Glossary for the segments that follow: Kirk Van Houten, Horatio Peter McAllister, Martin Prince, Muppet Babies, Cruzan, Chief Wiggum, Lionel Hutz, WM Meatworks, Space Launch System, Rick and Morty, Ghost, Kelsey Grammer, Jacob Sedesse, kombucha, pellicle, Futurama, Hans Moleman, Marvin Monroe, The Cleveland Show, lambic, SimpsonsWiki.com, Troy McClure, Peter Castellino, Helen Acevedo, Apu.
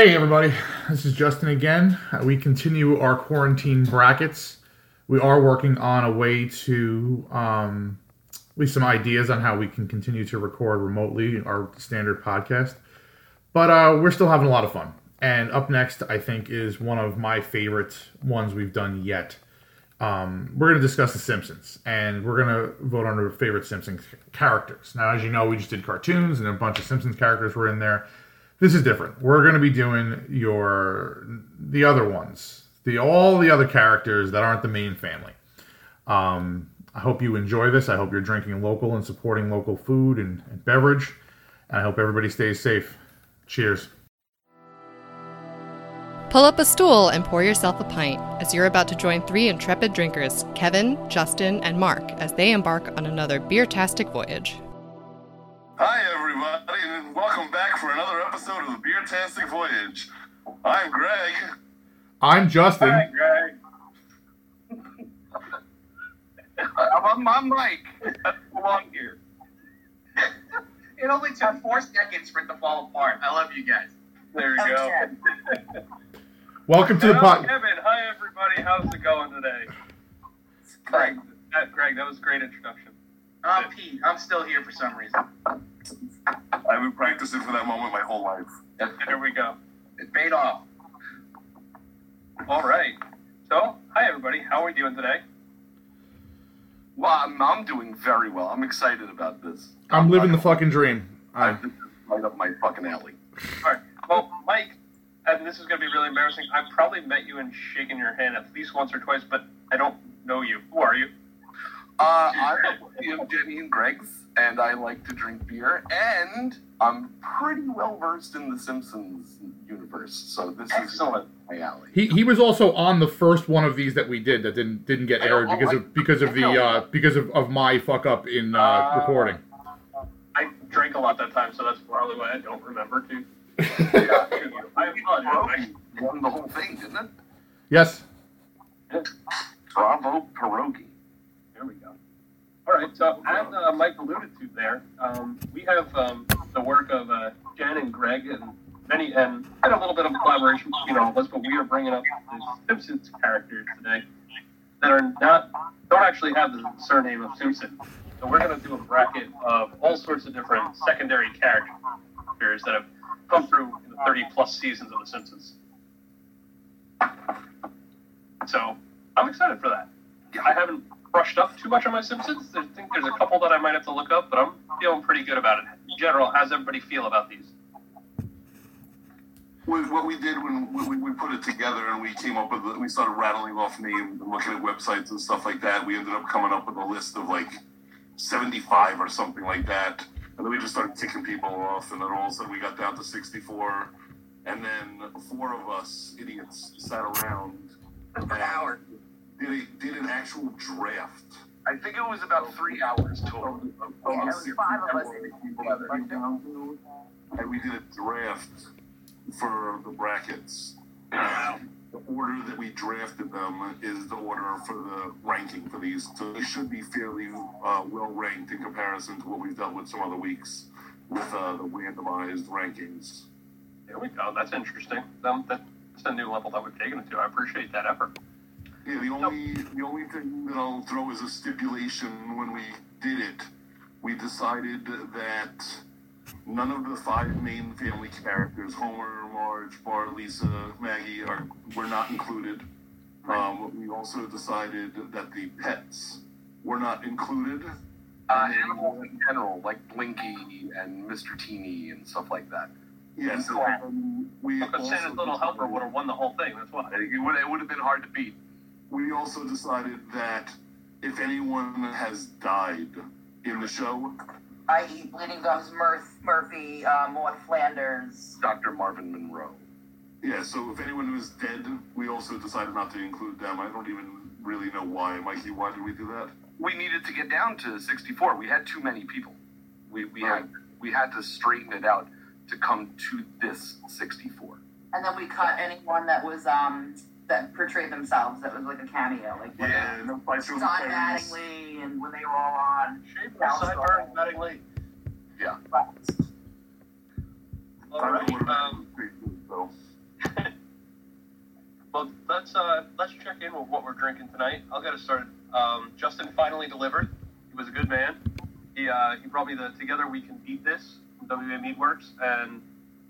Hey everybody, this is Justin again. We continue our quarantine brackets. We are working on a way to, at least some ideas on how we can continue to record remotely our standard podcast. But we're still having a lot of fun. And up next, I think, is one of my favorite ones we've done yet. We're going to discuss The Simpsons, and we're going to vote on our favorite Simpsons characters. Now, as you know, we just did cartoons, and a bunch of Simpsons characters were in there. This is different. We're going to be doing the other ones, all the other characters that aren't the main family. I hope you enjoy this. I hope you're drinking local and supporting local food and beverage. And I hope everybody stays safe. Cheers. Pull up a stool and pour yourself a pint as you're about to join three intrepid drinkers, Kevin, Justin, and Mark, as they embark on another Beertastic Voyage. Hi, everybody, and welcome back for another episode of the Beertastic Voyage. I'm Greg. I'm Justin. Hi, Greg. I'm Mike. I belong here. It only took 4 seconds for it to fall apart. I love you guys. There you go. Welcome to the podcast. Kevin, hi, everybody. How's it going today? It's Greg. Greg, that was a great introduction. I'm Pete. I'm still here for some reason. I've been practicing for that moment my whole life. There we go. It paid off. All right. So, hi, everybody. How are we doing today? Well, I'm doing very well. I'm excited about this. I'm living the fucking dream. I'm right up my fucking alley. All right. Well, Mike, and this is going to be really embarrassing. I've probably met you and shaken your hand at least once or twice, but I don't know you. Who are you? I'm a buddy of Jenny and Greg's, and I like to drink beer, and I'm pretty well versed in the Simpsons universe, so this is my alley. He was also on the first one of these that we did that didn't get aired because of my fuck up in recording. I drank a lot that time, so that's probably why I don't remember to. I won the whole thing, didn't it? Yes. Bravo pierogi. There we go. All right, so as Mike alluded to there, we have the work of Jen and Greg and Benny, and had a little bit of a collaboration between all of us, but we are bringing up the Simpsons characters today that are don't actually have the surname of Simpson. So we're going to do a bracket of all sorts of different secondary characters that have come through in the 30-plus seasons of The Simpsons. So I'm excited for that. I haven't brushed up too much on my Simpsons. I think there's a couple that I might have to look up, but I'm feeling pretty good about it. In general, how's everybody feel about these? What we did when we put it together and we came up with it, we started rattling off names and looking at websites and stuff like that. We ended up coming up with a list of like 75 or something like that. And then we just started ticking people off, and then all of a sudden we got down to 64. And then four of us idiots sat around an hour. Did an actual draft. I think it was about 3 hours total. And we did a draft for the brackets. The order that we drafted them is the order for the ranking for these. So they should be fairly well ranked in comparison to what we've dealt with some other weeks with the randomized rankings. There we go. That's interesting. That's a new level that we've taken it to. I appreciate that effort. Yeah, the only thing that I'll throw is a stipulation. When we did it, we decided that none of the five main family characters, Homer, Marge, Bart, Lisa, Maggie, were not included. We also decided that the pets were not included. Animals in general, like Blinky and Mr. Teeny and stuff like that. Yes. Yeah, but Santa's Little Helper would have won the whole thing, that's why. It would have been hard to beat. We also decided that if anyone has died in the show, i.e. Bleeding Gums Murphy, Maud Flanders, Dr. Marvin Monroe. Yeah, so if anyone who's dead, we also decided not to include them. I don't even really know why. Mikey, why did we do that? We needed to get down to 64. We had too many people. We had to straighten it out to come to this 64. And then we cut anyone that was that portrayed themselves, that was like a cameo, like Don Mattingly, and when they were all on Sideburns, Mattingly. Yeah. All right. Well, let's check in with what we're drinking tonight. I'll get us started. Justin finally delivered. He was a good man. He brought me the Together We Can Beat This from WM Meatworks and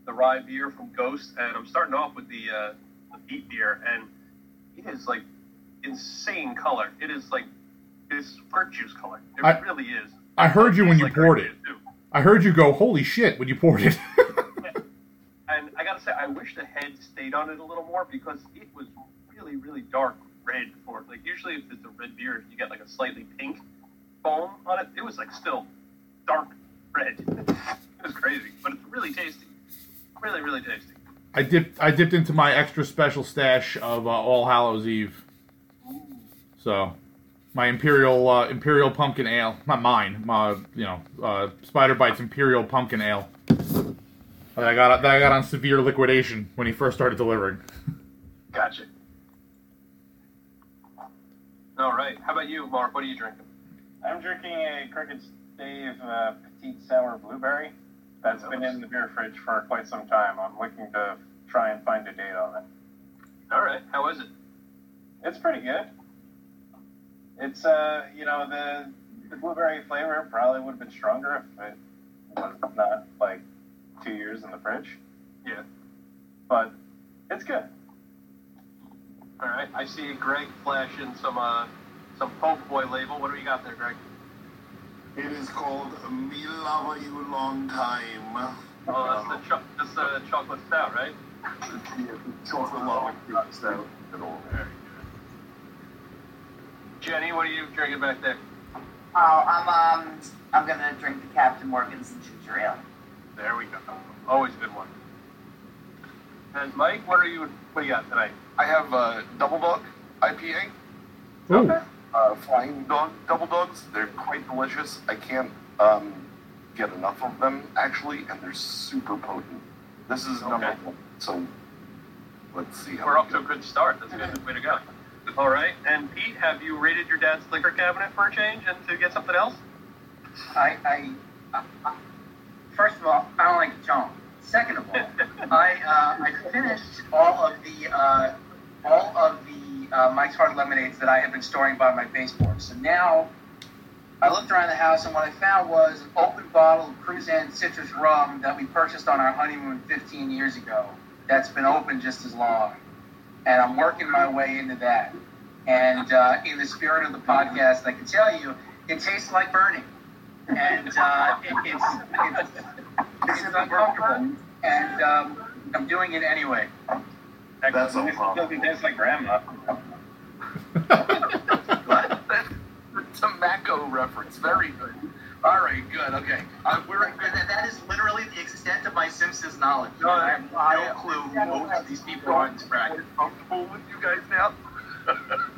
the rye beer from Ghost. And I'm starting off with the beet beer, and it is like insane color. It is like it's fruit juice color. It really is. I heard you when you poured it. I heard you go, holy shit, when you poured it. And I gotta say, I wish the head stayed on it a little more because it was really, really dark red before. Like, usually if it's a red beer, you get like a slightly pink foam on it. It was like still dark red. It was crazy, but it's really tasty. Really, really tasty. I dipped into my extra special stash of All Hallows Eve. Ooh. So, my Imperial Pumpkin Ale. Not mine. My, Spider Bites Imperial Pumpkin Ale. That I got on severe liquidation when he first started delivering. Gotcha. All right. How about you, Mark? What are you drinking? I'm drinking a Crooked Stave Petite Sour Blueberry that's been in the beer fridge for quite some time. I'm looking to try and find a date on it. All right. How is it? It's pretty good. It's, the blueberry flavor probably would have been stronger if it was not, 2 years in the fridge. Yeah. But it's good. All right. I see Greg flashing some Pope Boy label. What do we got there, Greg? It is called Me Love You Long Time. Oh, that's the chocolate stout, right? Yeah, the chocolate stout. Very good. Jenny, what are you drinking back there? Oh, I'm gonna drink the Captain Morgan's and ginger ale. There we go. Always a good one. And Mike, what do you got tonight? I have a Double Dog IPA. Okay. Flying Dog Double Dogs. They're quite delicious. I can't get enough of them, actually, and they're super potent. This is number one. So let's see how we're off to a good start. That's a good way to go. All right. And Pete, have you raided your dad's liquor cabinet for a change and to get something else? First of all, I don't like John. Second of all, I finished all of the Mike's Hard Lemonades that I had been storing by my baseboard. So now I looked around the house, and what I found was an open bottle of Cruzan citrus rum that we purchased on our honeymoon 15 years ago. That's been open just as long, and I'm working my way into that. And in the spirit of the podcast, I can tell you, it tastes like burning. And it's uncomfortable, and I'm doing it anyway. That's a problem. It tastes like grandma. Tobacco reference, very good. All right, good. Okay, that is literally the extent of my Simpsons knowledge. No, I have no clue who most of these people are in this bracket. I'm comfortable with you guys now.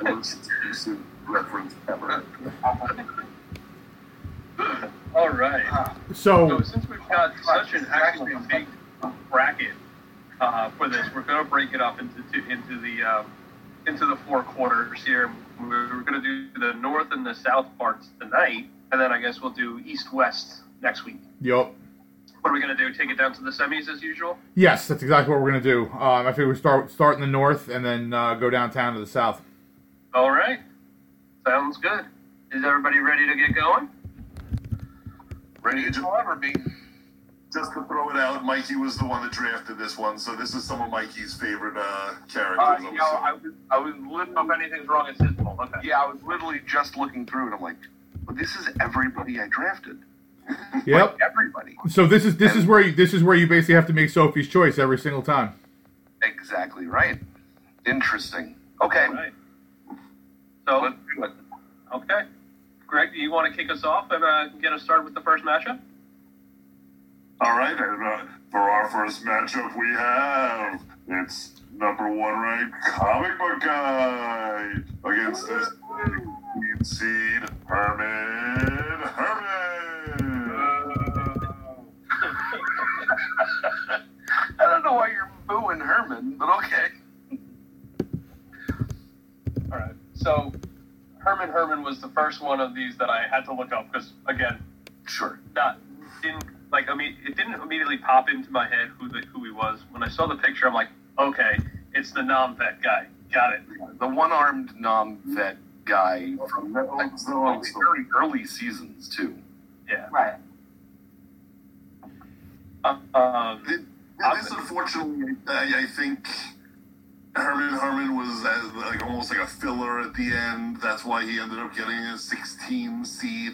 Most Simpsons reference ever. All right. So since we've got such an actually big bracket for this, we're going to break it up into the four quarters here. We're going to do the north and the south parts tonight, and then I guess we'll do east-west next week. Yep. What are we going to do? Take it down to the semis as usual? Yes, that's exactly what we're going to do. I think we start in the north and then go downtown to the south. All right. Sounds good. Is everybody ready to get going? Ready to deliver me. Just to throw it out, Mikey was the one that drafted this one, so this is some of Mikey's favorite characters. Anything's wrong, it's his fault. Okay. Yeah, I was literally just looking through it. I'm like, well, this is everybody I drafted. Yep, like everybody. So this is where you basically have to make Sophie's choice every single time. Exactly right. Interesting. Okay. Right. So let's do it. Okay. Greg, do you want to kick us off and get us started with the first matchup? All right. And, for our first matchup, we have it's number one ranked Comic Book Guy against this lead seed Herman. I don't know why you're booing Herman, but okay. All right. So. Herman was the first one of these that I had to look up because, again, sure, it didn't immediately pop into my head who he was. When I saw the picture, I'm like, okay, it's the non-vet guy. Got it. The one-armed non-vet guy from the very early seasons, too. Yeah. Right. This, unfortunately, I think Herman was almost like a filler at the end. That's why he ended up getting a 16 seed.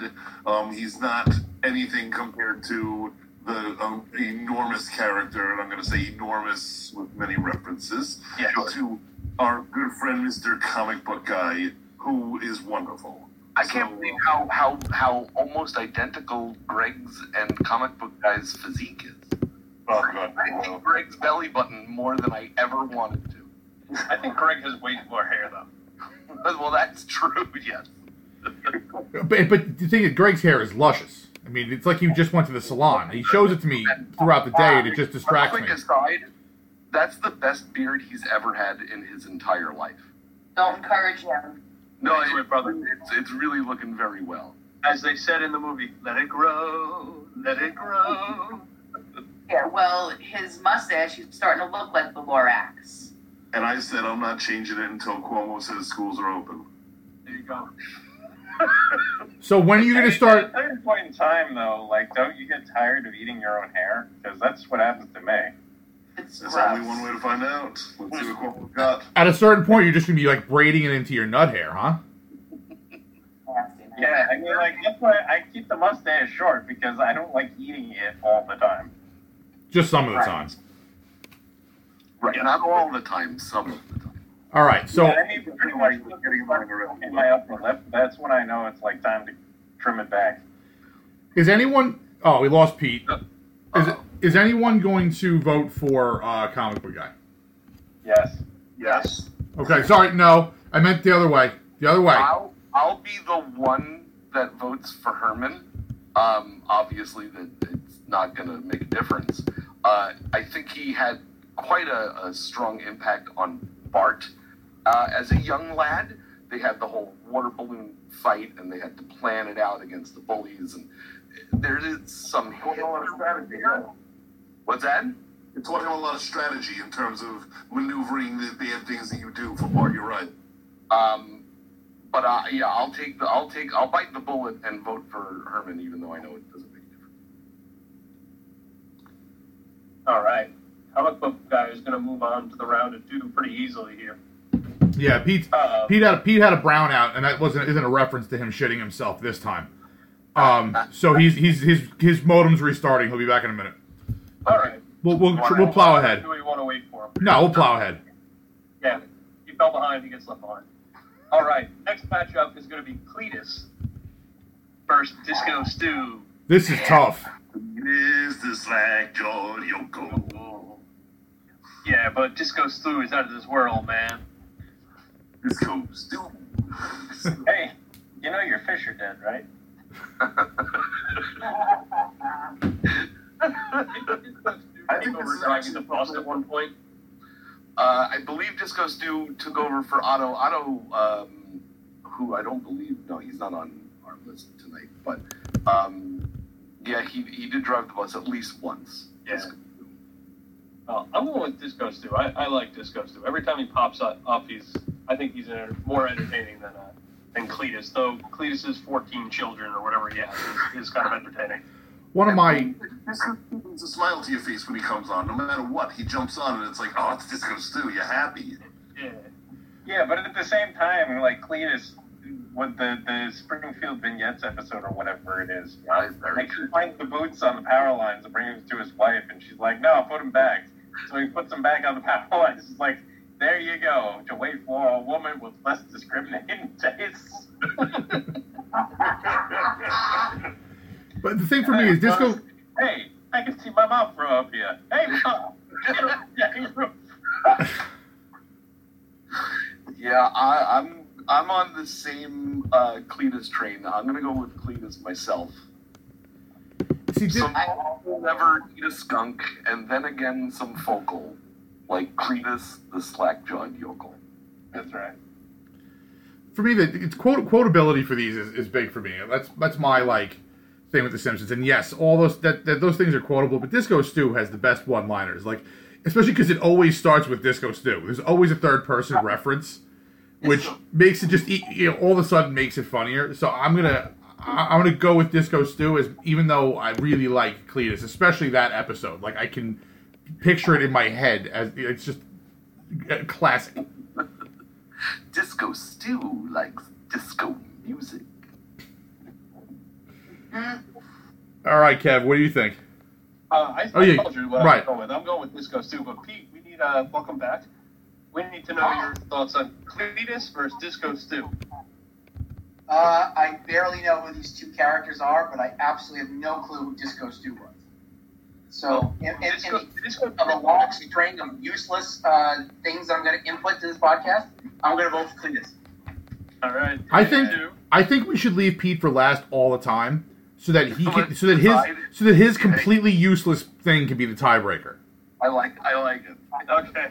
He's not anything compared to the enormous character, and I'm going to say enormous with many references, yeah, to our good friend Mr. Comic Book Guy, who is wonderful. I can't believe how almost identical Greg's and Comic Book Guy's physique is. Oh, God. I think Greg's belly button more than I ever wanted to. I think Greg has way more hair, though. Well, that's true, yes. But the thing is, Greg's hair is luscious. I mean, it's like you just went to the salon. He shows it to me throughout the day, and it just distracts me. Quick aside, that's the best beard he's ever had in his entire life. Don't encourage him. No, it's really looking very well. As they said in the movie, let it grow, let it grow. Yeah, well, his mustache is starting to look like the Lorax. And I said I'm not changing it until Cuomo says schools are open. There you go. So when are you going to start? At a certain point in time, though, don't you get tired of eating your own hair? Because that's what happens to me. There's only one way to find out. Let's see what Cuomo got. At a certain point, you're just going to be, braiding it into your nut hair, huh? Yeah, I mean, that's why I keep the mustache short, because I don't like eating it all the time. Just some of the time. Right, not all the time, some of the time. All right, so... Yeah, I mean, pretty much in my upper lip, that's when I know it's, time to trim it back. Is anyone... Oh, we lost Pete. Is anyone going to vote for Comic Book Guy? Yes. Yes. Okay, sorry, no. I meant the other way. The other way. I'll be the one that votes for Herman. Obviously, it's not going to make a difference. I think he had quite a strong impact on Bart. As a young lad, they had the whole water balloon fight, and they had to plan it out against the bullies. And there is some strategy. What's that? You're talking a lot of strategy in terms of maneuvering the bad things that you do for Bart. You're right. But yeah, I'll bite the bullet and vote for Herman, even though I know it doesn't make a difference. All right. Comic Book Guy is going to move on to the round of two pretty easily here. Yeah, Pete had a brownout, and that isn't a reference to him shitting himself this time. So his modem's restarting. He'll be back in a minute. All right. We'll plow ahead. Do we want to wait for him? No, we'll plow ahead. Yeah, he fell behind. He gets left behind. All right. Next matchup is going to be Cletus versus Disco Stew. This is tough. Is this like John Yoko? Yeah, but Disco Stew is out of this world, man. Disco Stew. Hey, you know your fish are dead, right? I think the boss at one point. I believe Disco Stew took over for Otto. Otto, who I don't believe, no, he's not on our list tonight, but yeah, he did drive the bus at least once. Yeah. I'm going with Disco Stew. I like Disco Stew. Every time he pops up, I think he's more entertaining than Cletus, though Cletus's 14 children or whatever he has is kind of entertaining. One of my... Disco Stew brings a smile to your face when he comes on. No matter what, he jumps on and it's like, oh, it's Disco Stew, you're happy. Yeah, yeah, but at the same time, Cletus, with the Springfield Vignettes episode or whatever it is, she finds the boots on the power lines and brings them to his wife, and she's like, no, put them back. So he puts them back on the power lines. It's like, there you go, to wait for a woman with less discriminating tastes. But the thing for me is Disco... Hey, I can see my mom from up here. Hey, mom! Yeah, I'm on the same Cletus train. I'm going to go with Cletus myself. See, I will never eat a skunk, and then again some focal. Like Cletus the slack-jawed yokel. That's right. For me, it's quotability for these is big for me. That's my, thing with The Simpsons. And yes, all those things are quotable, but Disco Stew has the best one-liners. Especially because it always starts with Disco Stew. There's always a third-person reference, which makes it just, you know, all of a sudden makes it funnier. So I'm gonna go with Disco Stew, as even though I really like Cletus, especially that episode. Like, I can picture it in my head as it's just classic. Disco Stew likes disco music. All right, Kev, what do you think? I told you what right. I'm going with. I'm going with Disco Stew, but Pete, we need welcome back. We need to know your thoughts on Cletus versus Disco Stew. I barely know who these two characters are, but I absolutely have no clue who Disco Stew was. So, of a long string of useless things that I'm going to input to this podcast, I'm going to vote for Cletus. All right. I think we should leave Pete for last all the time, so that he can, so that his completely useless thing can be the tiebreaker. I like it. Okay.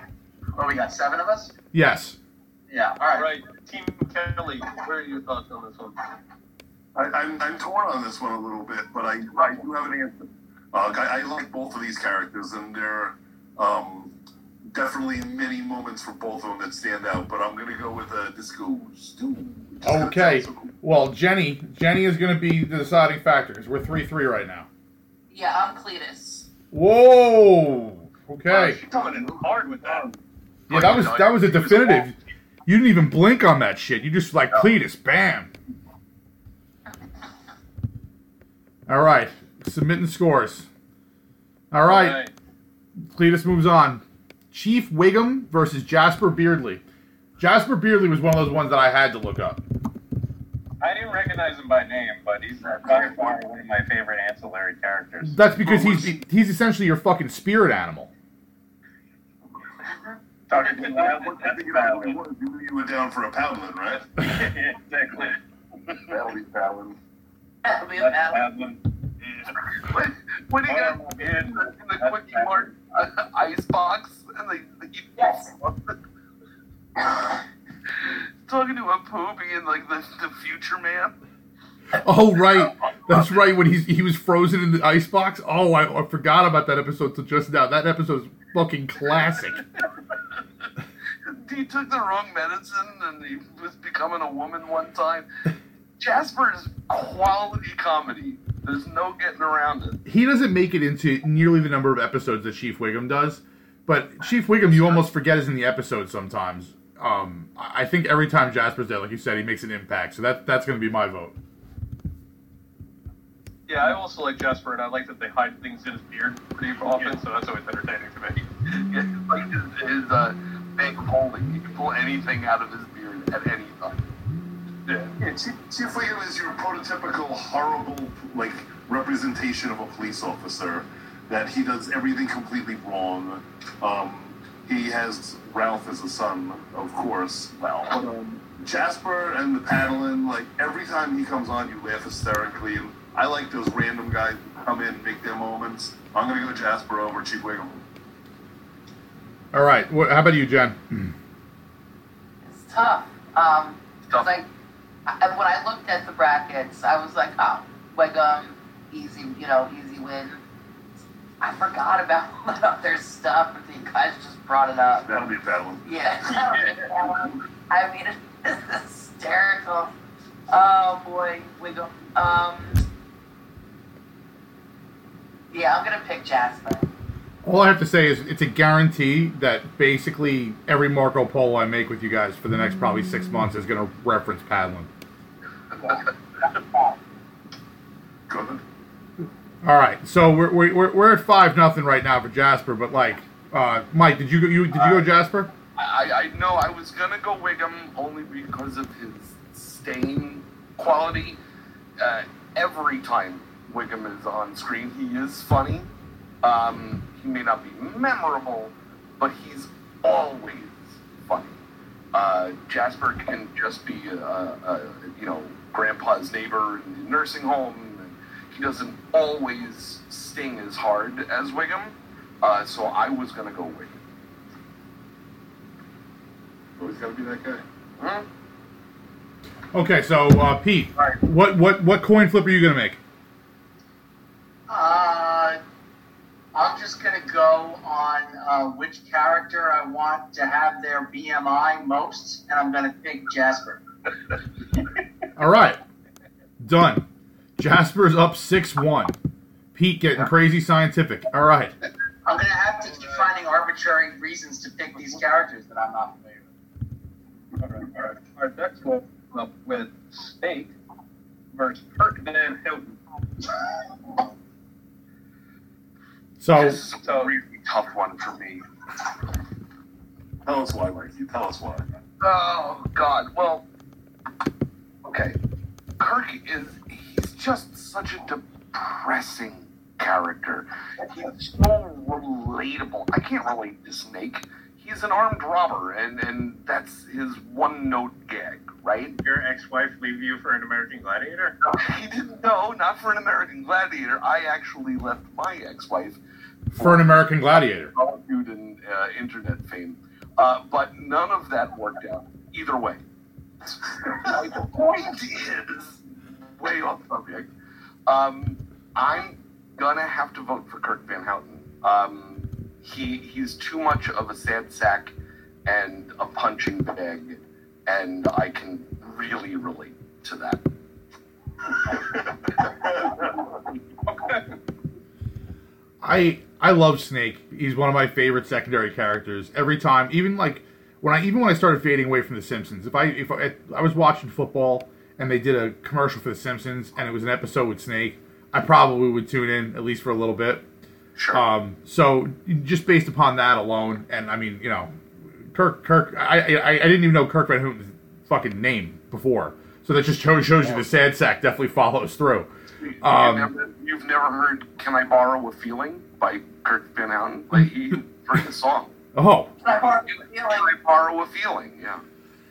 Well, we got seven of us? Yes. Yeah. All right. Team Kelly, what are your thoughts on this one? I'm torn on this one a little bit, but I do have an answer. I like both of these characters, and there are definitely many moments for both of them that stand out, but I'm going to go with Disco Stew. Okay. Well, Jenny is going to be the deciding factor, because we're 3-3 right now. Yeah, I'm Cletus. Whoa! Okay. She's coming in hard with that. Yeah, that was a definitive. You didn't even blink on that shit. You just like, Cletus, bam. All right. Submitting scores. All right. Cletus moves on. Chief Wiggum versus Jasper Beardley. Jasper Beardley was one of those ones that I had to look up. I didn't recognize him by name, but he's by far one of my favorite ancillary characters. That's because he's essentially your fucking spirit animal. You went down for a paddling, right? Yeah, exactly. That'll be paddling. That'll be a paddling. When he got in the Quickie Mart ice box, and they yes. Talking to a poopy and like the future man. Oh right, that's right. When he was frozen in the ice box. Oh, I forgot about that episode till just now. That episode's fucking classic. He took the wrong medicine and he was becoming a woman one time. Jasper is quality comedy. There's no getting around it. He doesn't make it into nearly the number of episodes that Chief Wiggum does, but Chief Wiggum you almost forget is in the episode sometimes. I think every time Jasper's there, like you said, he makes an impact. So that's going to be my vote. Yeah, I also like Jasper, and I like that they hide things in his beard pretty often, so that's always entertaining to me. It's like his bank of holding. You can pull anything out of his beard at any time. Yeah, Chief Wiggum is your prototypical horrible, like, representation of a police officer. That he does everything completely wrong. He has Ralph as a son, of course. Well, Jasper and the paddling, like, every time he comes on, you laugh hysterically. And I like those random guys who come in and make their moments. I'm going to go Jasper over Chief Wiggum. All right. How about you, Jen? It's tough. When I looked at the brackets, I was like, Wiggum, easy win. I forgot about all that other stuff, but the guys just brought it up. That'll be a bad one. Yeah, that'll be a bad one. I mean, it's hysterical. Oh, boy, Wiggum. Yeah, I'm going to pick Jasper. All I have to say is it's a guarantee that basically every Marco Polo I make with you guys for the next probably 6 months is going to reference paddling. Good. All right, so we're at 5-0 right now for Jasper, but like, Mike, did you go Jasper? I know I was gonna go Wiggum only because of his staying quality. Every time Wiggum is on screen, he is funny. He may not be memorable, but he's always funny. Jasper can just be grandpa's neighbor in the nursing home. He doesn't always sting as hard as Wiggum, so I was going to go Wiggum. Always got to be that guy. Huh? Okay, so Pete, right. What coin flip are you going to make? I'm just going to go on which want to have their BMI most, and I'm going to pick Jasper. All right. Done. Jasper's up 6-1. Pete getting crazy scientific. All right. I'm going to have to keep finding arbitrary reasons to pick these characters that I'm not familiar with. All right. Our next one up with State versus Kirk Van Hilton. So this is a really tough one for me. Tell us why, Ricky. Tell us why. Oh, God. Well, okay. Kirk he's just such a depressing character. He's so relatable. I can't relate to Snake. He's an armed robber, and that's his one-note gag, right? Your ex-wife leave you for an American Gladiator? No, not for an American Gladiator. I actually left my ex-wife for an American Gladiator. Call of Duty and internet fame. But none of that worked out. Either way. The point is, way off subject, I'm going to have to vote for Kirk Van Houten. He's too much of a sad sack and a punching bag, and I can really relate to that. I love Snake. He's one of my favorite secondary characters. Every time, even when I started fading away from The Simpsons, if I was watching football and they did a commercial for The Simpsons and it was an episode with Snake, I probably would tune in at least for a little bit. Sure. So just based upon that alone, and I mean, you know, Kirk. I didn't even know Kirk Van Houten's fucking name before, so that just shows you the sad sack definitely follows through. You've never heard "Can I Borrow a Feeling" by Kirk Van Houten? Like he wrote the song. Oh. Can I borrow a feeling? Yeah.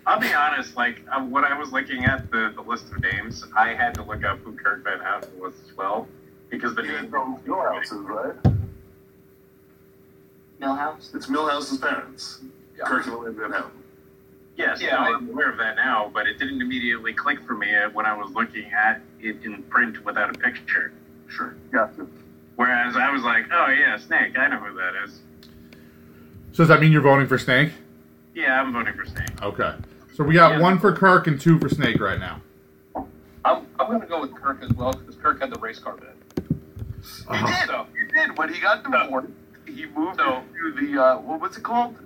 I'll be honest. When I was looking at the list of names, I had to look up who Kirk Van Houten was as well. Because the name from Millhouse's, right? Millhouse? It's Millhouse's parents. Yeah. Kirk and Van Houten. Yes, yeah, I'm aware of that now, but it didn't immediately click for me when I was looking at it in print without a picture. Sure. Gotcha. Whereas I was like, oh yeah, Snake, I know who that is. So does that mean you're voting for Snake? Yeah, I'm voting for Snake. Okay. So we got one for Kirk and two for Snake right now. I'm going to go with Kirk as well, because Kirk had the race car bed. He did. When he got divorced, he moved to the, what was it called?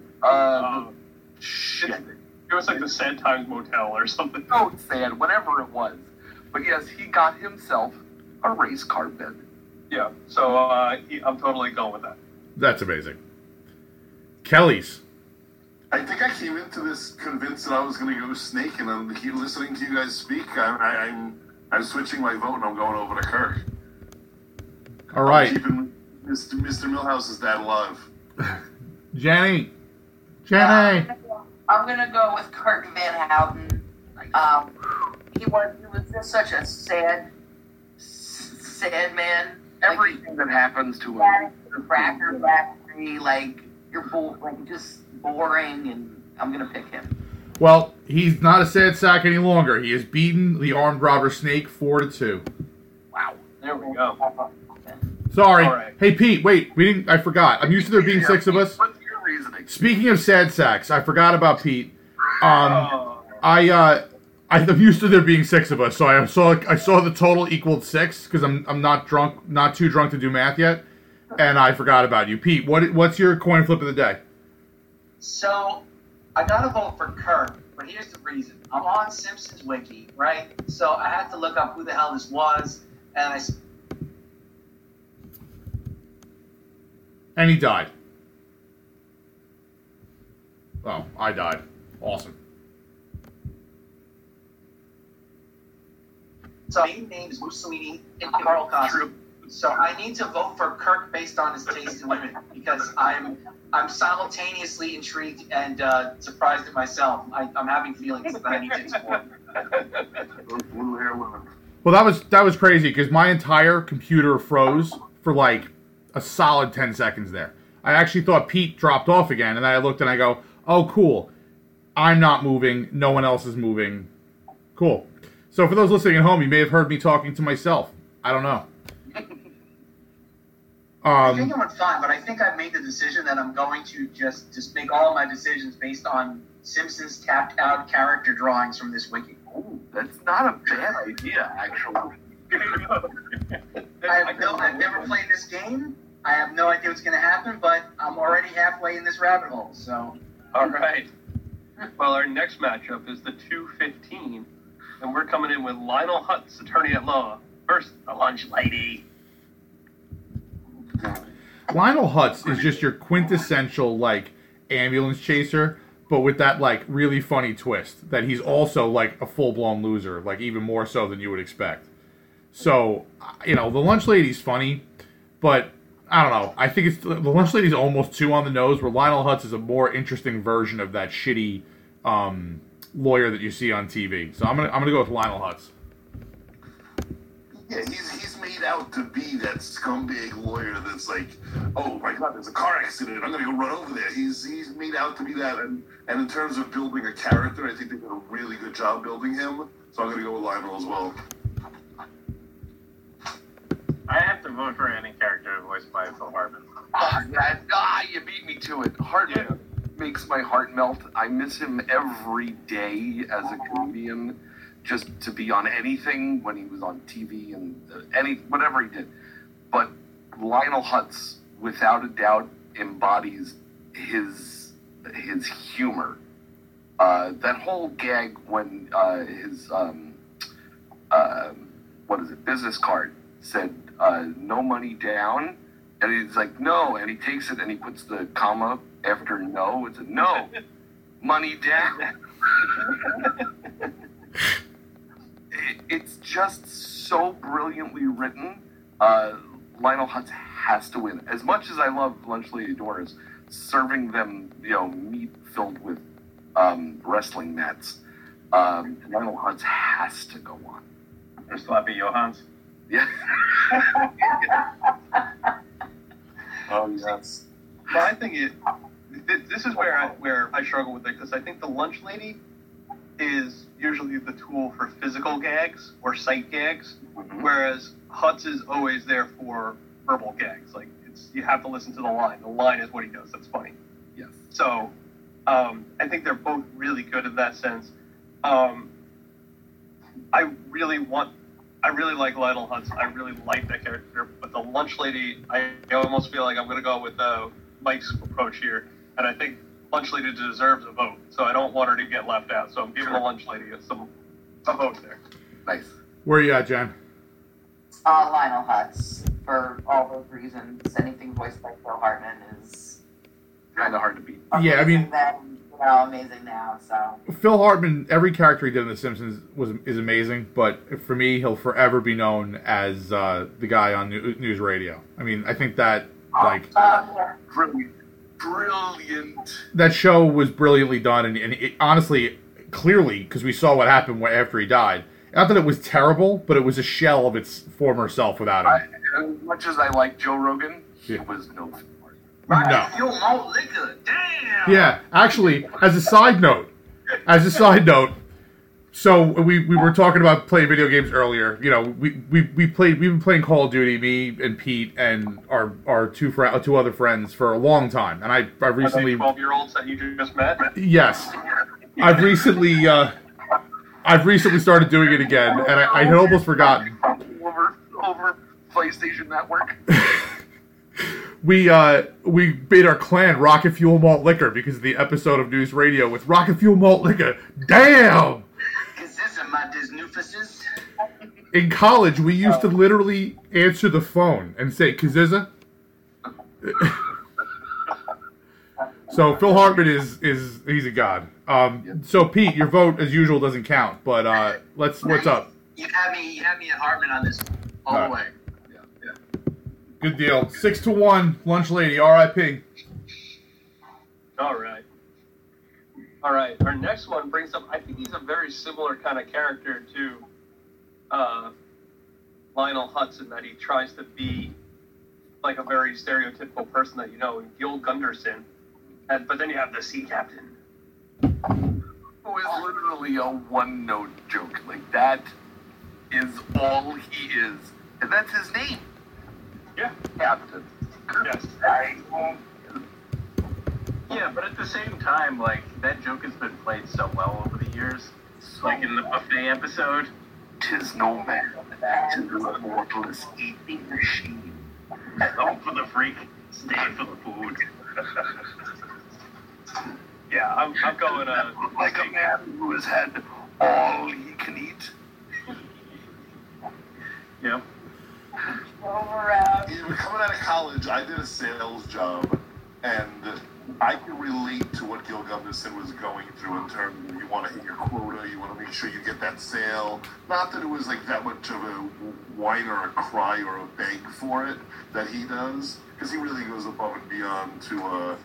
It was like the Sad Times Motel or something. Oh, it's sad, whatever it was. But yes, he got himself a race car bed. Yeah, so I'm totally going with that. That's amazing. Kelly's. I think I came into this convinced that I was going to go Snake, and I'm listening to you guys speak. I'm switching my vote, and I'm going over to Kirk. All right. Keeping Mr. Millhouse's dad alive. Jenny. I'm going to go with Kirk Van Houten. He was just such a sad man. Everything that happens to him. Cracker factory, just boring, and I'm going to pick him. Well, he's not a sad sack any longer. He has beaten the armed robber Snake 4-2. Wow. There we go. Sorry. Right. Hey, Pete, wait. I forgot. I'm used to there being six of us. What's your reasoning? Speaking of sad sacks, I forgot about Pete. I'm used to there being six of us, so I saw the total equaled six, because I'm not too drunk to do math yet, and I forgot about you. Pete, what's your coin flip of the day? So, I got to vote for Kirk, but here's the reason. I'm on Simpsons Wiki, right? So I had to look up who the hell this was, and I... And he died. Oh, I died. Awesome. So my name's Mussolini and Carl Costa. So I need to vote for Kirk based on his taste in women, because I'm simultaneously intrigued and surprised at myself. I'm having feelings that I need to explore. Blue hair women. Well, that was crazy, because my entire computer froze for a solid 10 seconds there. I actually thought Pete dropped off again, and then I looked and I go, oh, cool. I'm not moving. No one else is moving. Cool. So for those listening at home, you may have heard me talking to myself. I don't know. Drinking one's fine, but I think I've made the decision that I'm going to just make all of my decisions based on Simpsons tapped out character drawings from this wiki. Ooh, that's not a bad idea, actually. I've never played this game. I have no idea what's going to happen, but I'm already halfway in this rabbit hole, so. All right. Well, our next matchup is the 215, and we're coming in with Lionel Hutz, attorney at law, versus the lunch lady. Lionel Hutz is just your quintessential, like, ambulance chaser, but with that, like, really funny twist that he's also, like, a full-blown loser, like, even more so than you would expect. So, you know, the lunch lady's funny, but I don't know. I think it's the lunch lady's almost too on the nose, where Lionel Hutz is a more interesting version of that shitty lawyer that you see on TV. So I'm gonna go with Lionel Hutz. Yeah, he's made out to be that scumbag lawyer that's like, oh my God, there's a car accident, I'm gonna go run over there. He's made out to be that, and in terms of building a character, I think they did a really good job building him. So I'm gonna go with Lionel as well. I have to vote for any character voiced by Phil Hartman. You beat me to it. Hartman makes my heart melt. I miss him every day as a comedian, just to be on anything when he was on TV and whatever he did. But Lionel Hutz, without a doubt, embodies his humor. That whole gag when his business card said, no money down, and he's like, no, and he takes it and he puts the comma after no, it's a no, money down. It's just so brilliantly written. Lionel Hutz has to win. As much as I love Lunch Lady Doris, serving them, you know, meat filled with wrestling mats, Lionel Hutz has to go on. Or Sloppy Johans. Yeah. Oh yes. But I think this is where I struggle with it, because I think the lunch lady is usually the tool for physical gags or sight gags, whereas Hutz is always there for verbal gags. Like, you have to listen to the line. The line is what he does. That's funny. Yes. So I think they're both really good in that sense. I really like Lionel Hutz. I really like that character. But the lunch lady, I almost feel like I'm going to go with Mike's approach here. And I think lunch lady deserves a vote. So I don't want her to get left out. So I'm giving the lunch lady a vote there. Nice. Where are you at, Jen? Lionel Hutz. For all those reasons, anything voiced by Phil Hartman is kind of hard to beat. Yeah, I mean... Well, amazing now, so. Phil Hartman, every character he did in The Simpsons is amazing, but for me, he'll forever be known as the guy on news radio. I mean, I think that, brilliant. That show was brilliantly done, and it, honestly, clearly, because we saw what happened after he died. Not that it was terrible, but it was a shell of its former self without him. As much as I like Joe Rogan, he was no... Rocket Fuel Malt Liquor. Damn. Yeah, actually, as a side note, so we were talking about playing video games earlier. You know, we've been playing Call of Duty, me and Pete and our two other friends for a long time, and I recently 12-year-olds that you just met. Yes, I've recently started doing it again, and I had almost forgotten over PlayStation Network. We made our clan Rocket Fuel Malt Liquor because of the episode of News Radio with Rocket Fuel Malt Liquor. Damn! Is this my disnoofuses? In college, we used to literally answer the phone and say, Kazizza? So Phil Hartman is he's a god. So Pete, your vote as usual doesn't count, but what's up? You had me at Hartman on this all the way. Good deal. 6-1, lunch lady, R.I.P. All right. Our next one brings up, I think he's a very similar kind of character to Lionel Hutz, in that he tries to be like a very stereotypical person that you know, Gil Gunderson. But then you have the sea captain, who is literally a one-note joke. Like, that is all he is. And that's his name. Yeah, Captain. Yes. Yeah, but at the same time, like, that joke has been played so well over the years. So like in the buffet episode. "'Tis no man, 'tis no mortal, is eating machine. Don't for the freak, stay for the food." Yeah, I'm going like a man who has had all he can eat. Yeah. Coming out of college, I did a sales job, and I can relate to what Gil Gunderson was going through in terms of you want to hit your quota, you want to make sure you get that sale. Not that it was like that much of a whine or a cry or a beg for it that he does, because he really goes above and beyond to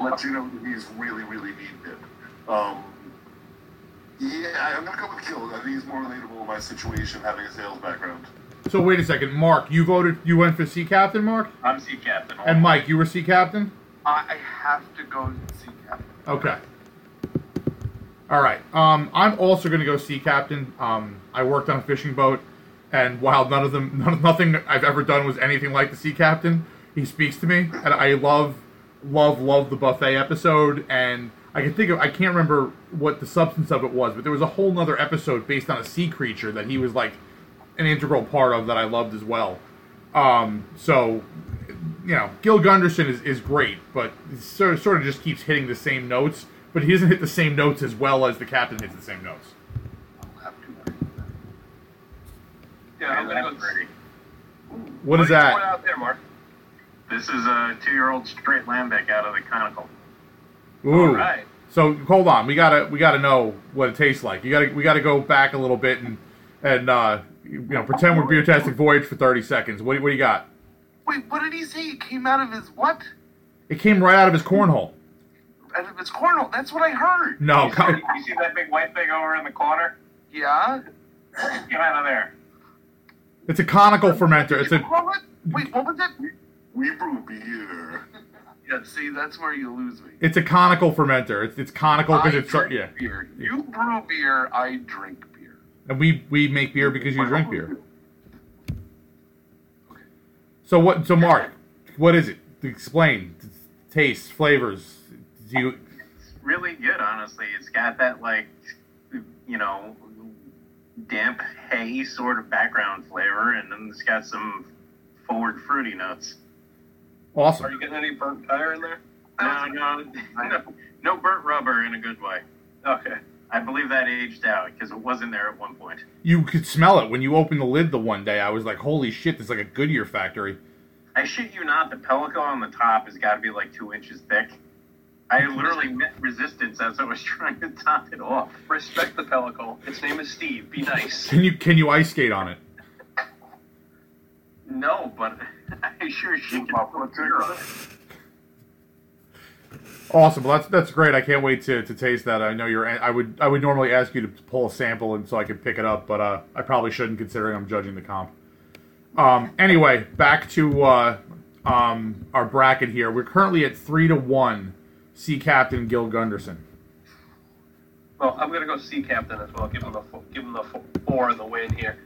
let you know that he's really, really needed it. Yeah, I'm going to go with Gil. I think he's more relatable in my situation, having a sales background. So wait a second, Mark, you went for sea captain, Mark? I'm sea captain. And Mike, you were sea captain? I have to go sea captain. Okay. All right. I'm also going to go sea captain. I worked on a fishing boat, and while nothing I've ever done was anything like the sea captain, he speaks to me, and I love the buffet episode. And I can't remember what the substance of it was, but there was a whole nother episode based on a sea creature that he was like an integral part of that I loved as well. So, you know, Gil Gunderson is great, but sort of just keeps hitting the same notes, but he doesn't hit the same notes as well as the captain hits the same notes. I'll have to agree with that. Yeah, I'm going to go with What is that? What are you throwing out there, Mark? This is a 2-year-old straight lambic out of the conical. Ooh. All right. So, hold on. We gotta know what it tastes like. We gotta go back a little bit and you know, pretend we're Beertastic Voyage for 30 seconds. What do you got? Wait, what did he say? It came out of his what? It came right out of his cornhole. Out of his cornhole? That's what I heard. No. You see that big white thing over in the corner? Yeah. It came out of there. It's a conical fermenter. Wait, what was that? We brew beer. Yeah, see, that's where you lose me. It's a conical fermenter. It's conical because it's... Yeah. Beer. You brew beer, I drink beer. And we make beer because you drink beer. Okay. So what? So Mark, what is it? Explain. Taste, flavors. It's really good, honestly. It's got that, like, you know, damp hay sort of background flavor, and then it's got some forward fruity notes. Awesome. Are you getting any burnt tire in there? No burnt rubber in a good way. Okay. I believe that aged out, because it wasn't there at one point. You could smell it. When you opened the lid the one day, I was like, holy shit, this is like a Goodyear factory. I shit you not, the pellicle on the top has got to be like 2 inches thick. I literally met resistance as I was trying to top it off. Respect the pellicle. Its name is Steve. Be nice. Can you ice skate on it? No, but I sure should pop a trigger on it. Awesome. Well, that's great. I can't wait to taste that. I know I would normally ask you to pull a sample and so I could pick it up, but I probably shouldn't, considering I'm judging the comp. Anyway, back to our bracket here. We're currently at 3-1. Sea Captain Gil Gunderson. Well, I'm gonna go Sea Captain as well. Give him the four in the win here.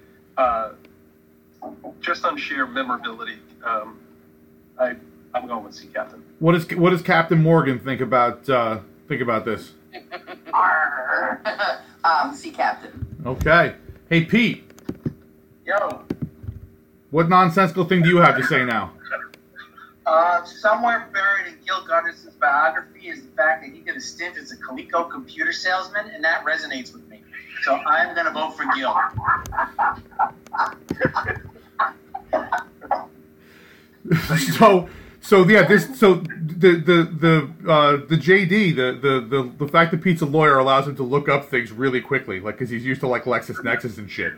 Just on sheer memorability, I'm going with Sea Captain. What does Captain Morgan think about this? Sea Captain. Okay. Hey, Pete. Yo. What nonsensical thing do you have to say now? Somewhere buried in Gil Gunderson's biography is the fact that he did a stint as a Coleco computer salesman, and that resonates with me. So I'm going to vote for Gil. So the JD, the fact that Pete's a lawyer allows him to look up things really quickly, like, because he's used to like LexisNexis and shit.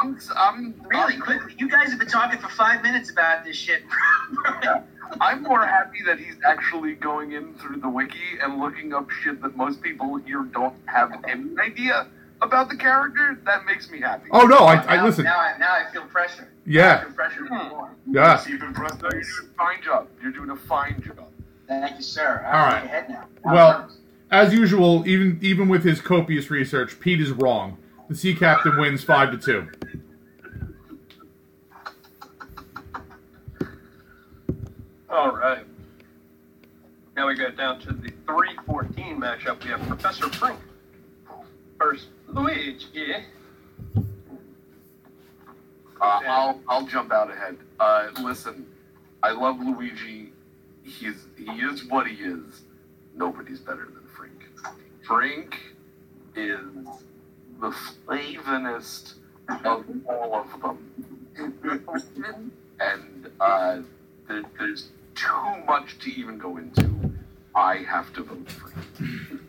I'm really quickly. You guys have been talking for 5 minutes about this shit. I'm more happy that he's actually going in through the wiki and looking up shit that most people here don't have any idea about the character. That makes me happy. Oh no, I listen. Now I feel pressure. Yeah. I feel pressure more. Yeah. You're doing a fine job. You're doing a fine job. Thank you, sir. All right. Ahead now. Well, as usual, even with his copious research, Pete is wrong. The sea captain wins 5-2. All right. Now we go down to the 3:14 matchup. We have Professor Brink versus Luigi. I'll jump out ahead. Listen, I love Luigi. He is what he is. Nobody's better than Frink. Frink is the slavinest of all of them. And there's too much to even go into. I have to vote for him.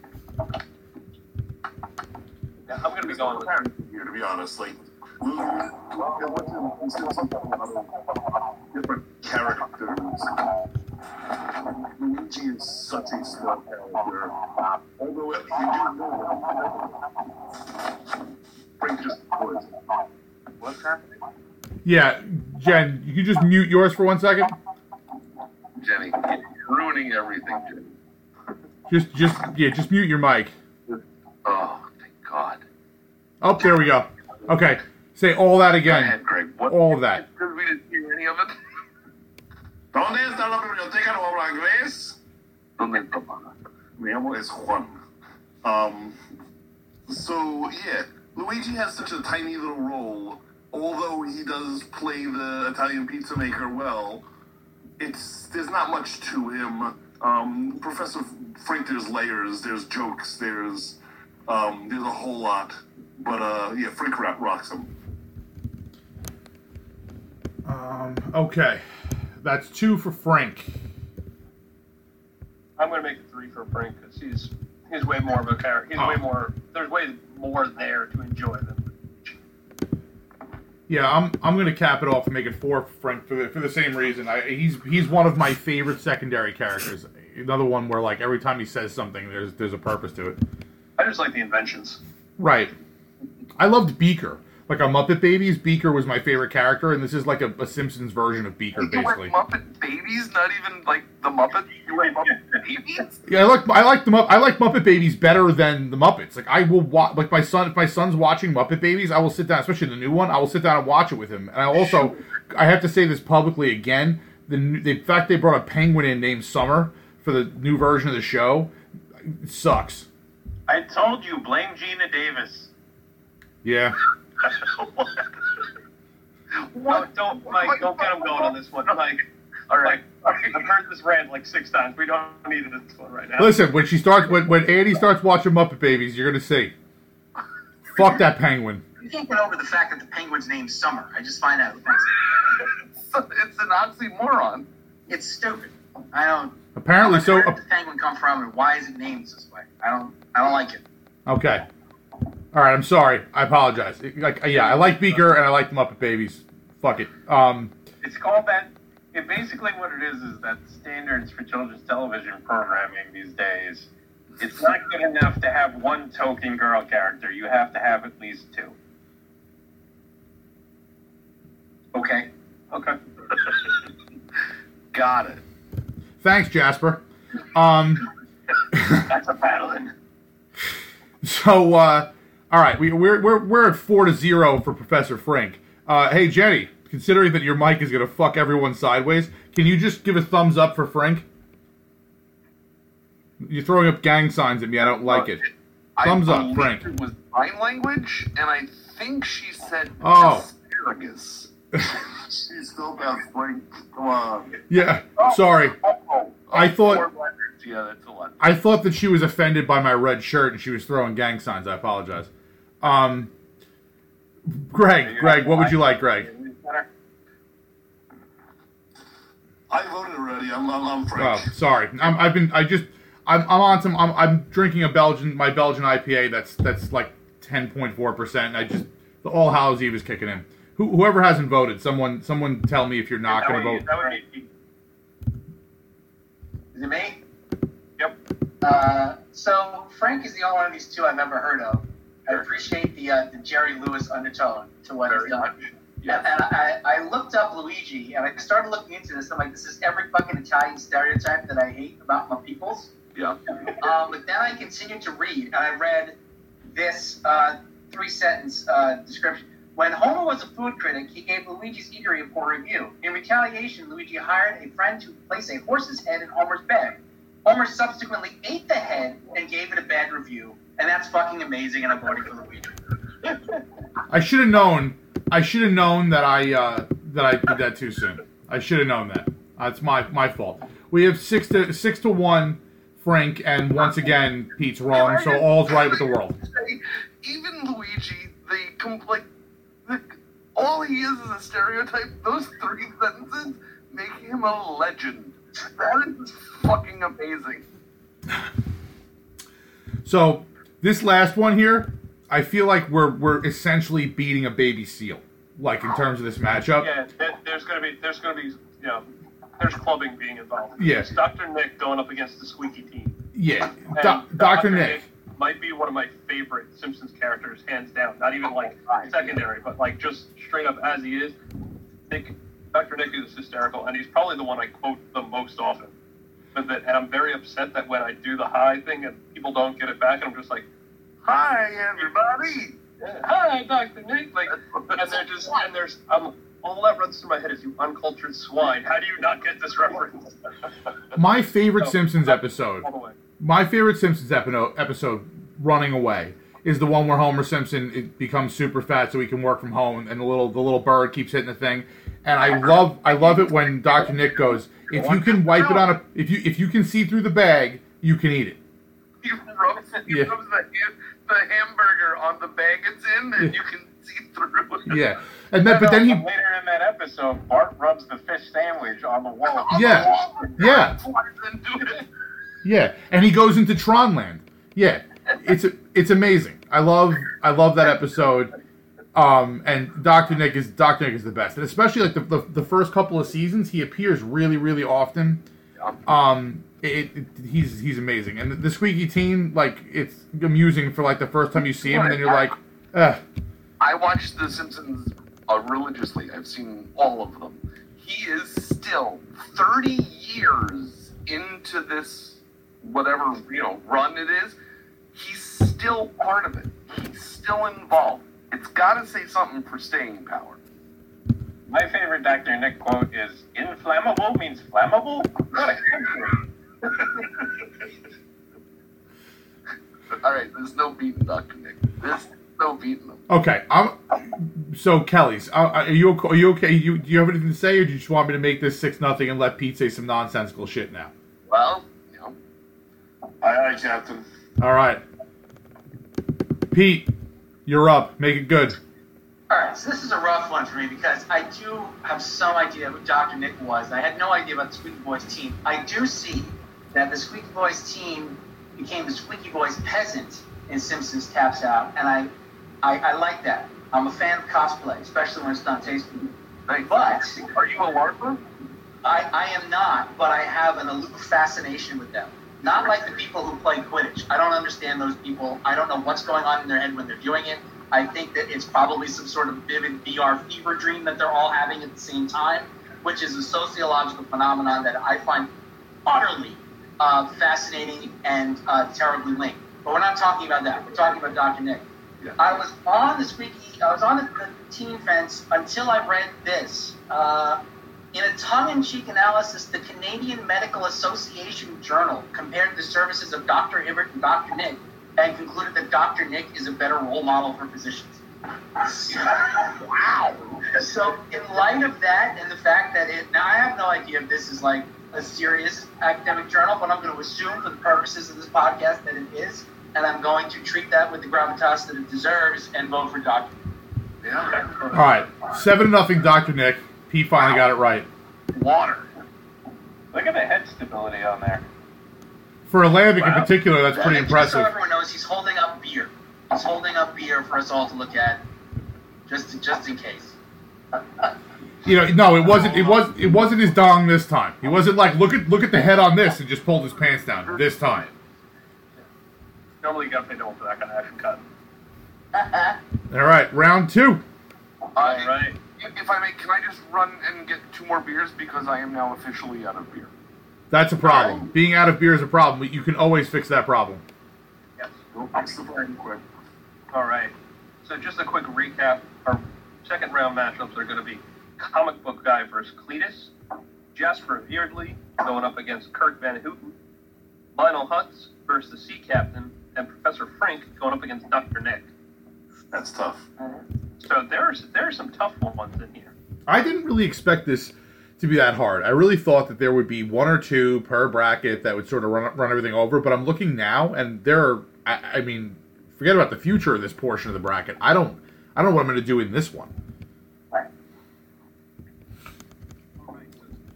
Yeah, I'm going to be going with him. You're going to be honest, like, what's different characters. Luigi is such a slow character. Although, you do know Frank just was. What's happening? Yeah, Jen, you just mute yours for 1 second? Jenny, you're ruining everything, Jenny. Just mute your mic. Oh, thank God. Oh, there we go. Okay, say all that again. Go ahead, Greg. What, all of that. Because we didn't hear any of it. ¿Dónde está la biblioteca? ¿No habla inglés? ¿Dónde está? Mi nombre es Juan. So, yeah, Luigi has such a tiny little role, although he does play the Italian pizza maker well. There's not much to him. Professor Frank, there's layers, there's jokes, there's a whole lot. But yeah, Frank rocks him. Okay, that's 2 for Frank. I'm gonna make it 3 for Frank because he's way more of a character. There's way more there to enjoy than. Yeah, I'm gonna cap it off and make it 4 for Frank for the same reason. He's one of my favorite secondary characters. Another one where like every time he says something, there's a purpose to it. I just like the inventions. Right. I loved Beaker. Like on Muppet Babies, Beaker was my favorite character, and this is like a Simpsons version of Beaker, basically. You like Muppet Babies, not even like the Muppets. You like Muppet Babies? Yeah, I like Muppet Babies better than the Muppets. Like I will watch. Like my son, if my son's watching Muppet Babies, I will sit down, especially the new one. I will sit down and watch it with him. And I have to say this publicly again: the fact they brought a penguin in named Summer for the new version of the show it sucks. I told you, blame Geena Davis. Yeah. What? No, don't, Mike, don't get him going on this one, Mike. All right. I've heard this rant like 6 times. We don't need this one right now. Listen, when Andy starts watching Muppet Babies, you're going to see. Fuck that penguin. You can't get over the fact that the penguin's named Summer. I just find that offensive. It's an oxymoron. It's stupid. I don't. Apparently, so. Where did the penguin come from, and why is it named this way? I don't like it. Okay. All right, I'm sorry. I apologize. I like Beaker and I like the Muppet Babies. Fuck it. It's called that. It basically, what it is that standards for children's television programming these days, it's not good enough to have one token girl character. You have to have at least 2. Okay. Got it. Thanks, Jasper. That's a paddling. So, all right, we're at 4-0 for Professor Frank. Hey Jenny, considering that your mic is gonna fuck everyone sideways, can you just give a thumbs up for Frank? You're throwing up gang signs at me. I don't like it. Thumbs up, Frank. It was sign language, and I think she said asparagus. She still got Frank. Come on. Yeah. Sorry. I thought. Yeah, that's a lot. I thought that she was offended by my red shirt and she was throwing gang signs. I apologize. Greg, what would you like, Greg? I voted already. I'm Frank. Oh, sorry. I'm drinking my Belgian IPA that's like 10.4%. And I just the All Hallows Eve is kicking in. Whoever hasn't voted, someone tell me if you're not going to vote. Is it me? Yep. So Frank is the only one of these 2 I've ever heard of. Sure. I appreciate the Jerry Lewis undertone to what he's done. Yeah. And I looked up Luigi, and I started looking into this. I'm like, this is every fucking Italian stereotype that I hate about my peoples. Yeah. But then I continued to read, and I read this 3-sentence description. When Homer was a food critic, he gave Luigi's Eatery a poor review. In retaliation, Luigi hired a friend to place a horse's head in Homer's bag. Homer subsequently ate the head and gave it a bad review. And that's fucking amazing, and I'm voting for Luigi. I should have known that I did that too soon. I should have known that. It's my fault. We have 6-1, Frank, and once again, Pete's wrong, so all's right with the world. Even Luigi, all he is a stereotype. Those three sentences make him a legend. That is fucking amazing. So, this last one here, I feel like we're essentially beating a baby seal, like in terms of this matchup. Yeah, there's gonna be there's clubbing being involved. Yes, Dr. Nick going up against the squeaky team. Yeah, Dr. Nick might be one of my favorite Simpsons characters, hands down. Not even like secondary, but like just straight up as he is. Dr. Nick is hysterical, and he's probably the one I quote the most often. And I'm very upset that when I do the hi thing and people don't get it back, and I'm just like, hi everybody, yeah. Hi Dr. Nick, like, and they're just and there's all that runs through my head is, you uncultured swine, how do you not get this reference? My favorite Simpsons episode. My favorite Simpsons episode, Running Away, is the one where Homer Simpson becomes super fat so he can work from home, and the little bird keeps hitting the thing. And I love it when Dr. Nick goes, if you can wipe it on a, if you can see through the bag, you can eat it. He rubs the hamburger on the bag it's in, and you can see through it. Yeah. And then, but then he later in that episode, Bart rubs the fish sandwich on the wall. Yeah. Yeah. Yeah, and he goes into Tron Land. Yeah, it's amazing. I love that episode. And Dr. Nick is the best, and especially like the first couple of seasons, he appears really, really often. He's amazing, and the squeaky teen, like, it's amusing for like the first time you see him, and then you're like, ugh. I watched The Simpsons religiously. I've seen all of them. He is still 30 years into this, whatever run it is. He's still part of it. He's still involved. It's got to say something for staying power. My favorite Dr. Nick quote is, inflammable means flammable? What a country. All right, there's no beating Dr. Nick. There's no beating him. Okay, so Kelly's, are you okay? Do you have anything to say, or do you just want me to make this 6-0 and let Pete say some nonsensical shit now? Well, aye, aye, Captain. All right. Pete, you're up. Make it good. All right, so this is a rough one for me because I do have some idea who Dr. Nick was. I had no idea about the Squeaky Boys team. I do see that the Squeaky Boys team became the Squeaky Boys peasant in Simpsons Taps Out, and I like that. I'm a fan of cosplay, especially when it's done tastefully. But are you a LARPer? I am not, but I have an aloof fascination with them. Not like the people who play Quidditch. I don't understand those people. I don't know what's going on in their head when they're doing it. I think that it's probably some sort of vivid VR fever dream that they're all having at the same time, which is a sociological phenomenon that I find utterly fascinating and terribly linked. But we're not talking about that. We're talking about Dr. Nick. Yeah. I was on the teen fence until I read this. In a tongue-in-cheek analysis, the Canadian Medical Association Journal compared the services of Dr. Hibbert and Dr. Nick and concluded that Dr. Nick is a better role model for physicians. Wow. So in light of that and the fact that now I have no idea if this is like a serious academic journal, but I'm going to assume for the purposes of this podcast that it is, and I'm going to treat that with the gravitas that it deserves and vote for Dr. Nick. Yeah. All right. 7-0 Dr. Nick. He finally got it right. Water. Look at the head stability on there. For Atlantic in particular, that's pretty impressive. Just so everyone knows, he's holding up beer. He's holding up beer for us all to look at, just in case. No, it wasn't his dong this time. He wasn't like, look at the head on this, and just pulled his pants down this time. Normally, you got paid double for that kind of action cut. All right, round 2. All right. If I may, can I just run and get 2 more beers because I am now officially out of beer? That's a problem. Being out of beer is a problem, but you can always fix that problem. Yes, we'll fix the problem quick. All right. So just a quick recap. Our Second round matchups are going to be Comic Book Guy versus Cletus, Jasper Beardley going up against Kirk Van Houten, Lionel Hutz versus the Sea Captain, and Professor Frink going up against Dr. Nick. That's tough. So there's some tough ones in here. I didn't really expect this to be that hard. I really thought that there would be one or two per bracket that would sort of run everything over, but I'm looking now, and there are, I mean, forget about the future of this portion of the bracket. I don't know what I'm going to do in this one. All right. So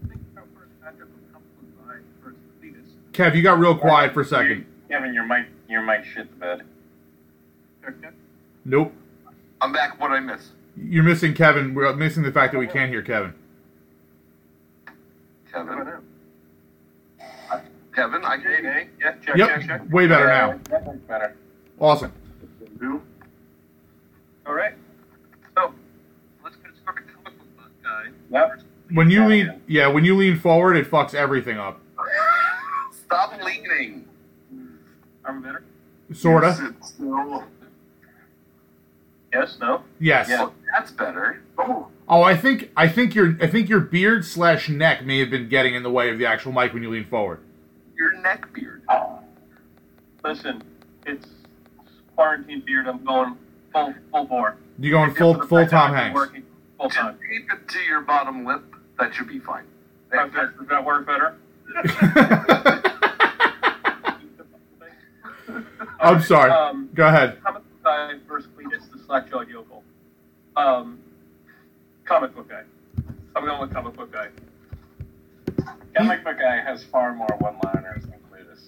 think about first matchup of Comic Book Guy versus Cletus. Kev, you got real quiet for a second. Kevin, your mic shit the bed. Okay. Nope. I'm back. What did I miss? You're missing Kevin. We're missing the fact that we can't hear Kevin. Kevin, I gave you. Yeah, check. Way better now. That one's better. Awesome. All right. So let's get started with Comic Book Guy. Yep. When you lean forward, it fucks everything up. Stop leaning. Are we better? Sorta. Yes. No. Yes. Yeah, that's better. Oh. Oh, I think your beard / neck may have been getting in the way of the actual mic when you lean forward. Your neck beard. Oh. Listen, it's quarantine beard. I'm going full bore. You're going full Tom Hanks. Full time. Keep it to your bottom lip. That should be fine. Does that work better? I'm sorry. Go ahead. Comic Book Guy versus Cletus, the slack-jawed yokel. Comic Book Guy. I'm going with Comic Book Guy. Comic Book Guy has far more one-liners than Cletus.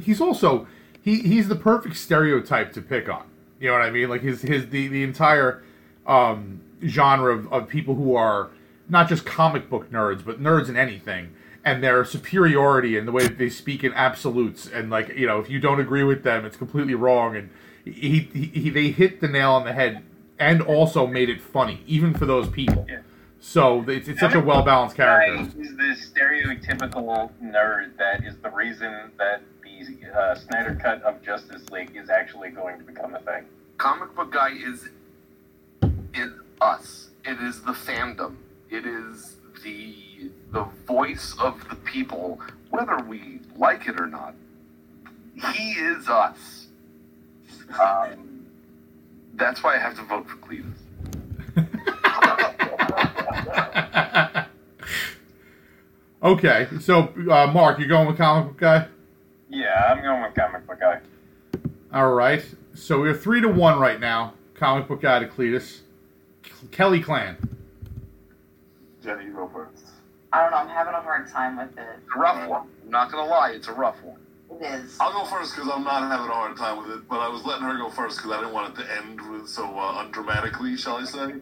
He's also he's the perfect stereotype to pick on. You know what I mean? Like his the entire genre of people who are not just comic book nerds, but nerds in anything. And their superiority and the way that they speak in absolutes, and like, you know, if you don't agree with them, it's completely wrong. And they hit the nail on the head, and also made it funny, even for those people. Yeah. So it's such a well balanced character. He's the stereotypical nerd that is the reason that the Snyder Cut of Justice League is actually going to become a thing. Comic Book Guy is us. It is the fandom. It is the voice of the people, whether we like it or not. He is us. That's why I have to vote for Cleveland. Okay, so Mark, you're going with Comic Book Guy? Yeah, I'm going with Comic Book Guy. All right, so we're 3-1 right now. Comic Book Guy to Cletus. Kelly Clan. Jenny, you go first. I don't know. I'm having a hard time with it. It's a rough one. I'm not going to lie. It's a rough one. It is. I'll go first because I'm not having a hard time with it, but I was letting her go first because I didn't want it to end with so undramatically, shall I say.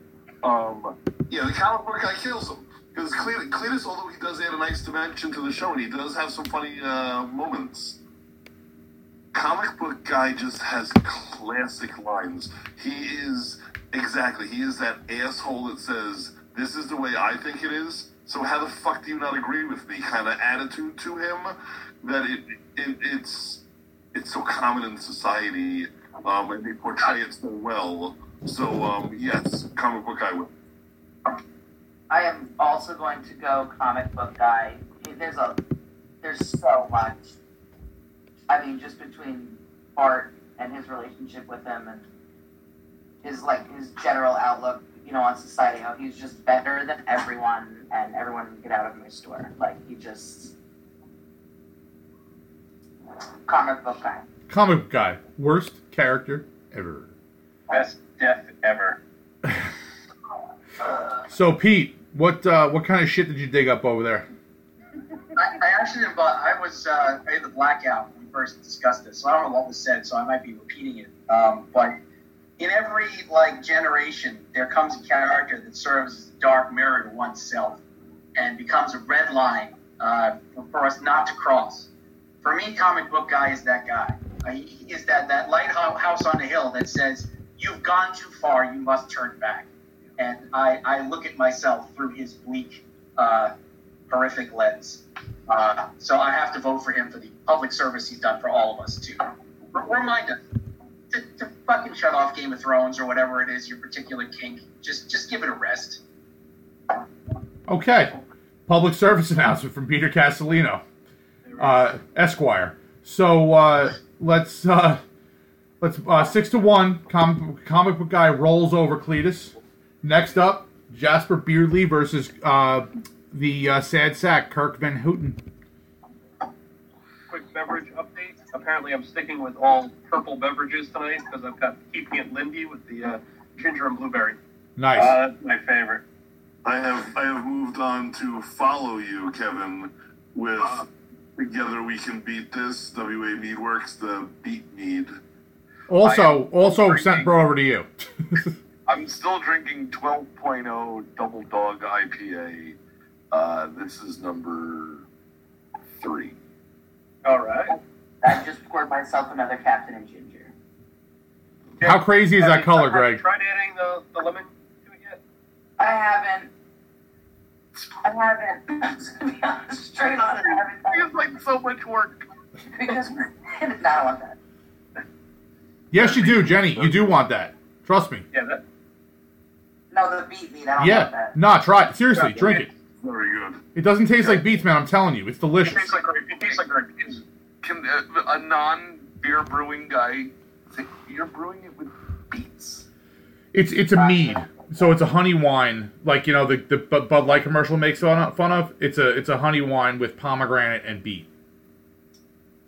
Yeah, the Comic Book Guy kills him. Because Cletus, although he does add a nice dimension to the show, and he does have some funny moments, Comic Book Guy just has classic lines. He is that asshole that says, "This is the way I think it is, so how the fuck do you not agree with me?" kind of attitude to him that it's so common in society, and they portray it so well. So, yes, Comic Book Guy will. I am also going to go Comic Book Guy. There's so much. I mean, just between Bart and his relationship with him and his general outlook, you know, on society, how he's just better than everyone, and everyone can get out of my store. Like, he just... Comic Book Guy. Comic Book Guy. Worst character ever. Best death ever. So, Pete, what kind of shit did you dig up over there? I actually didn't bother. I had the blackout when we first discussed this, so I don't know what was said, so I might be repeating it. But... in every, generation, there comes a character that serves as a dark mirror to oneself and becomes a red line for us not to cross. For me, Comic Book Guy is that guy. He is that lighthouse on the hill that says, "You've gone too far, you must turn back." And I look at myself through his bleak, horrific lens. So I have to vote for him for the public service he's done for all of us, too. Remind us to fucking shut off Game of Thrones or whatever it is, your particular kink. Just give it a rest. Okay. Public service announcement from Peter Castellino, Esquire. So let's 6-1 comic book guy rolls over Cletus. Next up, Jasper Beardley versus the sad sack Kirk Van Houten. Quick beverage update. Apparently, I'm sticking with all purple beverages tonight because I've got keeping it Lindy with the ginger and blueberry. Nice. That's my favorite. I have moved on to Follow You, Kevin, with Together We Can Beat This, WM Meatworks, the Beat Mead. Also sent bro over to you. I'm still drinking 12.0 Double Dog IPA. This is number 3. All right. I just poured myself another Captain and Ginger. How crazy is that color, Greg? Have you tried adding the lemon? I haven't. To be honest, straight on it, I haven't. It's like so much work. Because I don't want that. Yes, you do, Jenny. You do want that. Trust me. Yeah. The beet meat. I don't want that. Nah, try it. Seriously, drink it. Very good. It doesn't taste like beets, man. I'm telling you, it's delicious. It tastes like beets. Can a non-beer brewing guy? You're brewing it with beets. It's a mead. So it's a honey wine, like, you know, the Bud Light commercial makes fun of. It's a honey wine with pomegranate and beet.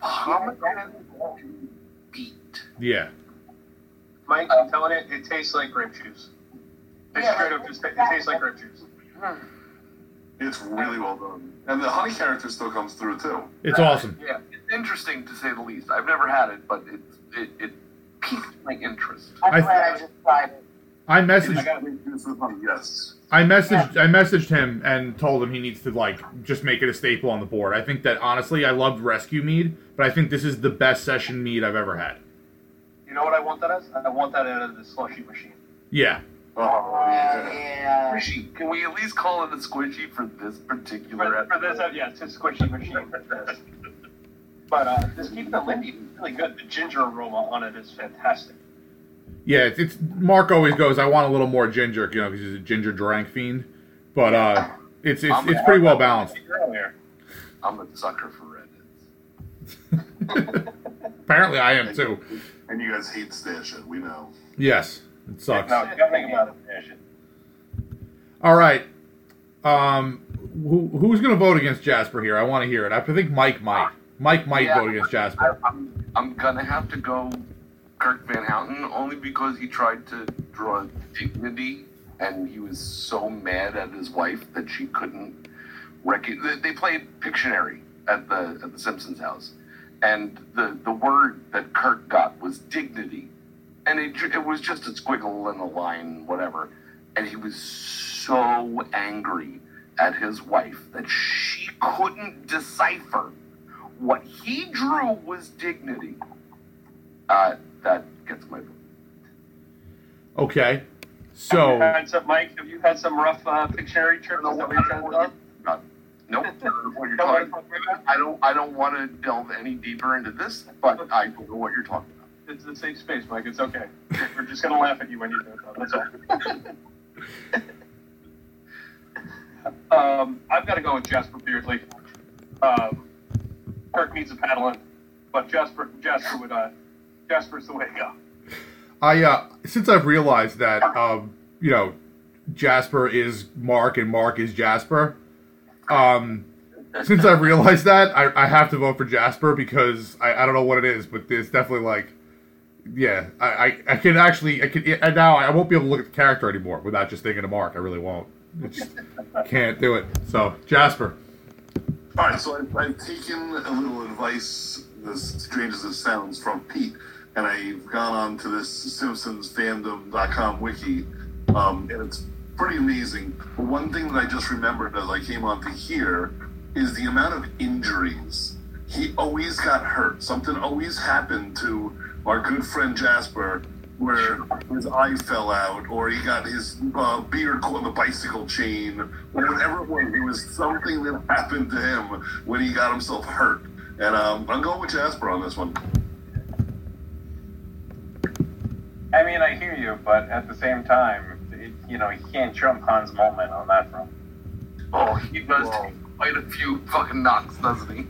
Pomegranate and beet. Yeah. Mike, I'm telling you, it tastes like grape juice. It tastes like grape juice. It's really well done. And the honey character still comes through, too. It's awesome. Yeah, it's interesting, to say the least. I've never had it, but it piqued my interest. I'm glad I just tried it. I messaged him and told him he needs to, like, just make it a staple on the board. I think that, honestly, I loved Rescue Mead, but I think this is the best session mead I've ever had. You know what I want that as? I want that out of the slushy machine. Yeah. Oh, yeah. Squishy. Can we at least call it a squishy for this particular episode? It's a squishy machine. But just keeping the Lindy really good. The ginger aroma on it is fantastic. Yeah, it's Mark always goes, I want a little more ginger, you know, because he's a ginger drank fiend. But it's pretty well balanced. I'm a sucker for Reddit. Apparently I am too. And you guys hate Stash It, we know. Yes, it sucks. No, nothing about Stash It. All right. Who's going to vote against Jasper here? I want to hear it. I think Mike might. Mike might vote against Jasper. I'm going to have to go Kirk Van Houten, only because he tried to draw dignity and he was so mad at his wife that she couldn't they played Pictionary at the Simpsons house, and the word that Kirk got was dignity, and it was just a squiggle and a line, whatever, and he was so angry at his wife that she couldn't decipher what he drew was dignity. That gets my vote. Okay, so Mike, have you had some rough Pictionary trip? No. I don't want to delve any deeper into this, but I know what you're talking about. It's the safe space, Mike. It's okay. We're just gonna laugh at you when you do it. That's all. I've got to go with Jasper Beardley. Kirk needs a paddling, but Jasper would. Jasper's the way to go. Since I've realized that, you know, Jasper is Mark and Mark is Jasper, since I've realized that, I have to vote for Jasper because I don't know what it is, but it's definitely like, yeah, I can actually, and now I won't be able to look at the character anymore without just thinking of Mark. I really won't. I just can't do it. So, Jasper. All right, so I've taken a little advice, as strange as it sounds, from Pete. And I've gone on to this SimpsonsFandom.com wiki, and it's pretty amazing. But one thing that I just remembered as I came on to here is the amount of injuries. He always got hurt. Something always happened to our good friend Jasper, where his eye fell out, or he got his beard caught in the bicycle chain, or whatever it was. It was something that happened to him when he got himself hurt. And I'm going with Jasper on this one. I mean, I hear you, but at the same time, he can't trump Hans Moleman on that front. Oh, he does take quite a few fucking knocks, doesn't he?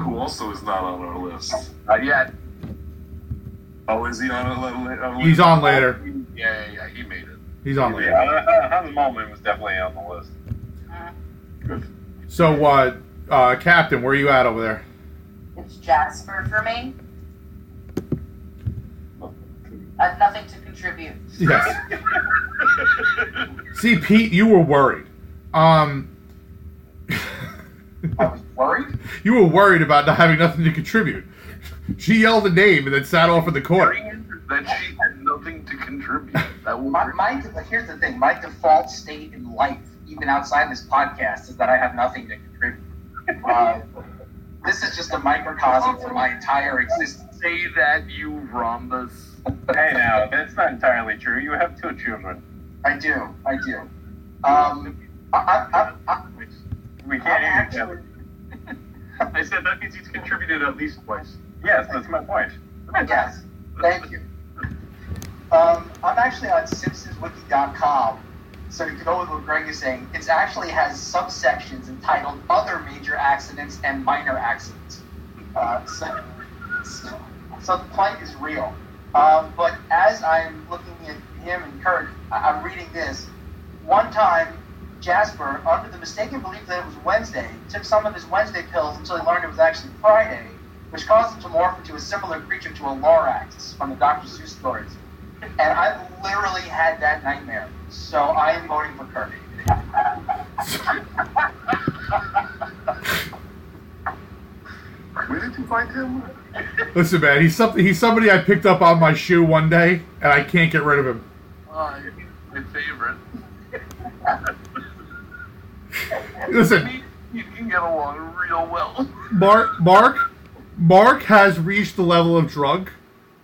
Who also is not on our list. Not yet. Oh, is he on our list? He's on later. Yeah, he made it. He's on later. Hans Moleman was definitely on the list. Good. So, Captain, where are you at over there? It's Jasper for me. I have nothing to contribute. Yes. See, Pete, you were worried. I was worried? You were worried about not having nothing to contribute. She yelled a name and then sat off in the corner. That she had nothing to contribute. That here's the thing. My default state in life, even outside this podcast, is that I have nothing to contribute. This is just a microcosm for my entire existence. Say that, you rhombus. Hey, now, that's not entirely true. You have two children. I do. We can't hear each other. I said that means he's contributed at least twice. Yes, that's my point. Yes, thank you. I'm actually on SimpsonsWiki.com, so you can go with what Greg is saying. It actually has subsections entitled Other Major Accidents and Minor Accidents. So the plight is real. But as I'm looking at him and Kirk, I'm reading this. One time, Jasper, under the mistaken belief that it was Wednesday, took some of his Wednesday pills until he learned it was actually Friday, which caused him to morph into a similar creature to a Lorax from the Dr. Seuss stories. And I literally had that nightmare. So I am voting for Kirk. Where did you find him? Listen, man, he's somebody I picked up on my shoe one day, and I can't get rid of him. He's my favorite. Listen. You can get along real well. Mark has reached the level of drunk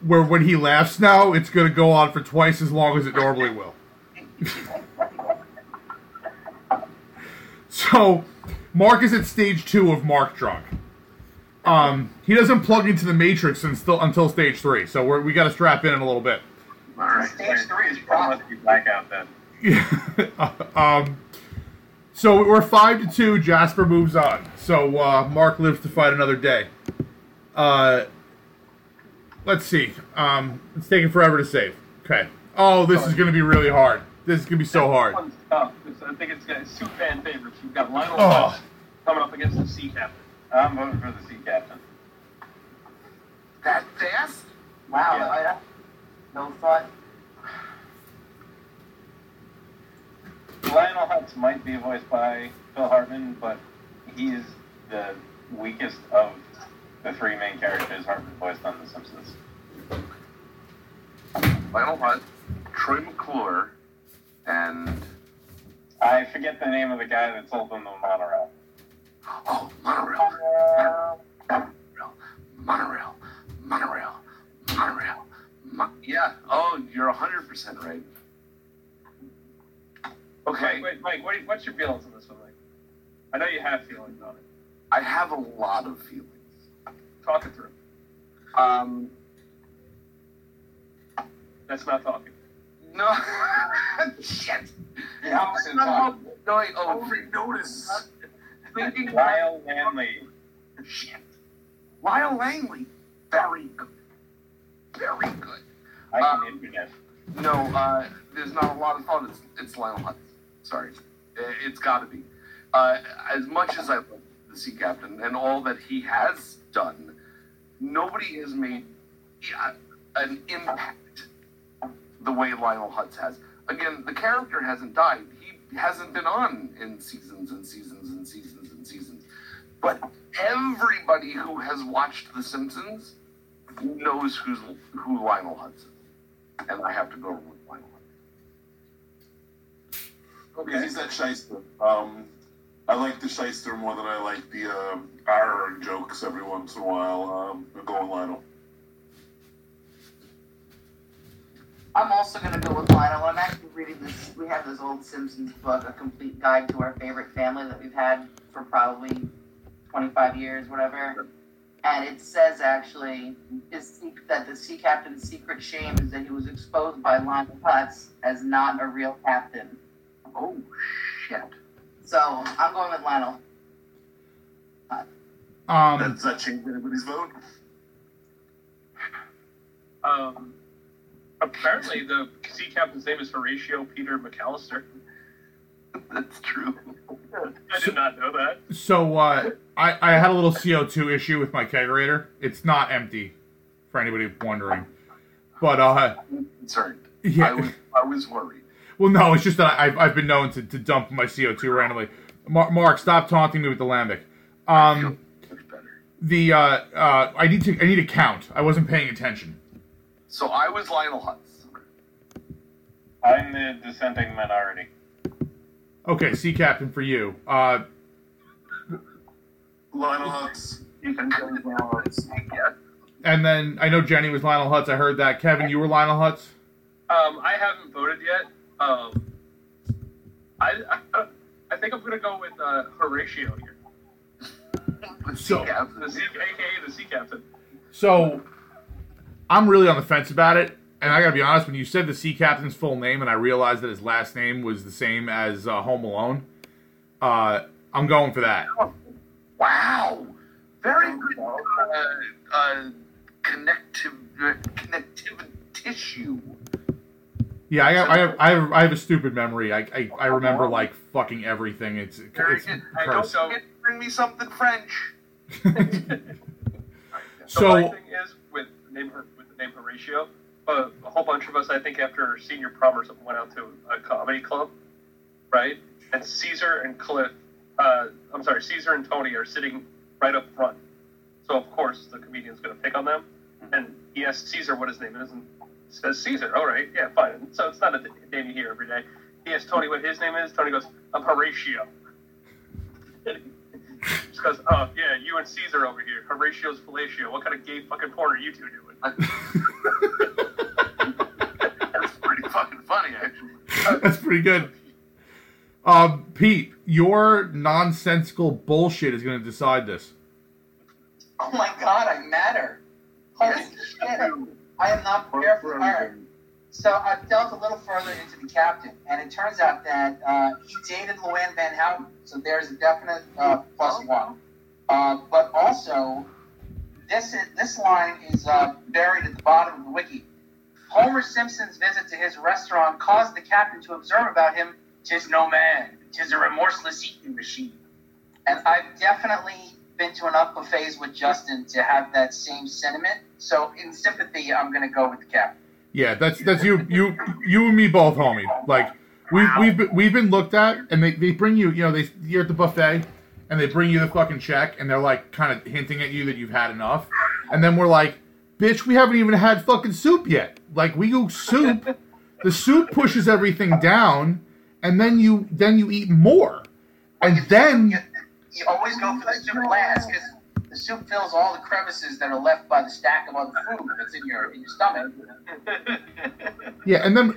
where when he laughs now, it's going to go on for twice as long as it normally will. So, Mark is at stage 2 of Mark drunk. He doesn't plug into the Matrix until stage 3, so we got to strap in a little bit. All right. Stage 3 is probably blackout then. So we're 5-2. Jasper moves on. So Mark lives to fight another day. Let's see. It's taking forever to save. Okay. Oh, this is going to be really hard. This is going to be so hard. I think it's two fan favorites. You've got Lionel coming up against the sea captain. I'm voting for the sea captain. That fast? Wow. Yeah. No thought. Lionel Hutz might be voiced by Phil Hartman, but he's the weakest of the three main characters Hartman voiced on The Simpsons. Lionel Hutz, Troy McClure, and... I forget the name of the guy that sold them the monorail. Oh, monorail. Yeah, you're 100% right. Okay. Wait, Mike, what's your feelings on this one, Mike? I know you have feelings on it. I have a lot of feelings. Talk it through. That's not talking. No. Shit. Yeah, I'm not talking. No, wait, free notice. Thinking Lyle Langley. Shit. Lyle Langley. Very good. I can internet. No, there's not a lot of thought. It's Lionel Hutz. Sorry. It's got to be. As much as I love the sea captain and all that he has done, nobody has made an impact the way Lionel Hutz has. Again, the character hasn't died. He hasn't been on in seasons. But everybody who has watched The Simpsons knows who Lionel Hutz is. And I have to go with Lionel. Okay, he's that shyster. I like the shyster more than I like the R jokes every once in a while. I'm going Lionel. I'm also going to go with Lionel. I'm actually reading this. We have this old Simpsons book, A Complete Guide to Our Favorite Family, that we've had for probably 25 years, whatever. And it says, actually, that the sea captain's secret shame is that he was exposed by Lionel Hutz as not a real captain. Oh, shit. So, I'm going with Lionel. That's not changing anybody's vote. Apparently, the sea captain's name is Horatio Peter McAllister. That's true. I did not know that. So, I had a little CO2 issue with my kegerator. It's not empty, for anybody wondering. But, I'm concerned. Yeah. I was worried. Well, no, it's just that I've been known to dump my CO2 randomly. Mark, stop taunting me with the lambic. I need to count. I wasn't paying attention. So I was Lionel Hutz. I'm the dissenting minority. Okay, sea captain for you. Lionel Hutz. You can go with Lionel Hutz. And then I know Jenny was Lionel Hutz. I heard that. Kevin, you were Lionel Hutz? I haven't voted yet. I think I'm going to go with Horatio here. A.k.a. the sea captain. So, I'm really on the fence about it. And I gotta be honest, when you said the sea captain's full name and I realized that his last name was the same as Home Alone, I'm going for that. Wow. Very good connective tissue. Yeah, I have a stupid memory. I remember, like, fucking everything. It's good. I don't know. Bring me something French. So my thing is, with the name Horatio, a whole bunch of us, I think, after our senior prom or something, went out to a comedy club, right? And Caesar and Tony are sitting right up front. So, of course, the comedian's going to pick on them. And he asks Caesar what his name is, and says, Caesar, all right, yeah, fine. So it's not a name you hear every day. He asks Tony what his name is. Tony goes, I'm Horatio. And he just goes, oh, yeah, you and Caesar over here. Horatio's fellatio. What kind of gay fucking porn are you two doing? That's pretty fucking funny, actually. That's pretty good. Pete, your nonsensical bullshit is going to decide this. Oh my god, I matter. Holy shit. I am not prepared for her. So I've delved a little further into the captain, and it turns out that he dated Luann Van Houten, so there's a definite +1. But also, this line is buried at the bottom of the wiki. Homer Simpson's visit to his restaurant caused the captain to observe about him, "'Tis no man, 'tis a remorseless eating machine." And I've definitely been to enough buffets with Justin to have that same sentiment. So in sympathy, I'm going to go with the captain. Yeah, that's you and me both, homie. Like we've been looked at, and they bring you, you're at the buffet, and they bring you the fucking check, and they're like kind of hinting at you that you've had enough, and then we're like, bitch, we haven't even had fucking soup yet. Like we go soup, the soup pushes everything down, and then you eat more, and then you always go for the soup last because the soup fills all the crevices that are left by the stack of other food that's in your stomach. Yeah, and then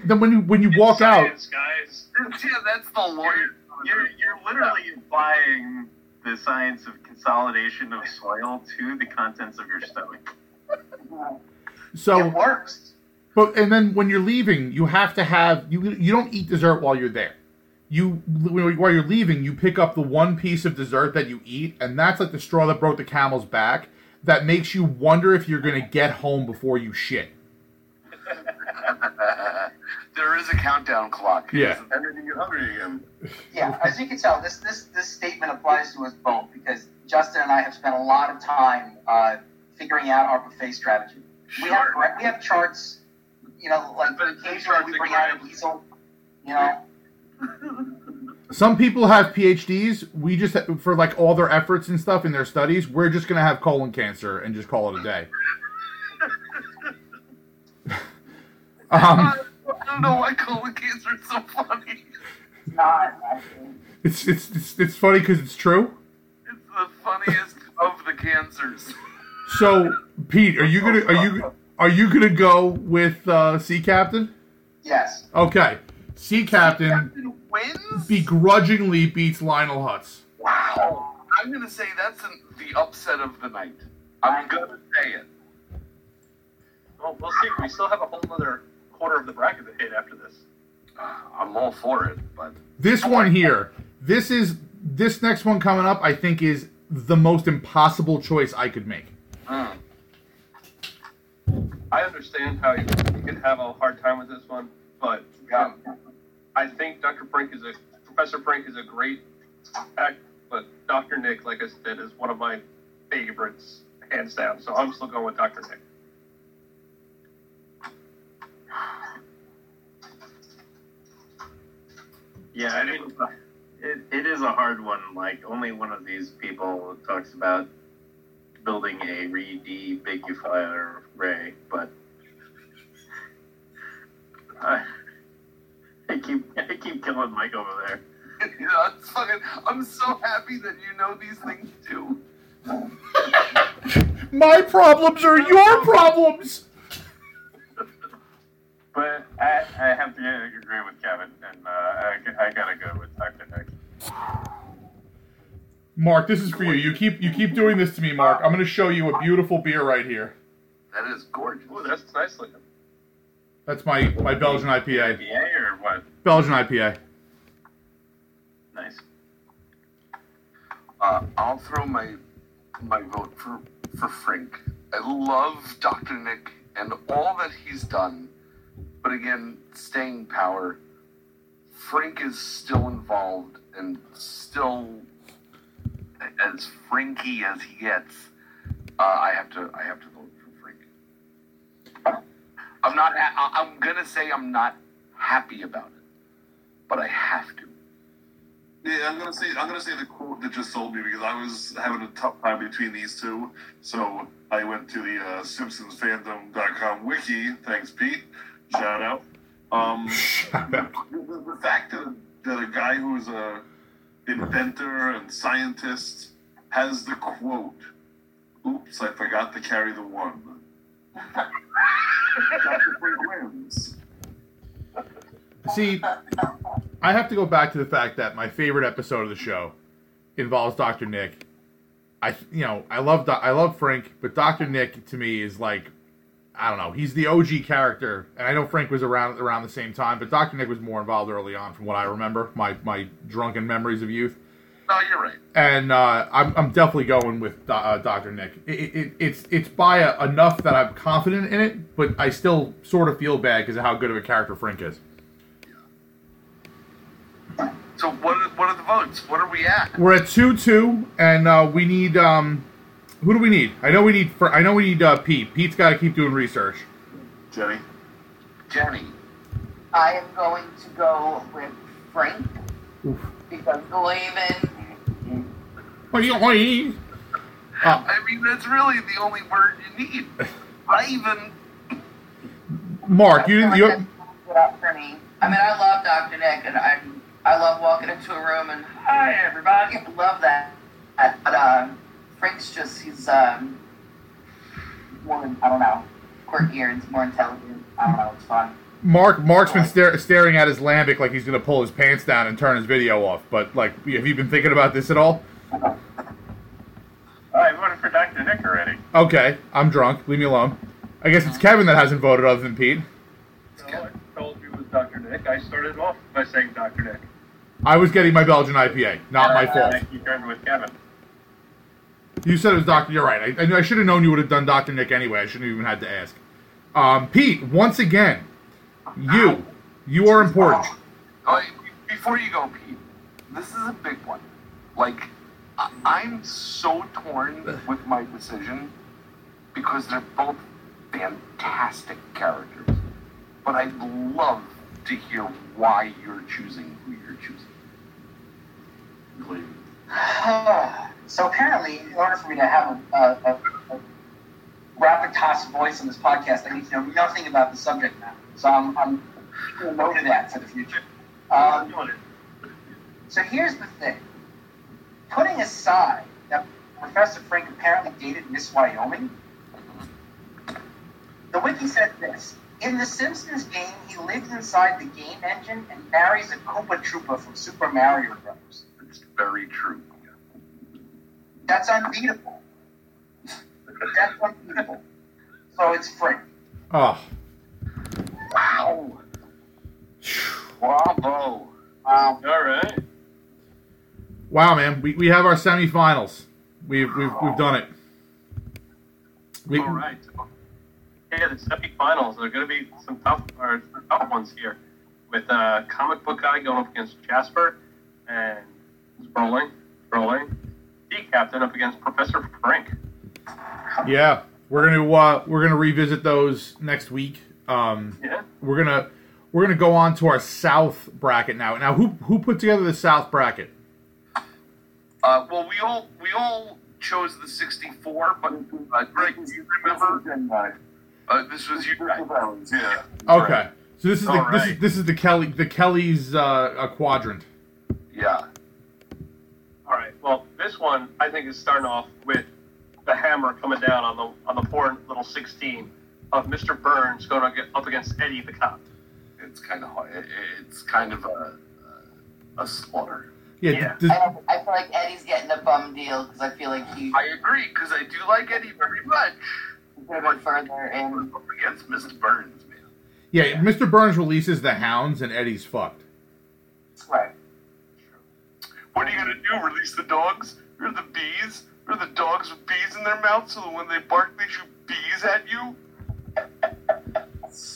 when you walk science, out, guys, yeah, that's the lawyer. You're literally applying the science of consolidation of soil to the contents of your stomach. So it works. But and then when you're leaving, you have to have you don't eat dessert while you're there. While you're leaving, you pick up the one piece of dessert that you eat, and that's like the straw that broke the camel's back that makes you wonder if you're going to get home before you shit. There is a countdown clock. Yeah. And then you get hungry again. Yeah, as you can tell, this statement applies to us both, because Justin and I have spent a lot of time figuring out our buffet strategy. Sure. We have charts, like occasionally we bring out an easel, Some people have PhDs. We just, for like all their efforts and stuff in their studies, we're just going to have colon cancer and just call it a day. I don't know why colon cancer is so funny. It's not. It's funny because it's true. It's the funniest of the cancers. So, Pete, are you gonna go with sea captain? Yes. Okay. Sea captain wins? Begrudgingly beats Lionel Hutz. Wow. I'm going to say that's the upset of the night. I'm going to say it. Well, we'll see. We still have a whole other quarter of the bracket to hit after this. I'm all for it, but... This one here, this next one coming up, I think is the most impossible choice I could make. Mm. I understand how you can have a hard time with this one, but God, I think Professor Frank is a great actor, but Dr. Nick, like I said, is one of my favorites, hands down, so I'm still going with Dr. Nick. Yeah, I mean, it is a hard one. Like, only one of these people talks about building a re-debigifier array, but I keep killing Mike over there. You know, I'm so happy that you know these things too. My problems are your problems. But I have to agree with Kevin, and I gotta go with Dr. Nick. Mark, this is for you. You keep doing this to me, Mark. I'm gonna show you a beautiful beer right here. That is gorgeous. Ooh, that's nice looking. That's my Belgian IPA. IPA or what? Belgian IPA. Nice. I'll throw my vote for Frank. I love Dr. Nick and all that he's done. But again, staying power, Frank is still involved and still as Franky as he gets. I have to vote for Frank. I'm gonna say I'm not happy about it, but I have to. Yeah, I'm gonna say the quote that just sold me because I was having a tough time between these two. So I went to the SimpsonsFandom.com wiki. Thanks, Pete. Shout out. The fact that a guy who's a inventor and scientist has the quote, "Oops, I forgot to carry the one." Dr. Frank wins. See, I have to go back to the fact that my favorite episode of the show involves Dr. Nick. I love Frank, but Dr. Nick to me is like, I don't know. He's the OG character, and I know Frank was around the same time, but Dr. Nick was more involved early on, from what I remember, my drunken memories of youth. No, you're right. And I'm definitely going with Dr. Nick. It's by enough that I'm confident in it, but I still sort of feel bad because of how good of a character Frank is. Yeah. So what are the votes? What are we at? We're at 2-2, and we need. Who do we need? I know we need Pete. Pete's got to keep doing research. Jenny. I am going to go with Frank. Oof. Because Gleeman. Oi. I mean, that's really the only word you need. Not even. Mark, you. That's good up for me. I mean, I love Dr. Nick, and I love walking into a room and hi everybody. I love that. But Frank's just, he's more, I don't know, quirkier and more intelligent. I don't know, it's fun. Mark's been staring at his lambic like he's going to pull his pants down and turn his video off. But, like, have you been thinking about this at all? I voted for Dr. Nick already. Okay, I'm drunk. Leave me alone. I guess it's Kevin that hasn't voted other than Pete. Well, I told you it was Dr. Nick. I started off by saying Dr. Nick. I was getting my Belgian IPA. Not my fault. I think you turned with Kevin. You said it was Dr. You're right. I should have known you would have done Dr. Nick anyway. I shouldn't have even had to ask. Pete, once again, you are important. Before you go, Pete, this is a big one. Like, I'm so torn with my decision because they're both fantastic characters. But I'd love to hear why you're choosing who you're choosing. Please. So apparently, in order for me to have a gravitas voice on this podcast, I need to know nothing about the subject matter. So I'm a note of that for the future. So here's the thing. Putting aside that Professor Frank apparently dated Miss Wyoming, the wiki said this. In the Simpsons game, he lives inside the game engine and marries a Koopa Troopa from Super Mario Bros. It's very true. That's unbeatable. But that's unbeatable. So it's free. Oh. Wow. Bravo. Wow. All right. Wow, man. We have our semifinals. We've done it. All right. Yeah, the semifinals. There are going to be some tough ones here. With Comic Book Guy going up against Jasper, and Sperling, D Captain up against Professor Frank. Yeah, we're gonna revisit those next week. Yeah, we're gonna go on to our South bracket now. Now, who put together the South bracket? Well, we all chose the 64, but Greg, do you remember? This was you, right? Yeah. Okay. So this is the Kelly's quadrant. Yeah. All right. Well, this one I think is starting off with the hammer coming down on the poor little 16 of Mr. Burns going up against Eddie the cop. It's kind of hard. It's kind of a slaughter. Yeah. I feel like Eddie's getting a bum deal because I feel like he. I agree because I do like Eddie very much. But further in against Mr. Burns. Yeah, Mr. Burns releases the hounds and Eddie's fucked. Right. What are you going to do? Release the dogs? Or the bees? Or the dogs with bees in their mouths so that when they bark, they shoot bees at you?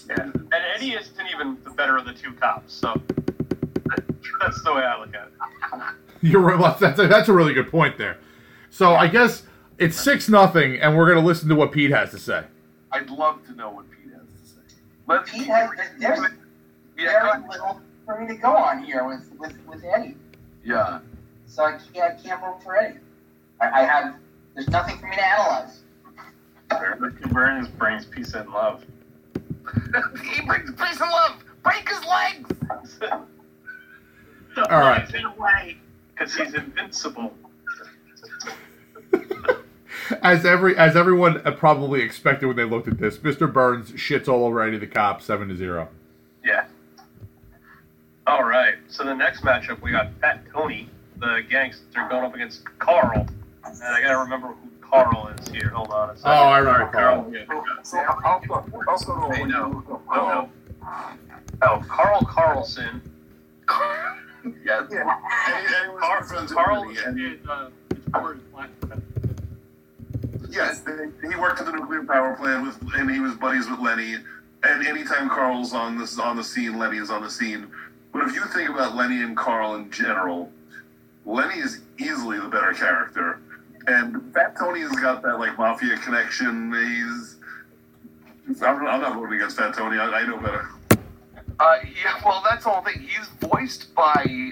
Yeah. And Eddie isn't even the better of the two cops, so that's the way I look at it. You're right. That's a really good point there. So I guess it's 6-0, and we're going to listen to what Pete has to say. I'd love to know what Pete Pete has there's little for me to go on here with Eddie. Yeah. So I can't vote for Eddie. There's nothing for me to analyze. Burns brings peace and love. He brings peace and love. Break his legs. All right. Because he's invincible. As everyone probably expected when they looked at this, Mr. Burns shits all over Eddie the cop, 7-0. Yeah. All right. So the next matchup, we got Fat Tony, the gangster, going up against Carl. And I gotta remember who Carl is here. Hold on a second. Oh, I remember Carl. Yeah. Carl Carlson. Yeah. Carl is black. Yes, he worked at the nuclear power plant and he was buddies with Lenny. And anytime Carl's on the scene, Lenny is on the scene. But if you think about Lenny and Carl in general, Lenny is easily the better character. And Fat Tony has got that like mafia connection. I'm not voting against Fat Tony. I know better. Yeah, well, that's the whole thing. He's voiced by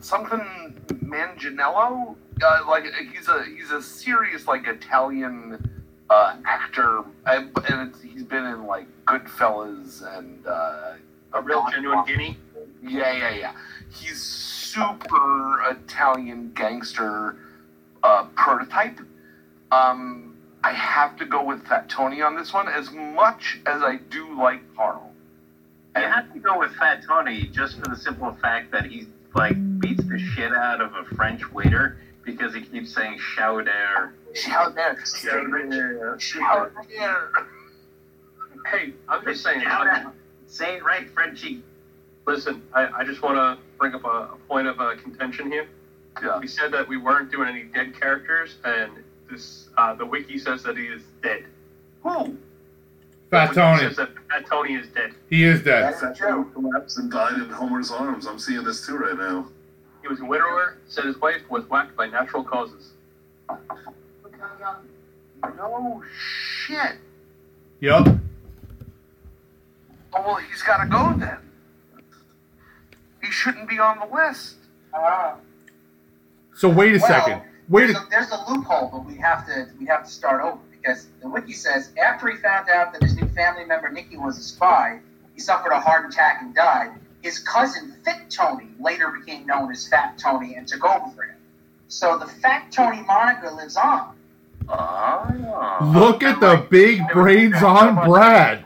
something Manganiello. He's a serious Italian actor, and he's been in Goodfellas and a real genuine Guinea. Yeah. He's super Italian gangster prototype. I have to go with Fat Tony on this one, as much as I do like Carl. You have to go with Fat Tony just for the simple fact that he beats the shit out of a French waiter. Because he keeps saying shout air. Hey, I'm just saying, say it right, Frenchie. Listen, I just want to bring up a point of contention here. Yeah. We said that we weren't doing any dead characters, and this the wiki says that he is dead. Who? Fat Tony. Says that Fat Tony is dead. He is dead. Fat Tony collapsed and died in Homer's arms. I'm seeing this too right now. He was a widower, said his wife was whacked by natural causes. No shit. Yup. Oh, well, he's got to go then. He shouldn't be on the list. So wait a second. There's a loophole, but we have to start over because the wiki says after he found out that his new family member Nikki was a spy, he suffered a heart attack and died. His cousin, Fit Tony, later became known as Fat Tony and took over for him. So the Fat Tony moniker lives on. Look at the big braids on Brad.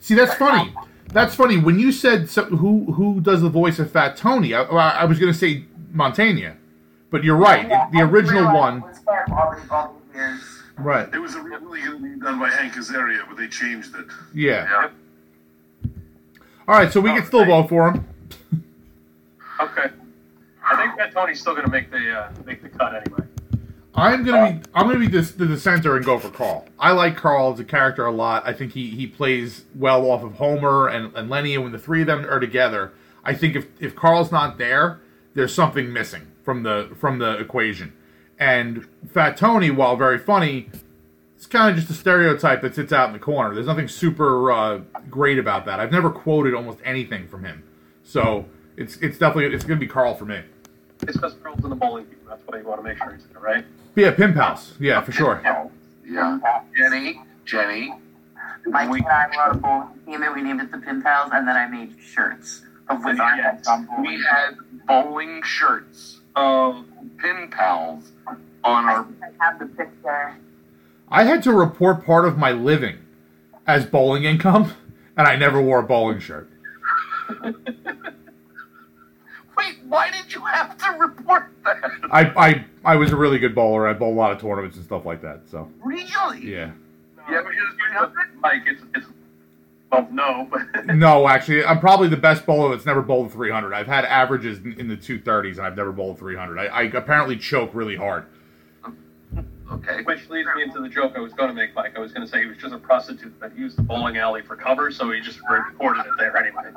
See, that's funny. That's funny. When you said who does the voice of Fat Tony, I was going to say Montaigne. But you're right. Yeah, the original one. Right. It was originally done by Hank Azaria, but they changed it. Yeah. Yep. All right, so we can still vote for him. Okay. I think that Tony's still going to make the cut anyway. I'm gonna be the dissenter and go for Carl. I like Carl as a character a lot. I think he plays well off of Homer and Lenny, and when the three of them are together, I think if Carl's not there, there's something missing from the equation. And Fat Tony, while very funny, it's kind of just a stereotype that sits out in the corner. There's nothing super great about that. I've never quoted almost anything from him, so it's definitely gonna be Carl for me. It's because Carl's in the bowling team. That's why you want to make sure he's there, right? Yeah, Pimp House. Yeah, for sure. Yeah. Jenny. Mike and I wrote a bowling team and we named it the Pimp House, and then I made shirts of which I had some bowling. We had bowling shirts of Pin Pals on our... I have the picture. I had to report part of my living as bowling income, and I never wore a bowling shirt. Wait, why did you have to report that? I was a really good bowler. I bowled a lot of tournaments and stuff like that. So really? Yeah. Yeah, but Mike, it's well, no. No, actually, I'm probably the best bowler that's never bowled 300. I've had averages in the 230s, and I've never bowled 300. I apparently choke really hard. Okay. Which leads me into the joke I was going to make, Mike. I was going to say he was just a prostitute that used the bowling alley for cover, so he just reported it there anyway.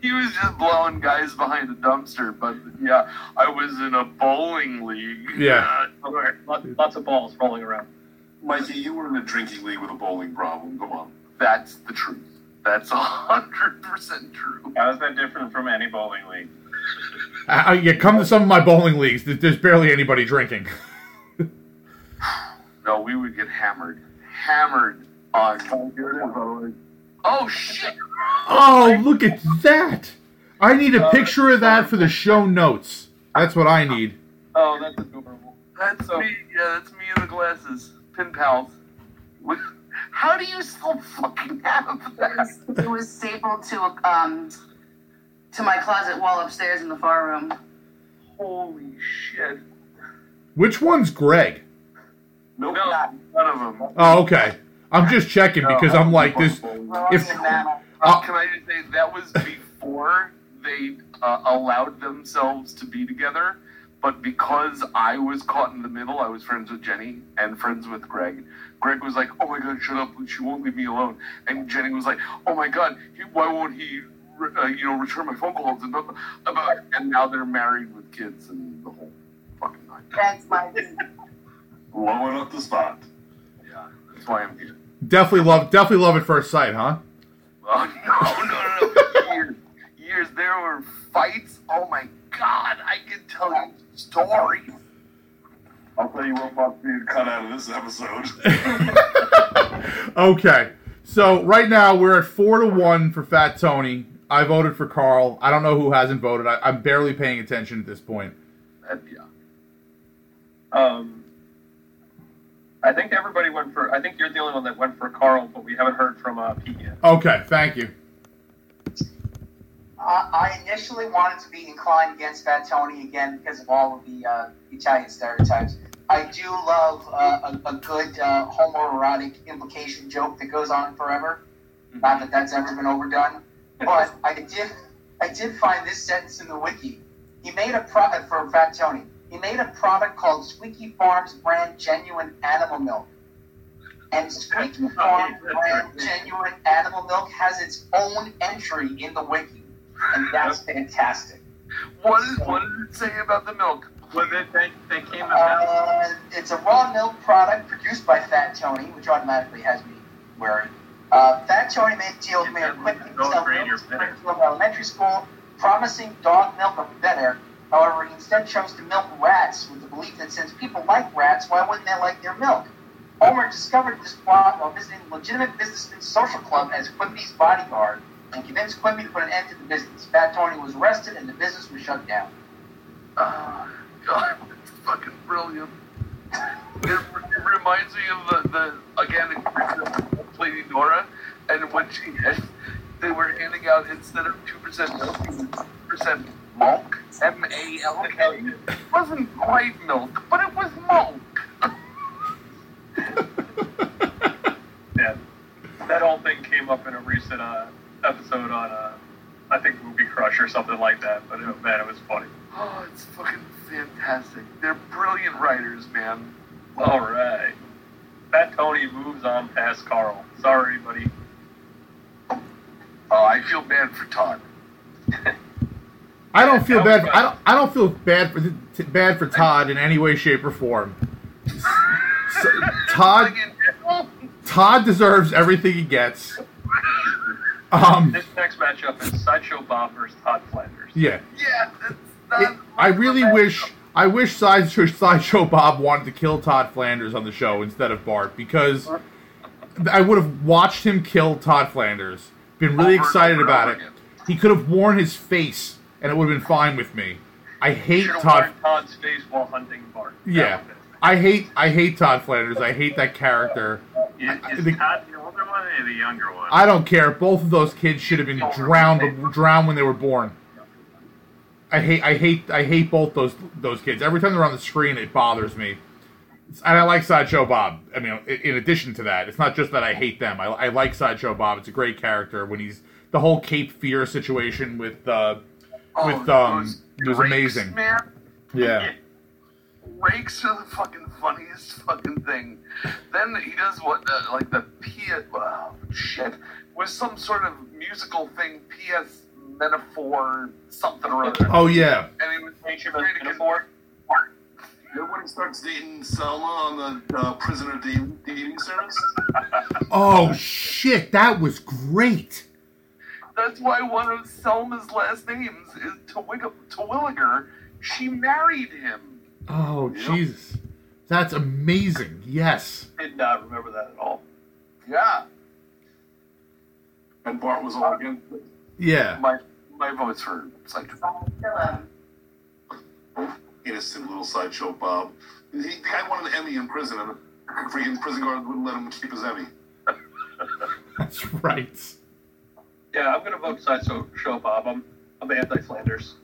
He was just blowing guys behind the dumpster, but yeah, I was in a bowling league. Yeah. Lots of balls rolling around. Mikey, you were in a drinking league with a bowling problem. Come on. That's the truth. That's 100% true. How is that different from any bowling league? Yeah, come to some of my bowling leagues. There's barely anybody drinking. No, we would get hammered on. Oh shit! Oh, look at that! I need a picture of that for the show notes. That's what I need. Oh, that's adorable. That's me. Yeah, that's me and the glasses. Pin Pals. How do you still fucking have that? It was stapled to my closet wall upstairs in the far room. Holy shit! Which one's Greg? No, none of them. Oh, okay. I'm just checking because I'm like this. Can I just say that was before they allowed themselves to be together? But because I was caught in the middle, I was friends with Jenny and friends with Greg. Greg was like, "Oh my God, shut up! She won't leave me alone." And Jenny was like, "Oh my God, why won't he, return my phone calls?" And now they're married with kids and the whole fucking night. That's my thing. Blowing up the spot. Yeah, that's why I'm here. Definitely love at first sight, huh? No. Years. There were fights. Oh my God, I can tell you stories. I'll tell you what must be cut out of this episode. Okay, so right now we're at 4-1 for Fat Tony. I voted for Carl. I don't know who hasn't voted. I'm barely paying attention at this point. Yeah. I think everybody went for... I think you're the only one that went for Carl, but we haven't heard from Pete yet. Okay, thank you. I initially wanted to be inclined against Fat Tony again because of all of the Italian stereotypes. I do love a good homoerotic implication joke that goes on forever. Not that that's ever been overdone. But I did find this sentence in the wiki. He made a profit for Fat Tony. He made a product called Squeaky Farms brand genuine animal milk. And Squeaky Farms brand genuine animal milk has its own entry in the wiki. And that's fantastic. What did it say about the milk? They came about? It's a raw milk product produced by Fat Tony, which automatically has me wearing. Fat Tony made a deal with Mayor Quinton Springfield Elementary School, promising dog milk or better. However, he instead chose to milk rats with the belief that since people like rats, why wouldn't they like their milk? Homer discovered this plot while visiting a legitimate businessman's social club as Quimby's bodyguard and convinced Quimby to put an end to the business. Fat Tony was arrested and the business was shut down. God, it's fucking brilliant. It reminds me of the Lady Nora, and when they were handing out, instead of 2% milk, 2% Malk, M-A-L-K. It wasn't quite milk, but it was Malk. Yeah. That whole thing came up in a recent episode on, I think, Movie Crush or something like that. But, man, it was funny. Oh, it's fucking fantastic. They're brilliant writers, man. All right. Fat Tony moves on past Carl. Sorry, buddy. Oh, I feel bad for Todd. I don't feel bad. I don't feel bad for Todd in any way, shape, or form. So, Todd deserves everything he gets. This next matchup is Sideshow Bob versus Todd Flanders. Yeah. Yeah. I wish Sideshow Bob wanted to kill Todd Flanders on the show instead of Bart, because I would have watched him kill Todd Flanders. Been really excited about it. He could have worn his face, and it would have been fine with me. I hate Todd. Todd's face while hunting Bart. Yeah, I hate Todd Flanders. I hate that character. Is Todd the older one or the younger one? I don't care. Both of those kids should have been drowned when they were born. I hate both those kids. Every time they're on the screen, it bothers me. And I like Sideshow Bob. I mean, in addition to that, it's not just that I hate them. I like Sideshow Bob. It's a great character. When he's the whole Cape Fear situation it was amazing. Man. Yeah. Rakes are the fucking funniest fucking thing. Then he does with some sort of musical thing. P.S. metaphor something or other. Oh yeah. And he was metaphor. When he starts dating Selma on the prisoner dating service. Oh shit, that was great. That's why one of Selma's last names is Terwilliger. She married him. Oh Jesus, that's amazing. Yes. I did not remember that at all. Yeah. And Bart was all again. Yeah. My vote's for Psycho. Innocent little Sideshow Bob. The guy won an Emmy in prison, and the freaking prison guard wouldn't let him keep his Emmy. That's right. Yeah, I'm going to vote Sideshow Bob. I'm anti-Flanders.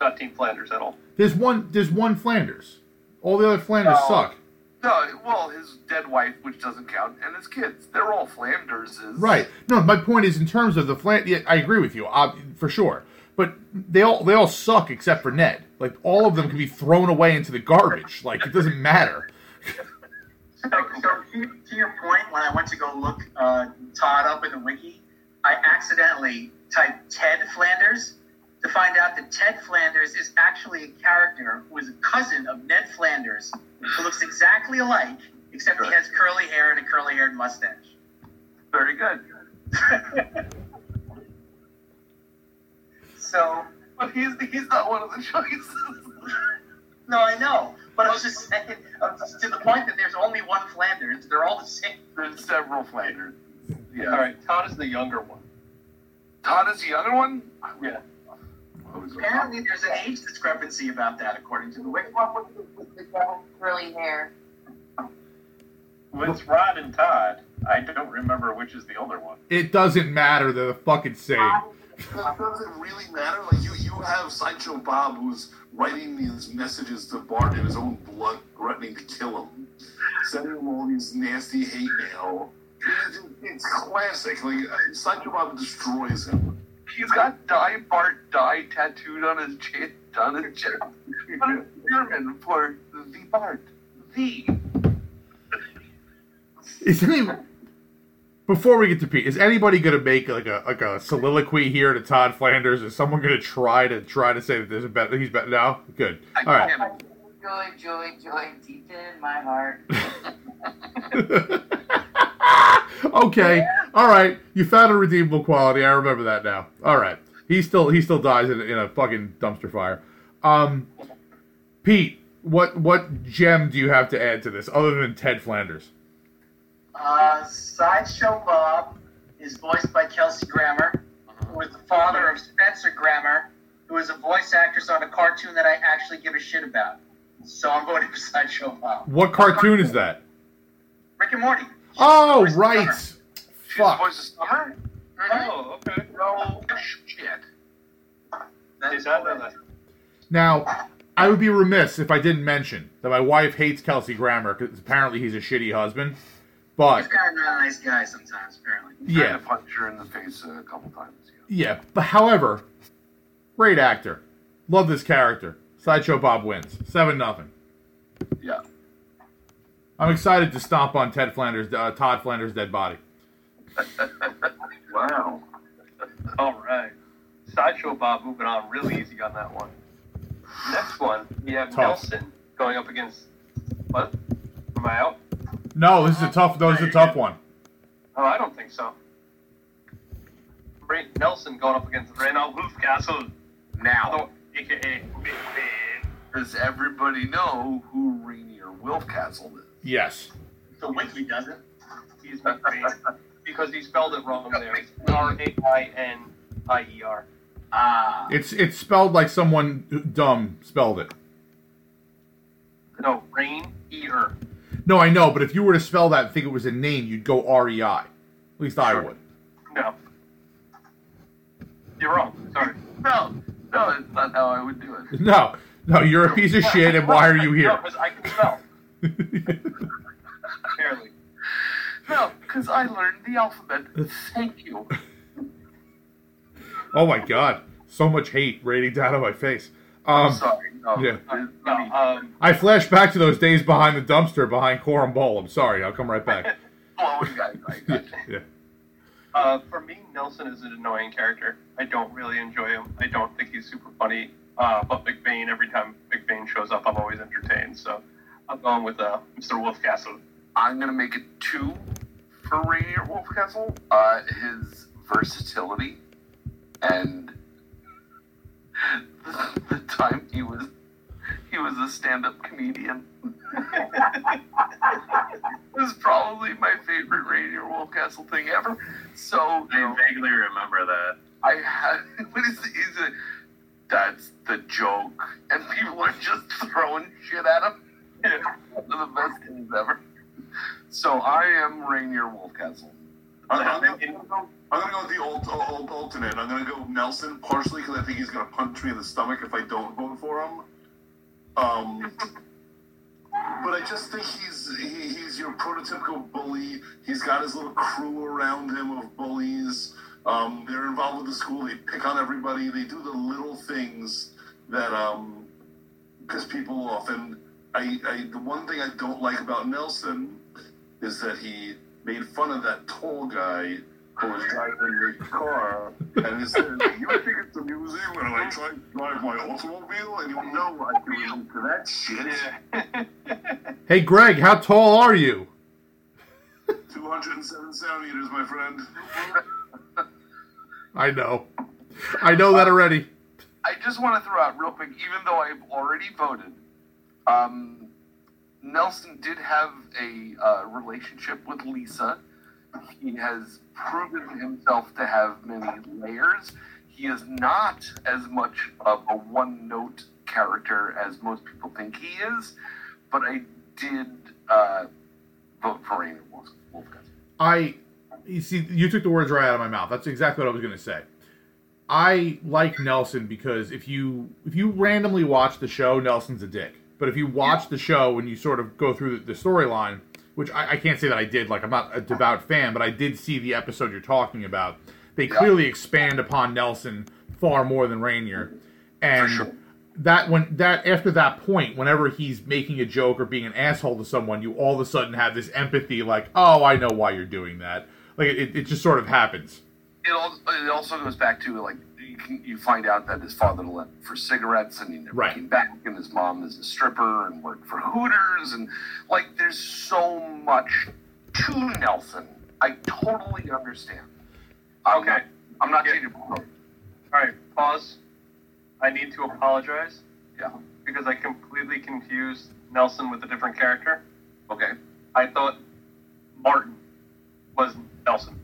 Not Team Flanders at all. There's one Flanders. All the other Flanders suck. No, well, his dead wife, which doesn't count, and his kids. They're all Flanderses. Right. No, my point is in terms of the Flanders, I agree with you, for sure. But they all suck except for Ned. Like, all of them can be thrown away into the garbage. Like, it doesn't matter. So to your point, when I went to go look Todd up in the wiki, I accidentally typed Ted Flanders to find out that Ted Flanders is actually a character who is a cousin of Ned Flanders, who looks exactly alike, except he has curly hair and a curly-haired mustache. Very good. So, but he's not one of the choices. No, I know. But I was just saying, to the point that there's only one Flanders. They're all the same. There's several Flanders. Yeah. All right. Todd is the younger one. Todd is the younger one? Yeah. Apparently, there's an age discrepancy about that, according to the wiki. What was the devil's curly hair? With Rod and Todd, I don't remember which is the older one. It doesn't matter. They're the fucking same. Does it really matter? Like, you have Sideshow Bob who's writing these messages to Bart in his own blood, threatening to kill him, sending him all these nasty hate mail. It's classic. Like, Sideshow Bob destroys him. He's got Die Bart Die tattooed on his chin. But it's German for the Bart. The. Isn't he? Before we get to Pete, is anybody going to make like a soliloquy here to Todd Flanders? Is someone going to try to say that there's a better? He's better now. Good. All right. Joy, joy, joy, deep in my heart. Okay. Yeah. All right. You found a redeemable quality. I remember that now. All right. He still dies in a fucking dumpster fire. Pete, what gem do you have to add to this other than Ted Flanders? Sideshow Bob is voiced by Kelsey Grammer, who is the father of Spencer Grammer, who is a voice actress on a cartoon that I actually give a shit about. So I'm voting for Sideshow Bob. What cartoon is that? Rick and Morty. Oh, right. Fuck. She's the voice of Summer? Oh, okay. No, shit. Now, I would be remiss if I didn't mention that my wife hates Kelsey Grammer because apparently he's a shitty husband. But he's kind of not a nice guy sometimes, apparently. Yeah. Kind of punched her in the face a couple times. Yeah, but however, great actor. Love this character. Sideshow Bob wins. 7-0. Yeah. I'm excited to stomp on Todd Flanders' dead body. Wow. All right. Sideshow Bob moving on real easy on that one. Next one, we have Nelson going up against... What? Am I out? No, this is a tough one. Oh, I don't think so. Nelson going up against Reynold Wolfcastle. Now, a.k.a. Does everybody know who Rainier Wolfcastle is? Yes. The wiki doesn't. He's not great. Because he spelled it wrong there. R-A-I-N-I-E-R. Ah. It's spelled like someone dumb spelled it. No, Rain-E-R. No, I know, but if you were to spell that and think it was a name, you'd go R-E-I. At least I would. No. You're wrong. Sorry. No, it's not how I would do it. No, you're a piece of shit, and why are you here? No, because I can spell. Barely. No, because I learned the alphabet. Thank you. Oh, my God. So much hate raining down on my face. I'm sorry. No, yeah. I flash back to those days behind the dumpster behind Coram Bowl. I'm sorry. I'll come right back. Oh, we got it. Yeah. For me, Nelson is an annoying character. I don't really enjoy him. I don't think he's super funny. But McBain, every time McBain shows up, I'm always entertained. So I'm going with Mr. Wolfcastle. I'm going to make it 2 for Rainier Wolfcastle. His versatility and the time he was a stand-up comedian. This is probably my favorite Rainier Wolfcastle thing ever. So I vaguely remember that. I had that's the joke, and people are just throwing shit at him. One of the best things ever. So I am Rainier Wolfcastle. I'm gonna go with the old alternate. I'm gonna go with Nelson partially because I think he's gonna punch me in the stomach if I don't vote for him. But I just think he's your prototypical bully. He's got his little crew around him of bullies. They're involved with the school. They pick on everybody. They do the little things that piss people off. And the one thing I don't like about Nelson is that he made fun of that tall guy who was driving the car. And he said, you think it's amusing when I try to drive my automobile? And you know I can do that shit. Hey, Greg, how tall are you? 207 centimeters, my friend. I know that already. I just want to throw out real quick, even though I've already voted, Nelson did have a relationship with Lisa. He has proven himself to have many layers. He is not as much of a one-note character as most people think he is, but I did vote for Rainier Wolfcastle. You see, you took the words right out of my mouth. That's exactly what I was going to say. I like Nelson because if you randomly watch the show, Nelson's a dick. But if you watch the show and you sort of go through the storyline, which I can't say that I did, like I'm not a devout fan, but I did see the episode you're talking about. They clearly expand upon Nelson far more than Rainier. And for sure. After that point, whenever he's making a joke or being an asshole to someone, you all of a sudden have this empathy like, oh, I know why you're doing that. Like, it just sort of happens. It also goes back to, like, you find out that his father left for cigarettes and he never came back, and his mom is a stripper and worked for Hooters, and, like, there's so much to Nelson. I totally understand. Okay. I'm not cheating. All right, pause. I need to apologize. Yeah. Because I completely confused Nelson with a different character. Okay. I thought Martin was Nelson.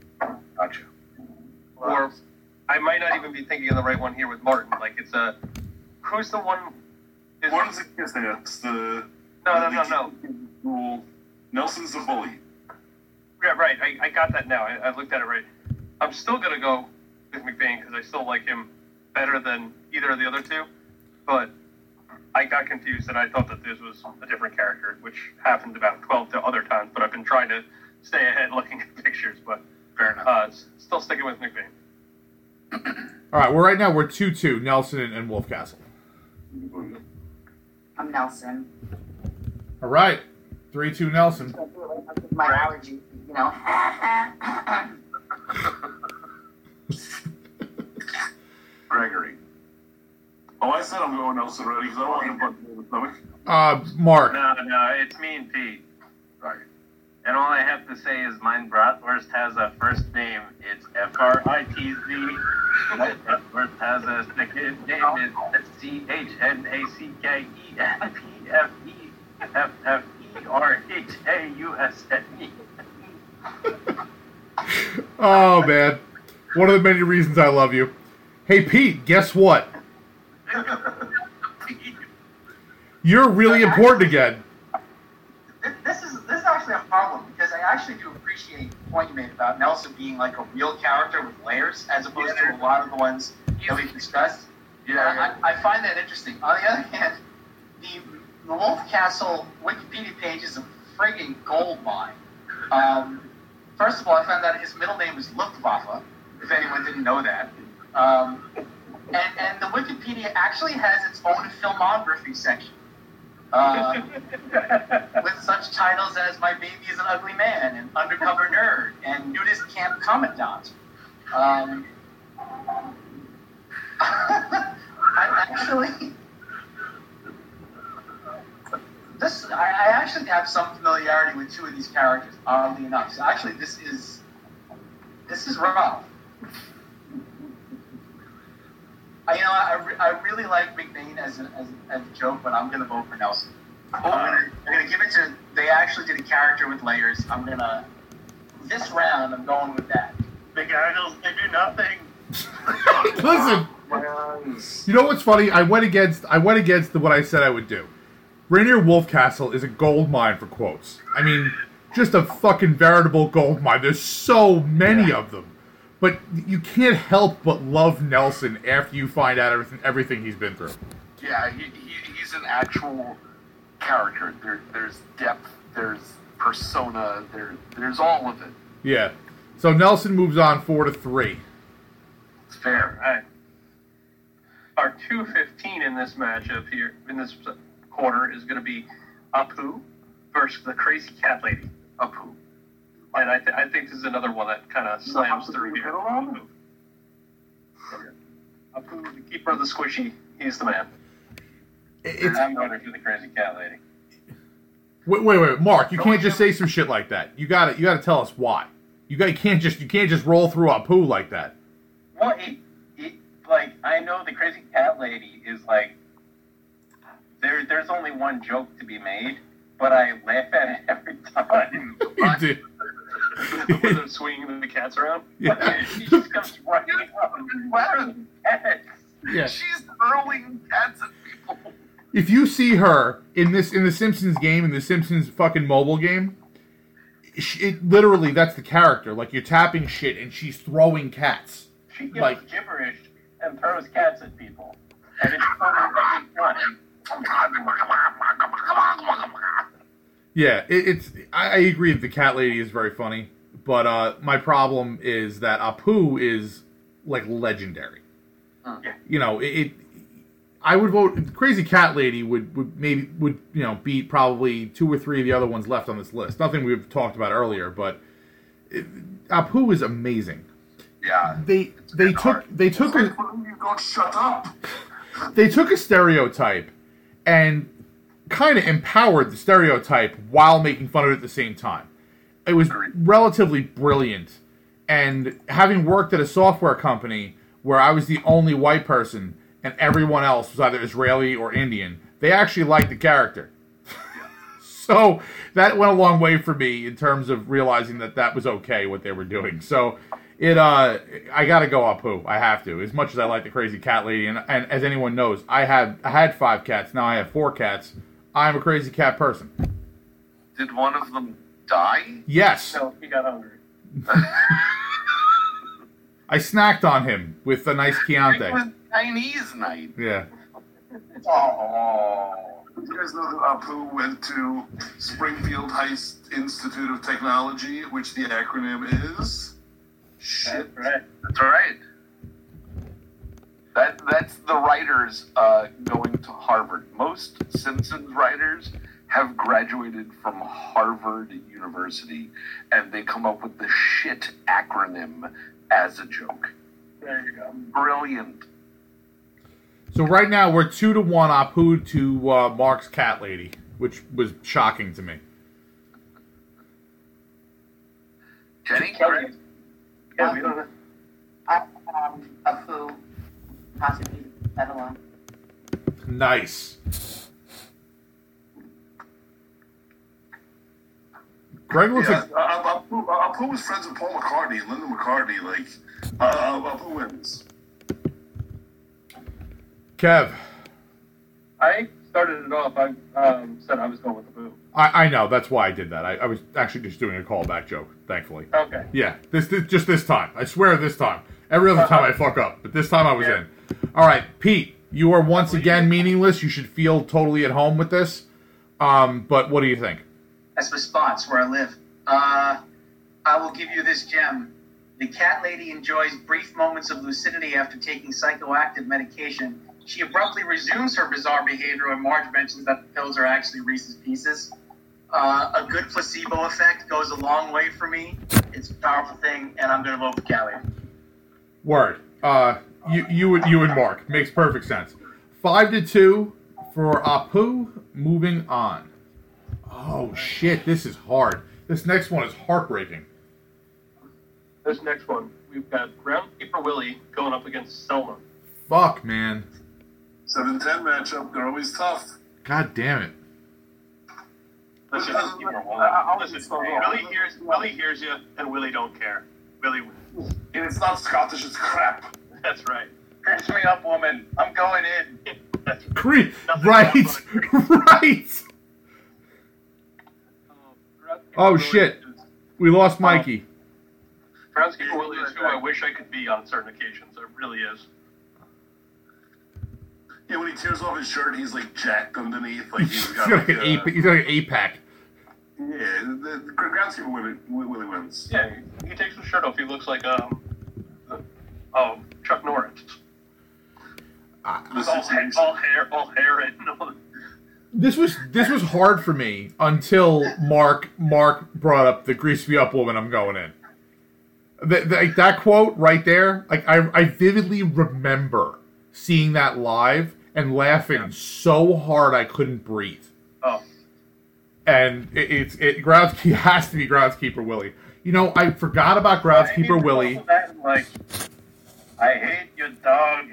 Gotcha. Or I might not even be thinking of the right one here with Martin. Like, it's a... Who's the one... Martin's a kiss ass. No. Nelson's the bully. Yeah, right. I got that now. I looked at it right. I'm still going to go with McBain because I still like him better than either of the other two, but I got confused and I thought that this was a different character, which happened about 12 other times, but I've been trying to stay ahead looking at pictures, but fair enough. Still sticking with McBain. All right, well, right now we're 2-2, Nelson and Wolfcastle. I'm Nelson. All right, 3-2, Nelson. My allergy, you know. Gregory. Oh, I said I'm going Nelson already because I don't want to punch me in the stomach. Mark. No, it's me and Pete. Right. And all I have to say is mine bratwurst has a first name. It's F-R-I-T-Z. Bratwurst has a second name. It's C-H-N-A-C-K-E-F-F-E-R-H-A-U-S-N-E. Oh, man. One of the many reasons I love you. Hey, Pete, guess what? You're really important again. This is actually a problem, because I actually do appreciate the point you made about Nelson being like a real character with layers, as opposed to a lot of the ones that we've discussed. Yeah. I find that interesting. On the other hand, the Wolfcastle Wikipedia page is a frigging gold mine. First of all, I found out his middle name is Luftwaffe, if anyone didn't know that. And the Wikipedia actually has its own filmography section. With such titles as My Baby is an Ugly Man, and Undercover Nerd, and Nudist Camp Commandant. I actually have some familiarity with two of these characters, oddly enough. So actually, this is rough. I really like McBain as a joke, but I'm going to vote for Nelson. I'm going to give it to... They actually did a character with layers. I'm going to... This round, I'm going with that. Big idols, they do nothing. Listen. You know what's funny? I went against what I said I would do. Rainier Wolfcastle is a gold mine for quotes. I mean, just a fucking veritable gold mine. There's so many of them. But you can't help but love Nelson after you find out everything he's been through. Yeah, he's an actual character. There's depth, there's persona, there's all of it. Yeah. So Nelson moves on 4-3. It's fair. Right. Our 215 in this matchup here, in this quarter, is going to be Apu versus the crazy cat lady, Apu. And I think this is another one that kind of slams through here. Apu, the keeper of the squishy, he's the man. I'm going to the crazy cat lady. Wait, Mark, you can't just say some shit like that. You gotta tell us why. You can't just roll through Apu like that. Well, like I know the crazy cat lady is like there's only one joke to be made. But I laugh at it every time. You do. When they're swinging the cats around. Yeah. She just comes running up and laughing at cats. Yeah. She's hurling cats at people. If you see her in the Simpsons game, in the Simpsons fucking mobile game, it literally, that's the character. Like, you're tapping shit and she's throwing cats. She gives gibberish and throws cats at people. And it's funny. Yeah, I agree that the cat lady is very funny, but my problem is that Apu is like legendary. Yeah. You know, I would vote Crazy Cat Lady would beat probably 2 or 3 of the other ones left on this list. Nothing we've talked about earlier, but Apu is amazing. Yeah. They took a, you don't shut up. They took a stereotype and kind of empowered the stereotype while making fun of it at the same time. It was relatively brilliant. And having worked at a software company where I was the only white person and everyone else was either Israeli or Indian, they actually liked the character. So that went a long way for me in terms of realizing that was okay, what they were doing. So I gotta go Apu. I have to. As much as I like the crazy cat lady, and as anyone knows, I had 5 cats, now I have 4 cats. I'm a crazy cat person. Did one of them die? Yes. No, he got hungry. I snacked on him with a nice Chianti. Chinese night. Yeah. Oh, you guys know that Apu went to Springfield High Institute of Technology, which the acronym is? Shit. That's right. That's right. That's the writers going to Harvard. Most Simpsons writers have graduated from Harvard University, and they come up with the shit acronym as a joke. There you go. Brilliant. So right now we're 2-1 Apu to Mark's cat lady, which was shocking to me. Jenny? Yeah, we don't know. Apu. Possibly Evelyn. Nice. Greg looks like... Apu was friends with Paul McCartney and Linda McCartney. Like, Apu wins. Kev. I started it off. I said I was going with Apu. I know. That's why I did that. I was actually just doing a callback joke, thankfully. Okay. Yeah. This just this time. I swear this time. Every other time I fuck up, but this time I was in. All right, Pete, you are once again meaningless. You should feel totally at home with this. But what do you think? That's the spots where I live. I will give you this gem. The cat lady enjoys brief moments of lucidity after taking psychoactive medication. She abruptly resumes her bizarre behavior when Marge mentions that the pills are actually Reese's Pieces. A good placebo effect goes a long way for me. It's a powerful thing, and I'm going to vote for Callie. Word. You and Mark. Makes perfect sense. 5-2 for Apu. Moving on. Oh, shit. This is hard. This next one is heartbreaking. This next one. We've got Groundkeeper Willie going up against Selma. Fuck, man. 7-10 matchup. They're always tough. God damn it. Let's just keep her Willie hears, you, and Willie don't care. Willie wins. And it's not Scottish, it's crap. That's right. Curse me up, woman. I'm going in. Right. Oh, shit. We lost Mikey. Groundskeeper Willie is who I wish I could be on certain occasions. It really is. Yeah, when he tears off his shirt, he's like jacked underneath. Like he's got like an A-pack. Yeah, the Groundskeeper Willie wins. Yeah, he takes his shirt off. He looks like Chuck Norris. All hair, and all that. This was hard for me until Mark brought up the "Grease Me Up, Woman, I'm Going In." That quote right there, like I vividly remember seeing that live and laughing so hard I couldn't breathe. Oh. And he has to be Groundskeeper Willie. You know, I forgot about Groundskeeper Willie. I hate your dog.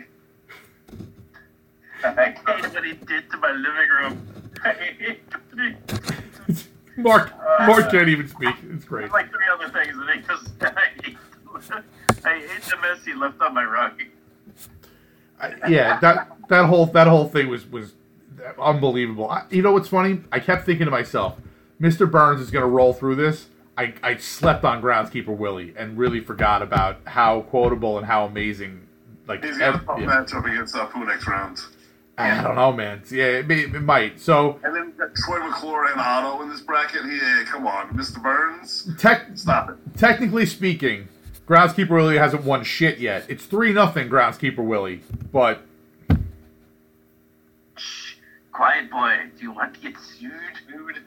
I hate what he did to my living room. I hate what he did to Mark can't even speak. It's great. There's like three other things. I hate the mess he left on my rug. That whole thing was unbelievable. You know what's funny? I kept thinking to myself, Mr. Burns is going to roll through this. I slept on Groundskeeper Willie and really forgot about how quotable and how amazing. Like he's going to pop matchup against Apu next round. I don't know, man. Yeah, it might. So and then Troy McClure and Otto in this bracket. Yeah, come on, Mr. Burns. Stop it. Technically speaking, Groundskeeper Willie hasn't won shit yet. It's 3-0 Groundskeeper Willie, but. Shh, quiet boy. Do you want to get sued, dude?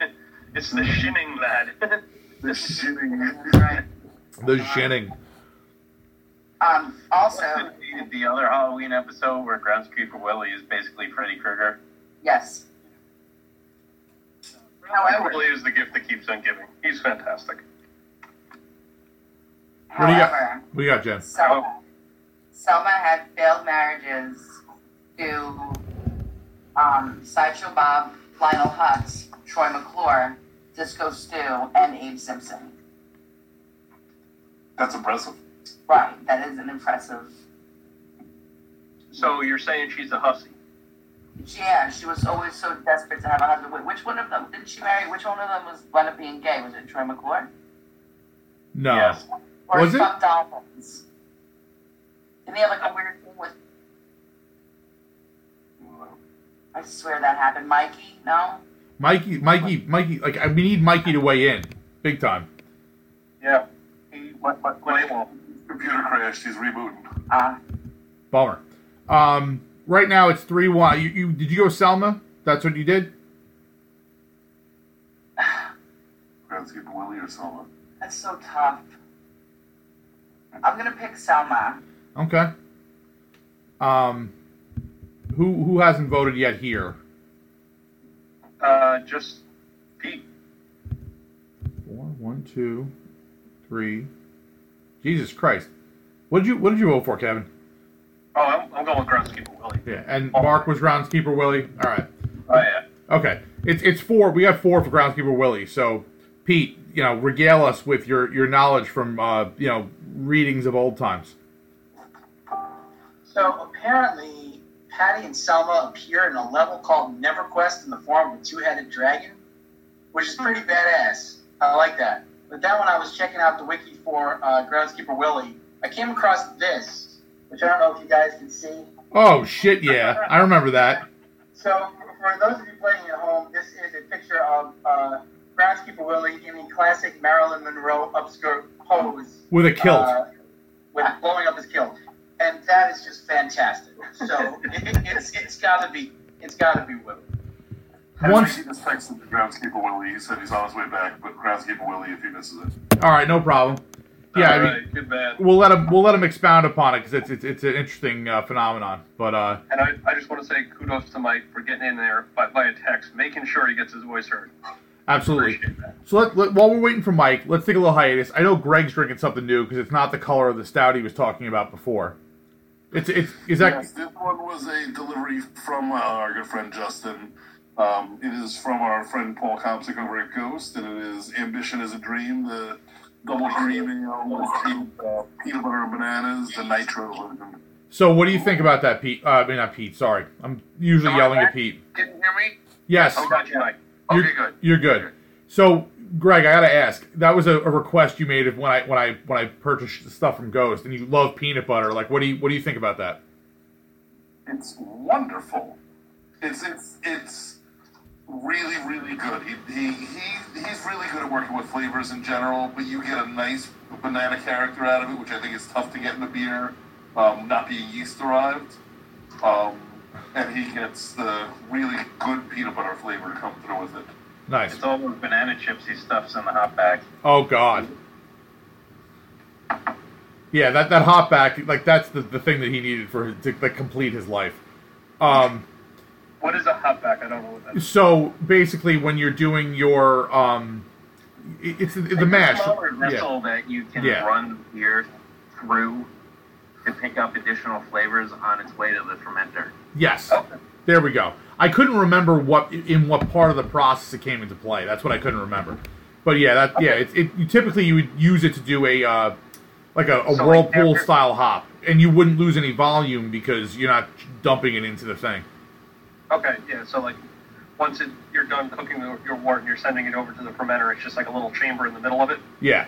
It's the shinning, lad. The shinning. Right. The shinning. Also, the other Halloween episode where Groundskeeper Willie is basically Freddy Krueger. Yes. However, Willie is the gift that keeps on giving. He's fantastic. What do you got, Jen? Selma had failed marriages to Sideshow Bob, Lionel Hutz, Troy McClure, Disco Stew, and Abe Simpson. That's impressive. Right, that is an impressive. So you're saying she's a hussy? Yeah, she was always so desperate to have a husband. Wait, which one of them didn't she marry? Which one of them was wound up being gay? Was it Troy McClure? No. Yes. Or was it? Fuck Dolphins. And they have like a weird thing with I swear that happened. Mikey? No? Mikey. Like, we need Mikey to weigh in. Big time. Yeah. What? Computer crashed. He's rebooting. Bummer. Right now it's 3-1. You did you go with Selma? That's what you did? Landscape Willie or Selma? That's so tough. I'm gonna pick Selma. Okay. Who hasn't voted yet here? Just Pete. 4, 1, 2, 3. Jesus Christ! What did you vote for, Kevin? Oh, I'm going with Groundskeeper Willie. Yeah, and Mark was Groundskeeper Willie. All right. Oh yeah. Okay, it's 4. We have 4 for Groundskeeper Willie. So, Pete, you know, regale us with your knowledge from you know, readings of old times. So apparently, Patty and Selma appear in a level called NeverQuest in the form of a two-headed dragon, which is pretty badass. I like that. But then when I was checking out the wiki for Groundskeeper Willie, I came across this, which I don't know if you guys can see. Oh, shit, yeah. I remember that. So for those of you playing at home, this is a picture of Groundskeeper Willie in the classic Marilyn Monroe obscure pose. With a kilt. With blowing up his kilt. And that is just fantastic. So it's got to be Willie. Once he just texted the Groundskeeper Willie, he said he's on his way back, but Groundskeeper Willie if he misses it. All right, no problem. Yeah, all right, I mean, good man. We'll let him expound upon it because it's an interesting phenomenon. But and I just want to say kudos to Mike for getting in there via text, making sure he gets his voice heard. Absolutely. So while we're waiting for Mike, let's take a little hiatus. I know Greg's drinking something new because it's not the color of the stout he was talking about before. Yes, this one was a delivery from our good friend Justin. It is from our friend Paul Comsick over at Ghost, and it is Ambition is a Dream, the double cream ale with peanut butter and bananas, the nitro version. So what do you think about that, Pete? I mean, not Pete, sorry. I'm usually yelling at Pete. Didn't hear me? Yes. Oh, gotcha, Mike. You're good. So, Greg, I gotta ask. That was a request you made of when I purchased the stuff from Ghost, and you love peanut butter. Like, what do you think about that? It's wonderful. It's really, really good. He's really good at working with flavors in general, but you get a nice banana character out of it, which I think is tough to get in a beer, not being yeast derived. And he gets the really good peanut butter flavor to come through with it. Nice. It's all with banana chips he stuffs in the hot bag. Oh, God. Yeah, that hot bag, like, that's the thing that he needed to like, complete his life. What is a hot bag? I don't know what that is. So, basically, when you're doing your, it's the mash. It's a smaller vessel that you can run the beer through to pick up additional flavors on its way to the fermenter. Yes. Okay. There we go. I couldn't remember what part of the process it came into play. That's what I couldn't remember. But yeah, you would use it to do a whirlpool style hop, and you wouldn't lose any volume because you're not dumping it into the thing. Okay, yeah. So like once you're done cooking your wort and you're sending it over to the fermenter, it's just like a little chamber in the middle of it. Yeah.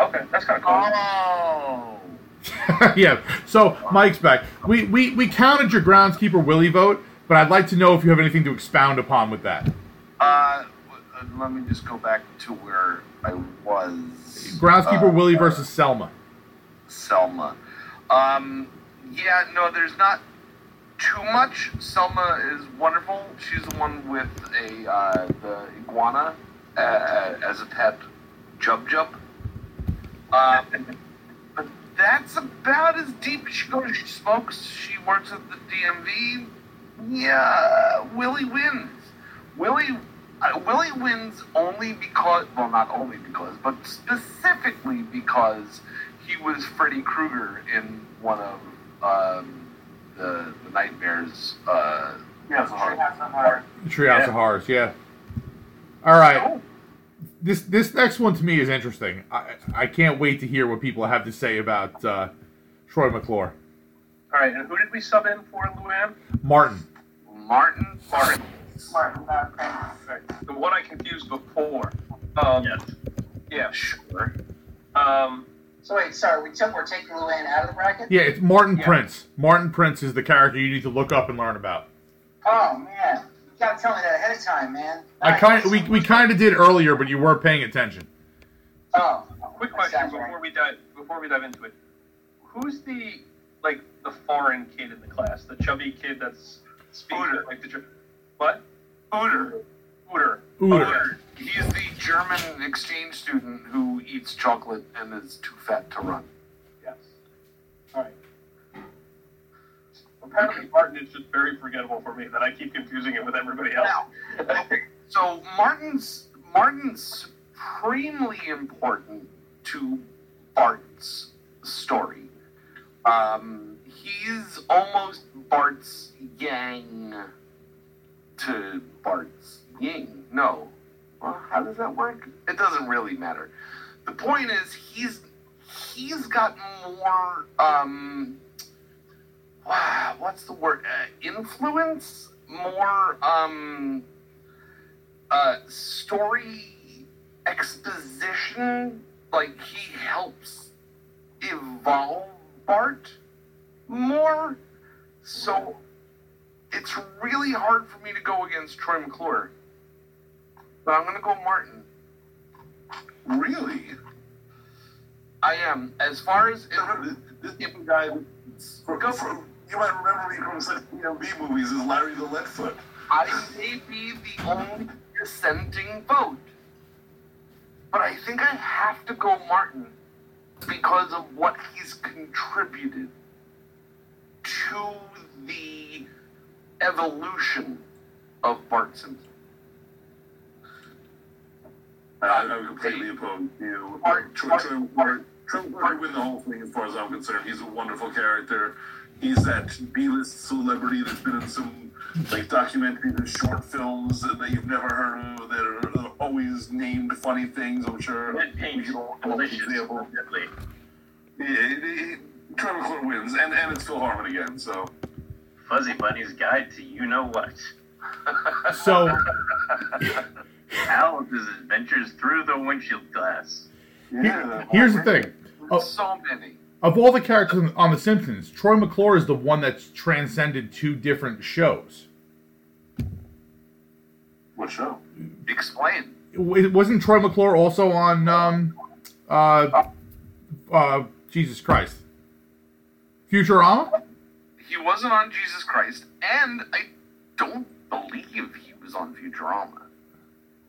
Okay, that's kind of cool. Oh. Yeah, so Mike's back. We counted your Groundskeeper Willie vote, but I'd like to know if you have anything to expound upon with that. Let me just go back to where I was. Groundskeeper Willie versus Selma. Selma. Yeah, no, there's not too much. Selma is wonderful. She's the one with the iguana as a pet, Jub. That's about as deep as she goes. She smokes. She works at the DMV. Yeah, Willie wins. Willie wins only because, well, not only because, but specifically because he was Freddy Krueger in one of the Nightmares. Treehouse of Horrors. Yeah. All right. So, This next one to me is interesting. I can't wait to hear what people have to say about Troy McClure. All right, and who did we sub in for, Luann? Martin. The one I confused before. Yes. Yeah, sure. So wait, sorry, we're taking Luann out of the bracket? Yeah, it's Martin Prince. Martin Prince is the character you need to look up and learn about. Oh, man. You got to tell me that ahead of time, man. We kind of did earlier, but you weren't paying attention. Oh. Quick question before we dive into it. Who's the foreign kid in the class? The chubby kid that's speaking like the... What? Uder. He's the German exchange student who eats chocolate and is too fat to run. Yes. All right. Apparently, Martin is just very forgettable for me that I keep confusing him with everybody else. Now, so Martin's supremely important to Bart's story. He's almost Bart's yang to Bart's yin. No. Well, how does that work? It doesn't really matter. The point is, he's got more, what's the word? Influence? More, story exposition? Like, he helps evolve Bart more? So... it's really hard for me to go against Troy McClure. But I'm going to go Martin. Really? I am. As far as... This guy... You might remember me from such B movies as Larry the Leadfoot. I may be the only dissenting vote. But I think I have to go Martin because of what he's contributed to the... evolution of Bart Simpson. I'm completely opposed to you. Troy win the whole thing as far as I'm concerned. He's a wonderful character. He's that B-list celebrity that's been in some documentaries and short films that you've never heard of that are always named funny things, I'm sure. Troy McClure wins, and it's Phil Harmon again, so... Fuzzy Bunny's Guide to You-Know-What. So... Al with his adventures through the windshield glass. Yeah. Here's the thing. So many. Of all the characters on The Simpsons, Troy McClure is the one that's transcended two different shows. What show? Explain. Wasn't Troy McClure also on... Jesus Christ. Futurama? He wasn't on Jesus Christ, and I don't believe he was on Futurama.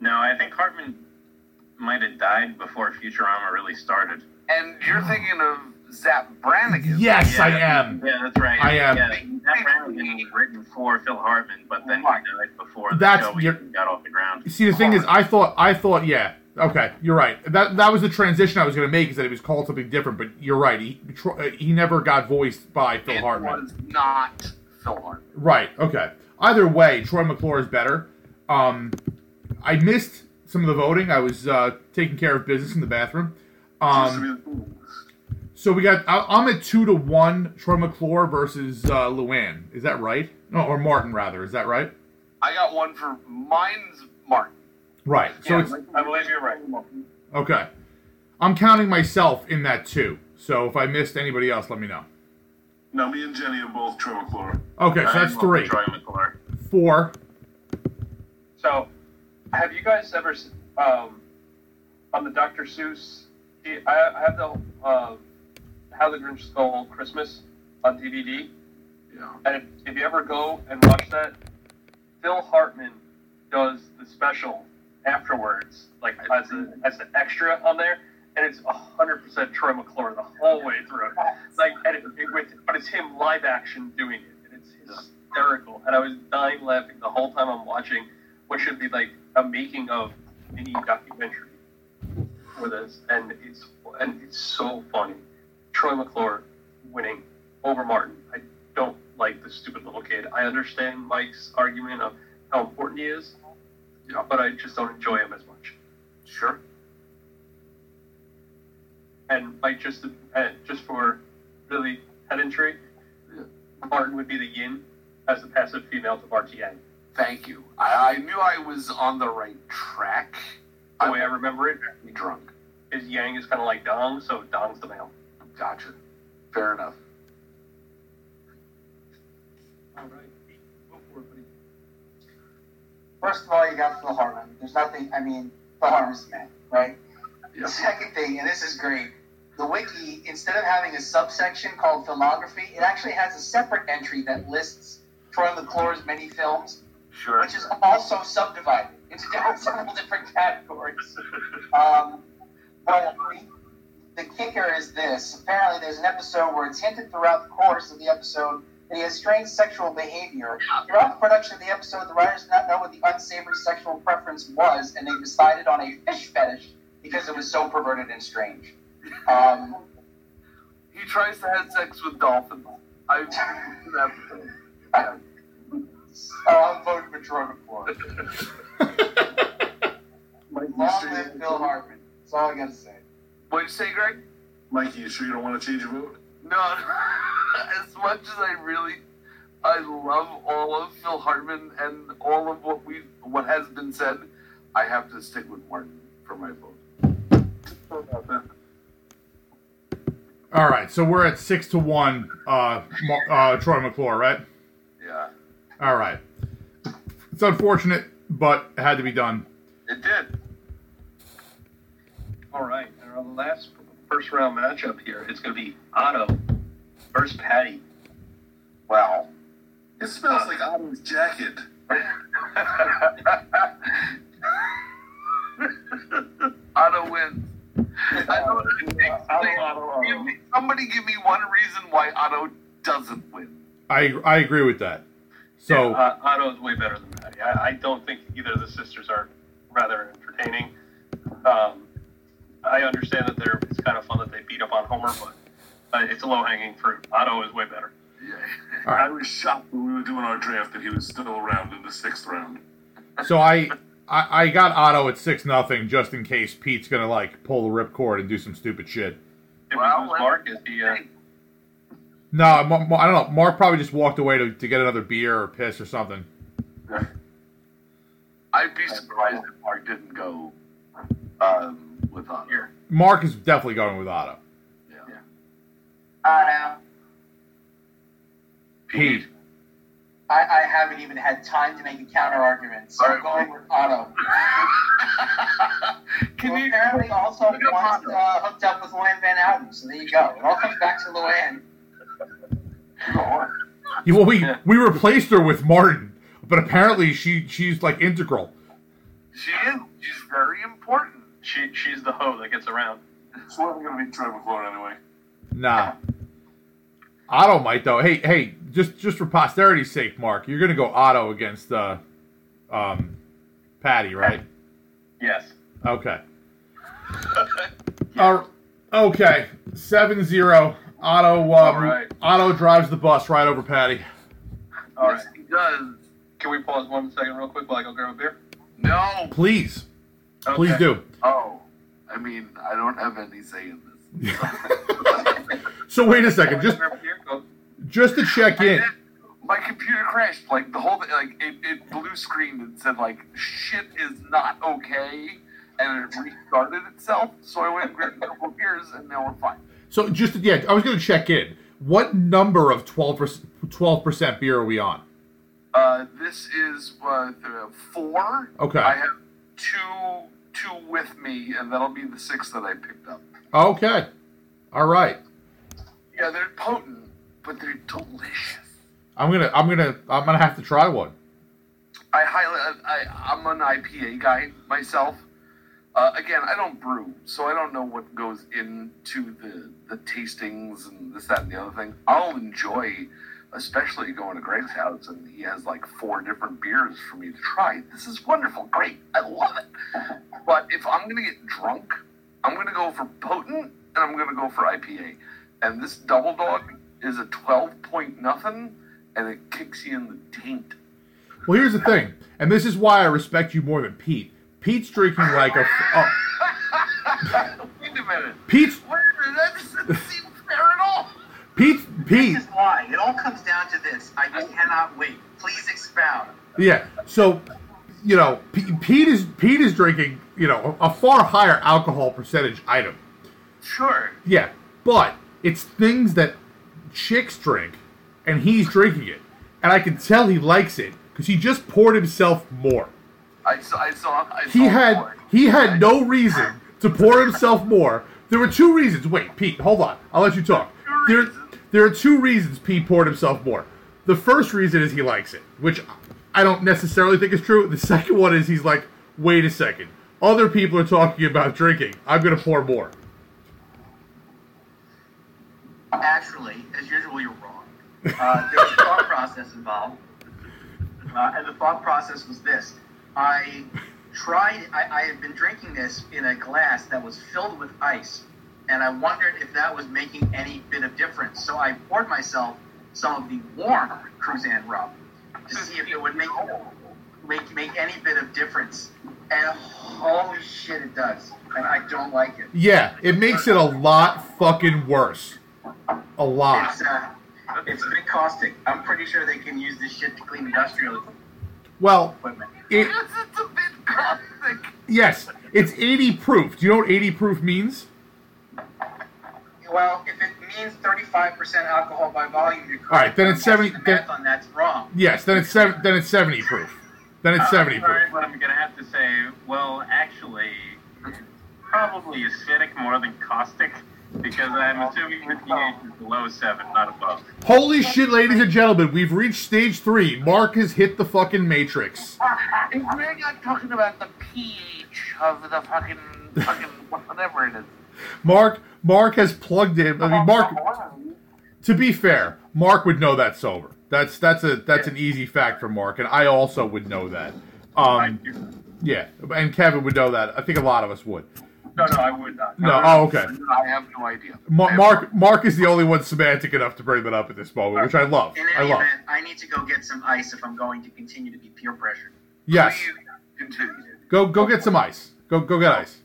No, I think Hartman might have died before Futurama really started. And you're thinking of Zap Brannigan. Yes, yeah, I am. Yeah, that's right. I am. Yeah, Zap Brannigan was written for Phil Hartman, but then he died before the show got off the ground. See, the thing is, I thought, yeah, okay, you're right. That was the transition I was going to make, is that it was called something different, but you're right. He never got voiced by Phil Hartman. It was not Phil Hartman. Right, okay. Either way, Troy McClure is better. I missed some of the voting. I was taking care of business in the bathroom. So we got... I'm at 2-1, Troy McClure versus Luann. Is that right? No, or Martin, rather. Is that right? I got one for... Mine's Martin. Right. So yeah, I believe you're right. Okay. I'm counting myself in that too. So if I missed anybody else, let me know. No, me and Jenny are both Troy McClure. Okay, so that's 3. Troy McClure. 4. So, have you guys ever on the Dr. Seuss? I have the How the Grinch Stole Christmas on DVD. Yeah. And if you ever go and watch that, Phil Hartman does the special afterwards, as an extra on there, and it's 100% Troy McClure the whole way through. But it's him live action doing it, and it's hysterical. And I was dying laughing the whole time I'm watching what should be a making of mini documentary for this, and it's so funny. Troy McClure winning over Martin. I don't like the stupid little kid. I understand Mike's argument of how important he is. Yeah, but I just don't enjoy him as much. Sure. And just for really head entry, Martin would be the yin as the passive female to RTN. Thank you. I knew I was on the right track. The way I remember it, drunk. His yang is kind of like dong, so dong's the male. Gotcha. Fair enough. All right. Go for it, buddy. First of all, you got Phil Hartman. There's nothing, I mean, Phil Hartman's the man, right? Yep. The second thing, and this is great, the wiki, instead of having a subsection called filmography, it actually has a separate entry that lists Troy McClure's many films, sure, which is also subdivided into several different categories. But the kicker is this. Apparently there's an episode where it's hinted throughout the course of the episode that he has strange sexual behavior. Throughout the production of the episode, the writers did not know what the unsavory sexual preference was, and they decided on a fish fetish because it was so perverted and strange. He tries to have sex with dolphins. I've seen that episode. Yeah. I'm voting for Troy McClure. Long live Phil Hartman. That's all I got to say. What did you say, Greg? Mikey, you sure you don't want to change your vote? No. As much as I love all of Phil Hartman and all of what has been said, I have to stick with Martin for my vote. All right, so we're at 6-1, Troy McClure, right? Yeah. All right. It's unfortunate, but it had to be done. It did. All right. And our last first-round matchup here is going to be Otto versus Patty. Wow. It smells like Otto's jacket. Otto wins. Somebody give me one reason why Otto doesn't win. I agree with that. So yeah, Otto's way better than Patty. I don't think either of the sisters are rather entertaining. I understand that it's kind of fun that they beat up on Homer, but it's a low-hanging fruit. Otto is way better. Yeah. All right. I was shocked when we were doing our draft that he was still around in the 6th round. So I got Otto at 6-0 just in case Pete's going to, pull the ripcord and do some stupid shit. Well, Mark is the... No, I don't know. Mark probably just walked away to get another beer or piss or something. I'd be surprised if Mark didn't go with Otto. Mark is definitely going with Otto. Yeah. Otto. Pete. I haven't even had time to make a counter-argument, so I'm going with Otto. Who apparently also once hooked up with Luann Van Houten, so there you go. It all comes back to Luann. Well, we replaced her with Martin, but apparently she's integral. She is. She's very important. She's the hoe that gets around. So I'm going to be Troy McClure anyway. Nah. Otto might, though. Hey, just for posterity's sake, Mark, you're going to go Otto against Patty, right? Yes. Okay. Okay, 7-0. Otto drives the bus right over Patty. All right. Yes, he does. Can we pause 1 second real quick while I go grab a beer? No. Please. Okay. Please do. Oh. I mean, I don't have any say in this. So wait a second. Just to check in. My computer crashed. The whole thing, it blue screened and said, shit is not okay. And it restarted itself. So I went and grabbed a couple of beers and now we're fine. So I was going to check in. What number of 12% beer are we on? This is 4. Okay. I have two with me, and that'll be the 6 that I picked up. Okay. All right. Yeah, they're potent, but they're delicious. I'm gonna have to try one. I'm an IPA guy myself. Again, I don't brew, so I don't know what goes into the tastings and this, that, and the other thing. I'll enjoy, especially going to Greg's house, and he has 4 different beers for me to try. This is wonderful. Great. I love it. But if I'm going to get drunk, I'm going to go for potent, and I'm going to go for IPA. And this Double Dog is a 12.0, and it kicks you in the taint. Well, here's the thing, and this is why I respect you more than Pete. Pete's drinking Wait a minute. That doesn't seem fair at all. Pete. This is why. It all comes down to this. I cannot wait. Please expound. Yeah. So, Pete is drinking, a far higher alcohol percentage item. Sure. Yeah. But it's things that chicks drink, and he's drinking it. And I can tell he likes it, because he just poured himself more. He had no reason to pour himself more. There were two reasons. Wait, Pete, hold on. I'll let you talk. There are two reasons Pete poured himself more. The first reason is he likes it, which I don't necessarily think is true. The second one is he's like, wait a second. Other people are talking about drinking. I'm going to pour more. Actually, as usual, you're wrong. There was a thought process involved. And the thought process was this. I had been drinking this in a glass that was filled with ice, and I wondered if that was making any bit of difference. So I poured myself some of the warm Cruzan rum to see if it would make any bit of difference. And holy shit, it does. And I don't like it. Yeah, it makes it a lot fucking worse. A lot. It's been caustic. I'm pretty sure they can use this shit to clean industrial equipment. Well, it's a bit caustic. Yes, it's 80 proof. Do you know what 80 proof means? Well, if it means 35% alcohol by volume, you're correct. All right, then it's 70. The math on that's wrong. Yes, then it's 70 proof. Then it's 70 proof. Sorry, but I'm going to have to say, well, actually, probably acidic more than caustic, because I'm assuming that the age is below 7, not above. Holy shit, ladies and gentlemen, we've reached stage 3. Mark has hit the fucking matrix. If we're not talking about the pH of the fucking whatever it is. Mark has plugged in. I mean, Mark. To be fair, Mark would know that's sober. That's an easy fact for Mark, and I also would know that. Yeah, and Kevin would know that. I think a lot of us would. No, I would not. Okay. I have no idea. Mark is the only one semantic enough to bring that up at this moment, which I love. In any event, I need to go get some ice if I'm going to continue to be peer pressured. Yes. Go get some ice. Go get ice.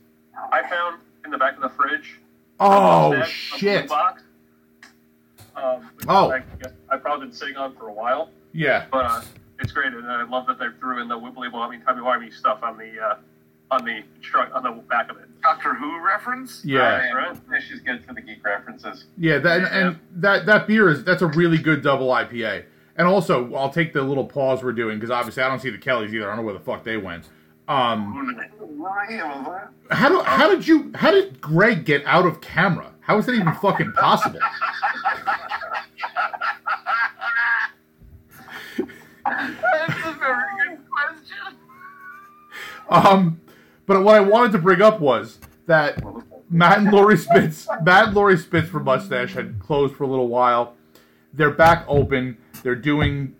I found in the back of the fridge. Oh, shit. I've probably been sitting on for a while. Yeah. But it's great, and I love that they threw in the wibbly-wobbly, timey-wimey stuff on the back of it. Doctor Who reference? Yeah. Right. She's good for the geek references. Yeah, that beer that's a really good double IPA. And also, I'll take the little pause we're doing, because obviously I don't see the Kellys either. I don't know where the fuck they went. How did Greg get out of camera? How is that even fucking possible? That's a very good question. But what I wanted to bring up was that Matt and Lori Spitz from Mustache had closed for a little while. They're back open. They're doing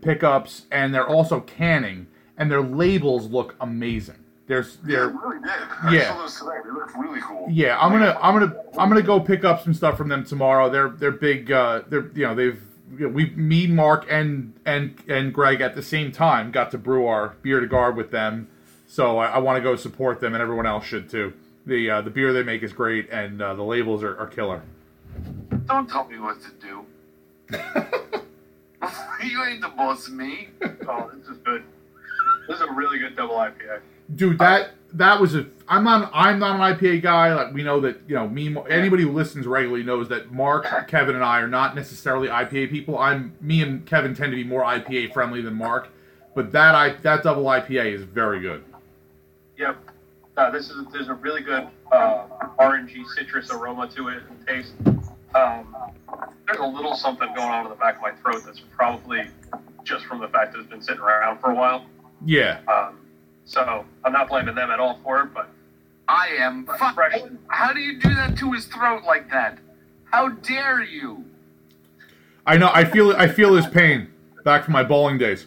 pickups, and they're also canning. And their labels look amazing. They really did. I saw those today. They look really cool. Yeah, I'm gonna go pick up some stuff from them tomorrow. They're big. Me, Mark, and Greg at the same time got to brew our beer to guard with them. So I want to go support them, and everyone else should too. The beer they make is great, and the labels are killer. Don't tell me what to do. You ain't the boss of me. Oh, this is good. This is a really good double IPA. Dude, that was a... I'm not an IPA guy. Like, we know that, anybody who listens regularly knows that Mark, Kevin, and I are not necessarily IPA people. Me and Kevin tend to be more IPA friendly than Mark, but that double IPA is very good. Yep. There's a really good orangey citrus aroma to it and taste. There's a little something going on in the back of my throat that's probably just from the fact that it's been sitting around for a while. Yeah. So I'm not blaming them at all for it, but I am. Fuck. How do you do that to his throat like that? How dare you? I know. I feel his pain back from my bowling days.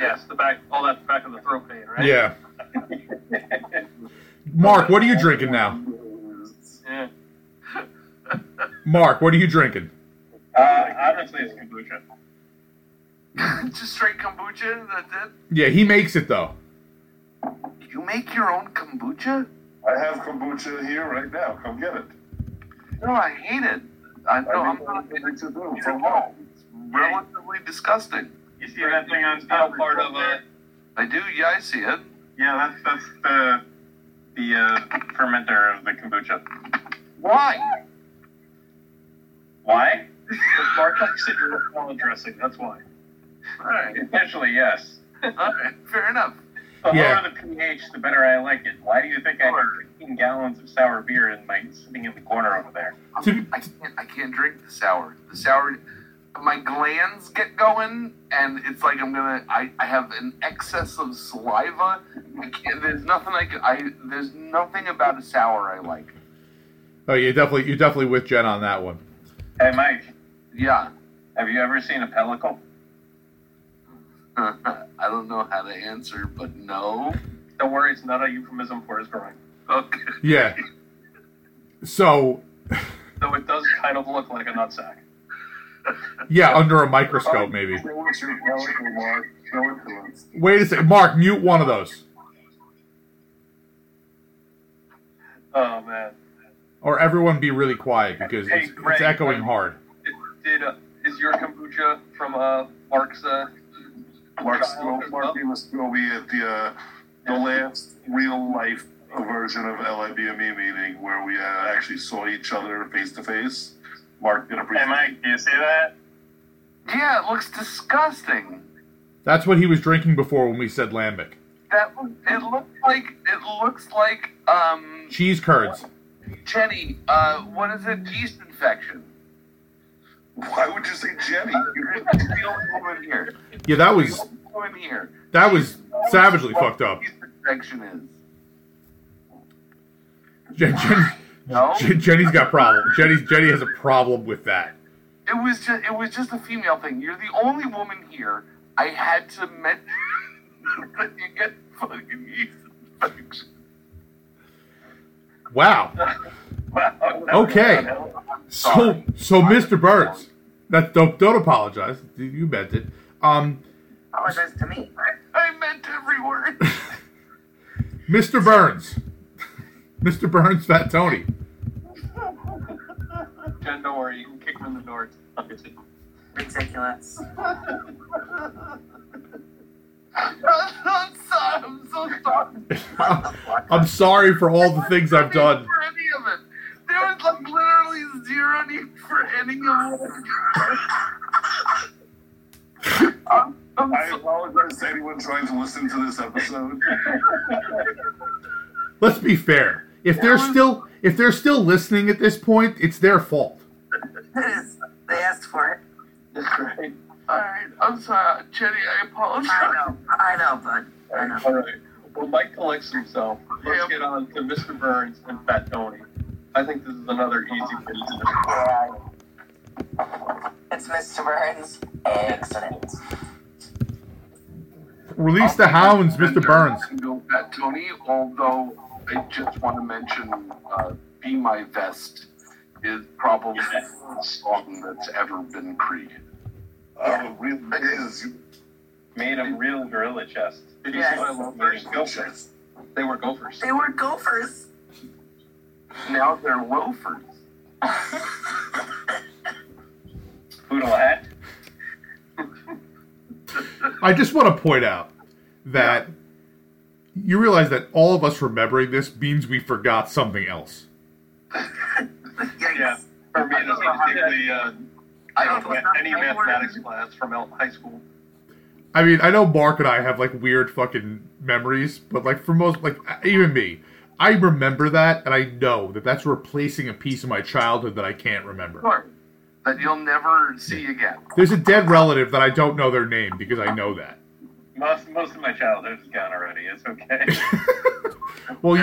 Yes, back of the throat pain, right? Yeah. Mark, what are you drinking now? Yeah. Mark, what are you drinking? Honestly, it's kombucha. Just straight kombucha, that's it? Yeah, he makes it, though. You make your own kombucha? I have kombucha here right now. Come get it. No, I hate it. I'm not going to do it for long. It's relatively disgusting. You see that thing on top part of it? I do, yeah, I see it. Yeah, that's the fermenter of the kombucha. Why? Why? Because Mark likes it with salad dressing, that's why. All right. Essentially, yes. All right. Fair enough. The lower the pH, the better I like it. Why do you think I have 15 gallons of sour beer in my sitting in the corner over there? I can't drink the sour. The sour, my glands get going, and it's like I have an excess of saliva. There's nothing about a sour I like. Oh, you're definitely with Jen on that one. Hey, Mike. Yeah. Have you ever seen a pellicle? I don't know how to answer, but no. Don't worry, it's not a euphemism for his growing. Okay. Yeah. So it does kind of look like a nutsack. Yeah, under a microscope, maybe. Wait a second. Mark, mute one of those. Oh, man. Or everyone be really quiet, because it's echoing hard. Is your kombucha from Mark's... Mark Bemis will be at the last real-life version of LIBME meeting where we actually saw each other face-to-face. Mark did a presentation. Hey, Mike, do you see that? Yeah, it looks disgusting. That's what he was drinking before when we said lambic. It looks like cheese curds. Jenny, what is it? Yeast infection. Why would you say Jenny? You're the only woman here. Yeah, that was... That was savagely fucked up. Jenny's got problems. Jenny has a problem with that. It was just a female thing. You're the only woman here. I had to mention that you get fucking yeast infection. Wow. Okay. So Mr. Burns, don't apologize. You meant it. Apologize to me. I meant every word. Mr. Burns, Fat Tony. Jen, don't worry. You can kick him in the door. Ridiculous. I'm so sorry. I'm sorry for all the things I've done. For any of it. There was like literally zero need for any of it. I apologize to anyone trying to listen to this episode. Let's be fair. If they're still listening at this point, it's their fault. They asked for it. That's right. All right, I'm sorry, Jenny, I apologize. I know, bud. I know. All right. Well, Mike collects himself. Let's get on to Mr. Burns and Fat Tony. I think this is another easy one. Yeah. It's Mr. Burns. Excellent. Release the hounds, Mr. Burns. I can go Fat Tony, although I just want to mention Be My Vest is probably the best song that's ever been created. Oh, really? Is. Made a real gorilla chest. Did you see my loafers? Gophers. They were gophers. They were gophers. Now they're loafers. Poodle hat. I just want to point out that you realize that all of us remembering this means we forgot something else. Yeah. For me, this is the... I don't get any mathematics class from high school. I mean, I know Mark and I have, like, weird fucking memories, but, like, for most, like, even me, I remember that, and I know that that's replacing a piece of my childhood that I can't remember. Sure. That you'll never see again. There's a dead relative that I don't know their name, because I know that. Most of my childhood's gone already. It's okay. Well,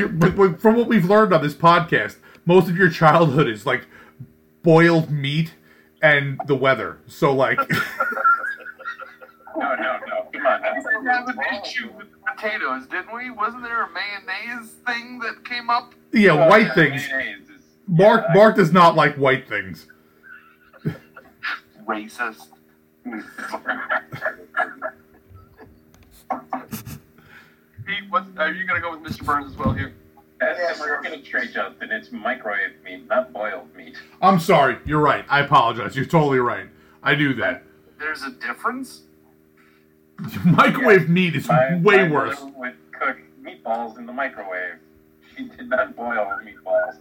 from what we've learned on this podcast, most of your childhood is, like, boiled meat and the weather. So, like... No. Come on. We had an issue with potatoes, didn't we? Wasn't there a mayonnaise thing that came up? Yeah, white things. Mark does not like white things. Racist. Pete, are you going to go with Mr. Burns as well here? Yes, we're going to trade, Justin. It's microwave meat, not boiled meat. I'm sorry. You're right. I apologize. You're totally right. I knew that. There's a difference? Microwave meat is way worse. My mother would cook meatballs in the microwave. She did not boil meatballs.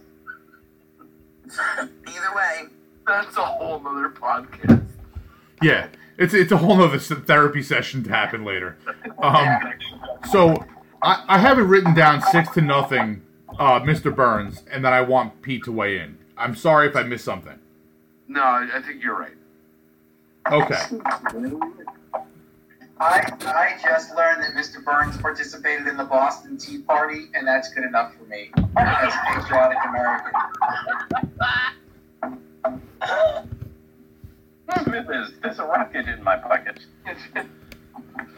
Either way, that's a whole nother podcast. Yeah. It's a whole nother therapy session to happen later. So... I have it written down 6-0, Mr. Burns, and then I want Pete to weigh in. I'm sorry if I missed something. No, I think you're right. Okay. I just learned that Mr. Burns participated in the Boston Tea Party, and that's good enough for me. That's patriotic American. There's a rocket in my pocket.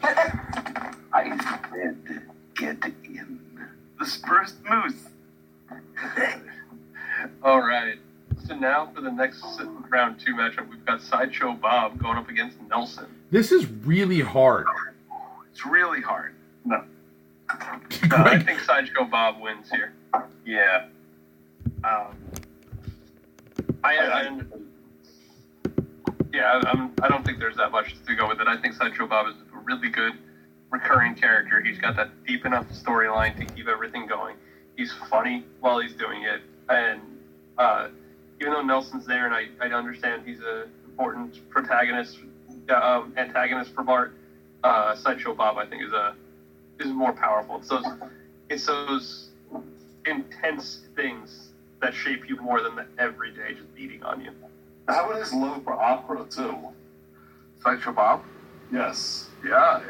I said, get in. The Spruce Moose. All right. So now for the next round two matchup, we've got Sideshow Bob going up against Nelson. This is really hard. It's really hard. No. I think Sideshow Bob wins here. Yeah. I don't think there's that much to go with it. I think Sideshow Bob is a really good recurring character. He's got that deep enough storyline to keep everything going. He's funny while he's doing it. And even though Nelson's there, and I understand he's an important antagonist for Bart, Sideshow Bob, I think, is more powerful. It's those intense things that shape you more than the everyday just beating on you. How about his love for opera, too? Sideshow Bob? Yes. Yeah.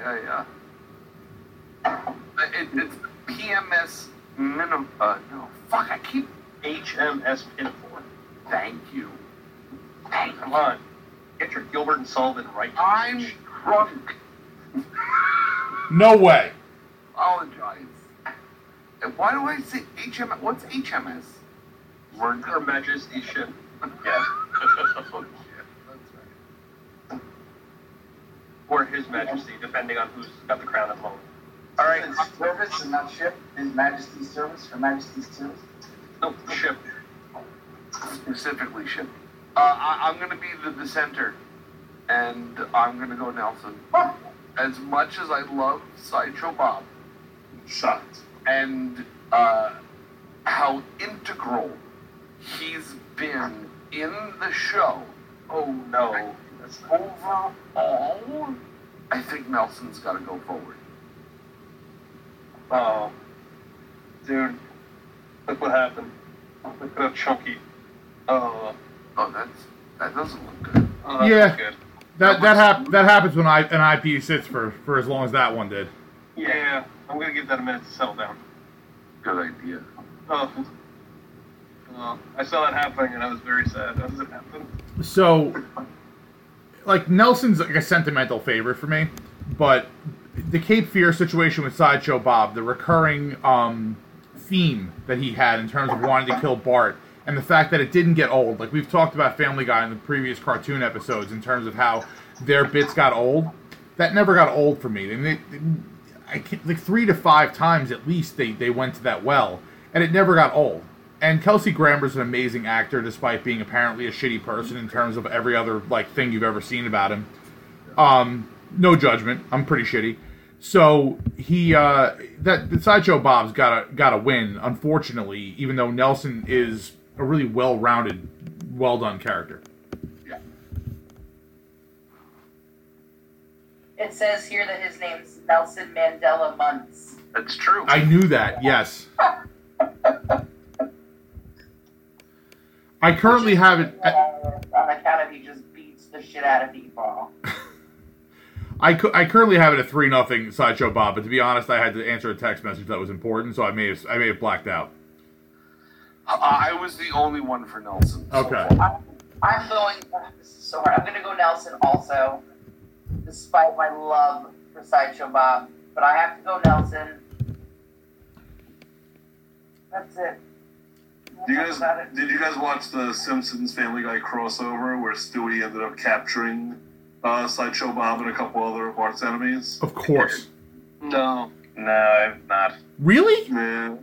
It's PMS minimum. I keep... HMS Pinafore. Thank you. Come on. Get your Gilbert and Sullivan right. I'm drunk. No way. Apologize. Why do I say HMS? What's HMS? Word Her Majesty Ship. Yeah. Oh, shit. That's right. Or His Majesty, depending on who's got the crown at home. All right. Service and not ship. His Majesty's service. Her Majesty's service. No, ship. Specifically ship. I'm going to be the dissenter, and I'm going to go Nelson. As much as I love Sideshow Bob, shocked, and how integral he's been in the show. Oh no! Overall, I think Nelson's got to go forward. Oh, dude, look what happened. Look at Chunky. Oh, that doesn't look good. Good. That happens when an IPU sits for as long as that one did. Yeah, I'm gonna give that a minute to settle down. Good idea. I saw that happening and I was very sad. How does it happen? So, Nelson's a sentimental favorite for me, but the Cape Fear situation with Sideshow Bob, the recurring theme that he had in terms of wanting to kill Bart. And the fact that it didn't get old. We've talked about Family Guy in the previous cartoon episodes in terms of how their bits got old. That never got old for me. I mean, I can't, 3 to 5 times at least they went to that well. And it never got old. And Kelsey Grammer's an amazing actor despite being apparently a shitty person in terms of every other thing you've ever seen about him. No judgment. I'm pretty shitty. So he that Sideshow Bob's gotta win, unfortunately, even though Nelson is a really well-rounded, well-done character. Yeah. It says here that his name's Nelson Mandela Muntz. That's true. I knew that, yes. I currently have it... on account of he just beats the shit out of people. I currently have it at 3-0 Sideshow Bob, but to be honest, I had to answer a text message that was important, so I may have blacked out. I was the only one for Nelson. Okay. So I'm going... This is so hard. I'm going to go Nelson also, despite my love for Sideshow Bob. But I have to go Nelson. That's it. Did you guys watch the Simpsons Family Guy crossover where Stewie ended up capturing Sideshow Bob and a couple other Bart's enemies? Of course. No, I've not. Really? Yeah.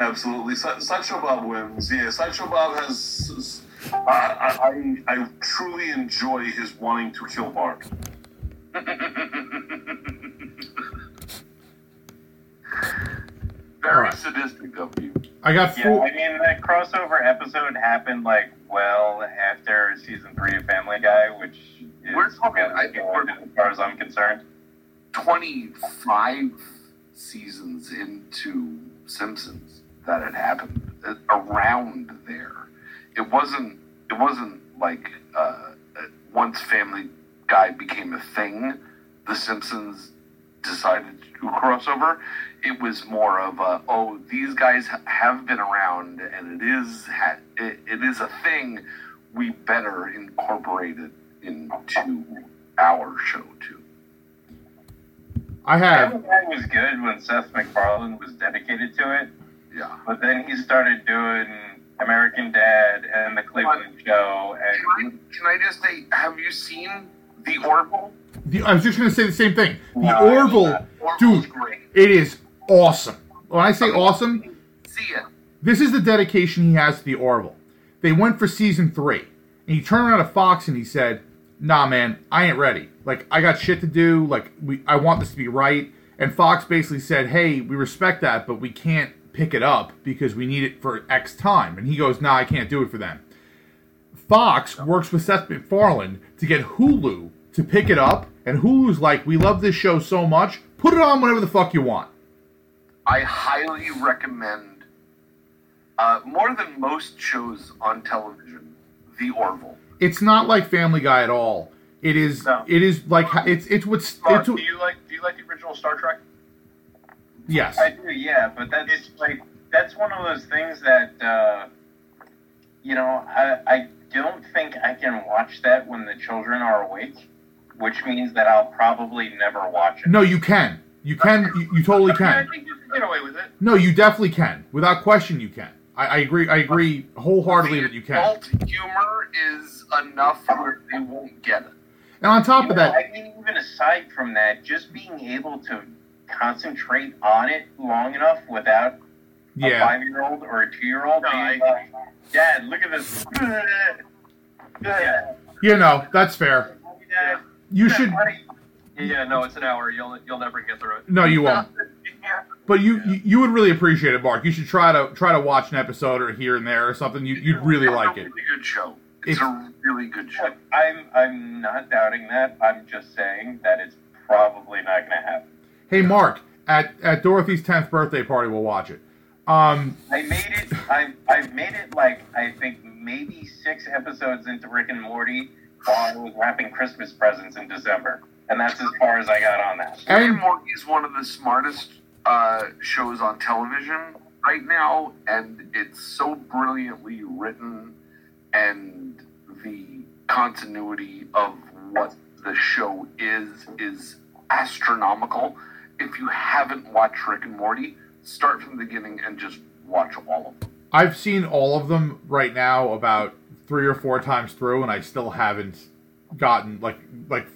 Absolutely. Sideshow Bob wins. Yeah, Sideshow Bob has... I truly enjoy his wanting to kill Bart. Very sadistic of you. I got four. That crossover episode happened, well after season 3 of Family Guy, which is, as far as I'm concerned, 25 seasons into Simpsons that had happened around there. It wasn't like once Family Guy became a thing, the Simpsons decided to do a crossover. It was more of a, oh, these guys have been around and it is a thing. We better incorporate it into our show too. I have. Family Guy was good when Seth MacFarlane was dedicated to it. Yeah, but then he started doing American Dad and The Cleveland Show. And can I just say, have you seen The Orville? I was just going to say the same thing. The Orville, dude, great. It is awesome. When I say awesome, see ya. This is the dedication he has to The Orville. They went for season 3, and he turned around to Fox and he said, "Nah, man, I ain't ready. Like, I got shit to do. Like, I want this to be right." And Fox basically said, "Hey, we respect that, but we can't pick it up because we need it for X time." And he goes, "Nah, I can't do it for them." Fox works with Seth MacFarlane to get Hulu to pick it up, and Hulu's like, "We love this show so much, put it on whenever the fuck you want." I highly recommend, more than most shows on television, The Orville. It's not like Family Guy at all. It is. No. It is like it's what's. Mark, it's, do you like the original Star Trek? Yes. I do. Yeah, but that's one of those things that I don't think I can watch that when the children are awake, which means that I'll probably never watch it. No, you can. You can. You totally can. I think you can get away with it. No, you definitely can. Without question, you can. I agree. I agree wholeheartedly that you can. Adult humor is enough where they won't get it. And on top of that, I mean, even aside from that, just being able to concentrate on it long enough without a 5-year-old or a 2-year-old being like, "Dad, look at this." Yeah. You know, that's fair. Yeah. You should. Yeah, no, it's an hour. You'll never get through it. No, you won't. But you would really appreciate it, Mark. You should try to watch an episode or here and there or something. You'd really like it. It's a really good show. It's a really good show. I'm not doubting that. I'm just saying that it's probably not going to happen. Hey, Mark, at Dorothy's 10th birthday party, we'll watch it. I've made it like, I think, maybe 6 episodes into Rick and Morty while I was wrapping Christmas presents in December. And that's as far as I got on that. Rick and Morty is one of the smartest shows on television right now, and it's so brilliantly written, and the continuity of what the show is astronomical. If you haven't watched Rick and Morty, start from the beginning and just watch all of them. I've seen all of them right now about 3 or 4 times through, and I still haven't gotten like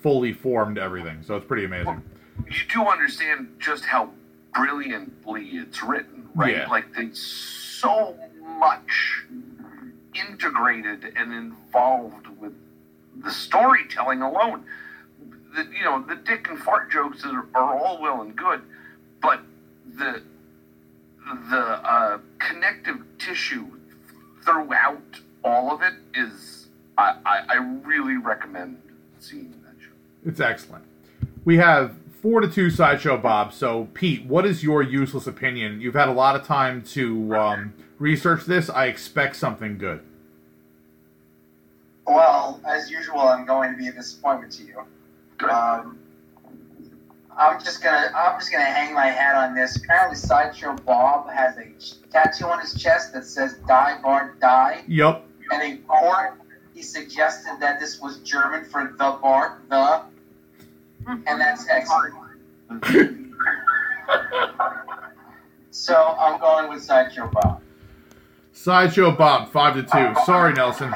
fully formed everything, so it's pretty amazing. You do understand just how brilliantly it's written, right? Yeah. Like, there's so much integrated and involved with the storytelling alone. The dick and fart jokes are all well and good, but the connective tissue throughout all of it is, I really recommend seeing that show. It's excellent. We have 4-2 Sideshow Bob. So, Pete, what is your useless opinion? You've had a lot of time to research this. I expect something good. Well, as usual, I'm going to be a disappointment to you. I'm just gonna hang my hat on this. Apparently, Sideshow Bob has a tattoo on his chest that says "Die Bar Die." Yep. And in court, he suggested that this was German for the bar the, and that's excellent. So I'm going with Sideshow Bob. Sideshow Bob, 5-2. Sorry, Nelson.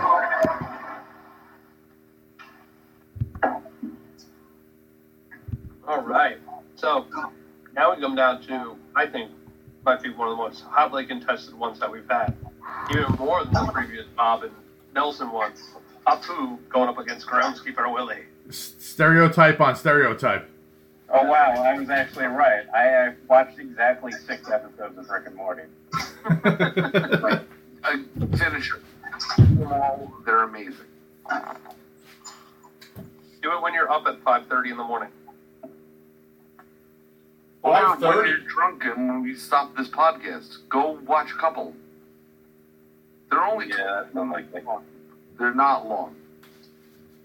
All right. So now we come down to, I think, might be one of the most hotly contested ones that we've had. Even more than the previous Bob and Nelson ones. Apu going up against Groundskeeper Willie. Stereotype on stereotype. Oh, wow. I was actually right. I watched exactly 6 episodes of Rick and Morty. Finisher. They're amazing. Do it when you're up at 5:30 in the morning. 5:30. When you're drunk and when we stop this podcast, go watch Couple. They're only 12. They're not long.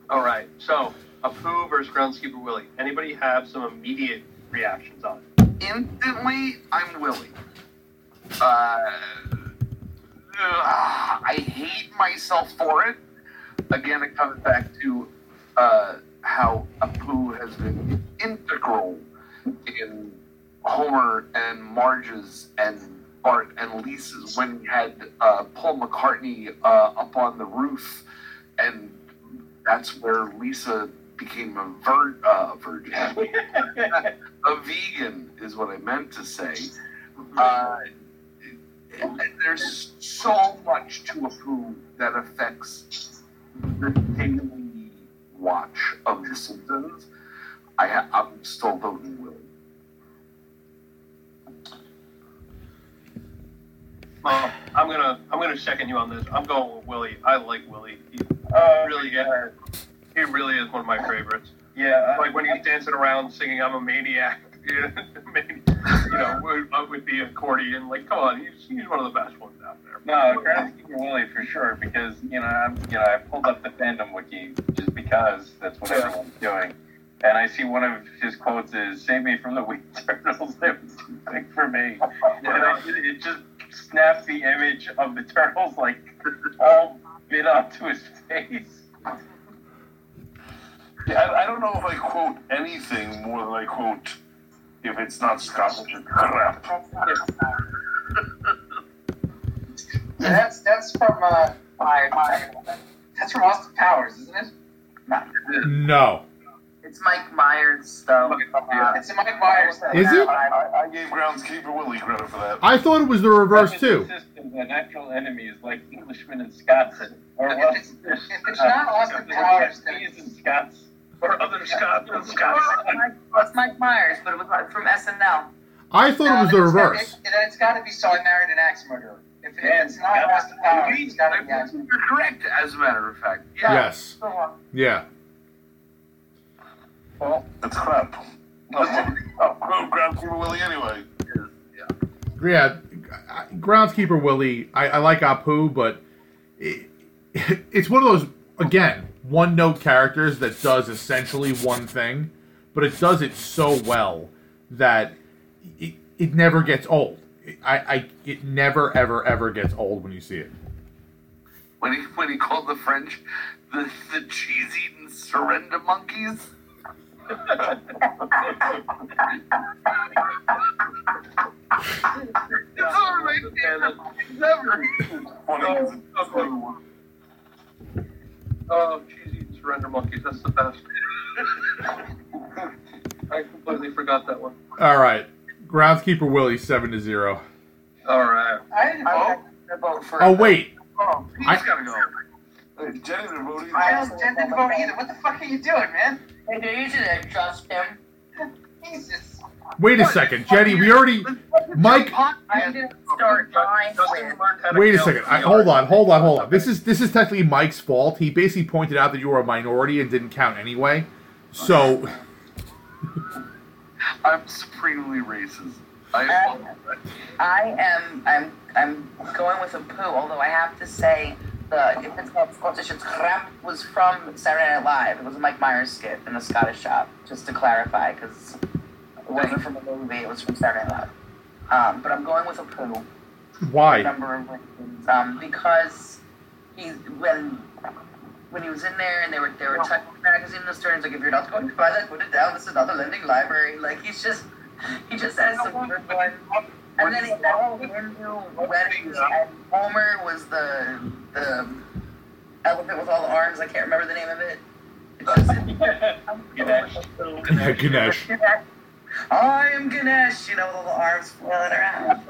All right. So, Apu versus Groundskeeper Willie. Anybody have some immediate reactions on it? Instantly, I'm Willie. I hate myself for it. Again, it comes back to how Apu has been integral in Homer and Marge's and Bart and Lisa's when we had Paul McCartney up on the roof, and that's where Lisa became a virgin. A vegan is what I meant to say. There's so much to Apu that affects the daily watch of The Simpsons. I'm still voting Willie. Well, I'm gonna second you on this. I'm going with Willie. I like Willie. He really is one of my favorites. Yeah, like when he's dancing around singing "I'm a Maniac," with the accordion. Like, come on, he's one of the best ones out there. No, Groundskeeper Willie for sure, because I pulled up the fandom wiki just because that's what everyone's doing. And I see one of his quotes is, "Save me from the winged turtles." That was too big for me. And it just snaps the image of the turtles like all bit up to his face. Yeah, I don't know if I quote anything more than I quote if it's not Scottish crap. That's from that's from Austin Powers, isn't it? No. It's Mike Myers stuff. It's a Mike Myers stuff. Is it? I gave Groundskeeper Willie credit for that. I thought it was the reverse, too. The natural enemy is like Englishmen and Scots. Or if it's not Austin Powers, then he's in Scots. Or other Scots and Scots. It's Mike Myers, but it was from SNL. I thought it was the reverse. It's got to be So I Married an Axe Murderer. If it's not Austin Powers, it's got to be Axe Murderer. You're correct, as a matter of fact. Yes. Yeah. Well, it's crap. I'll Groundskeeper Willie anyway. Yeah, Groundskeeper Willie. I like Apu, but it's one of those, again, one-note characters that does essentially one thing, but it does it so well that it never gets old. It never, ever, ever gets old when you see it. When he called the French the cheese-eating surrender monkeys... Oh, cheesy surrender monkeys, that's the best. I completely forgot that one. Alright. Groundskeeper Willie 7-0. Alright. Oh wait. Oh, he's gotta go. Jenny didn't vote either. Jen didn't vote either. What the fuck are you doing, man? You shouldn't trust him. Jesus. Wait a second, Jenny. We already... Mike... Wait a second. Hold on. This is technically Mike's fault. He basically pointed out that you were a minority and didn't count anyway. So... I'm supremely racist. I'm going with Apu, although I have to say... if it's not Scottish, it's crap, was from Saturday Night Live. It was a Mike Myers skit in a Scottish shop, just to clarify, because it wasn't from a movie, it was from Saturday Night Live. But I'm going with Apu. Why? Because when he was in there and they were typing the magazine in the store, he's like, if you're not going to buy that, put it down, this is not a lending library. Like, he just has some good one. And then he all Hindu weddings, and Homer was the elephant with all the arms. I can't remember the name of it. It's Ganesh. I am Ganesh, with all the arms flailing around.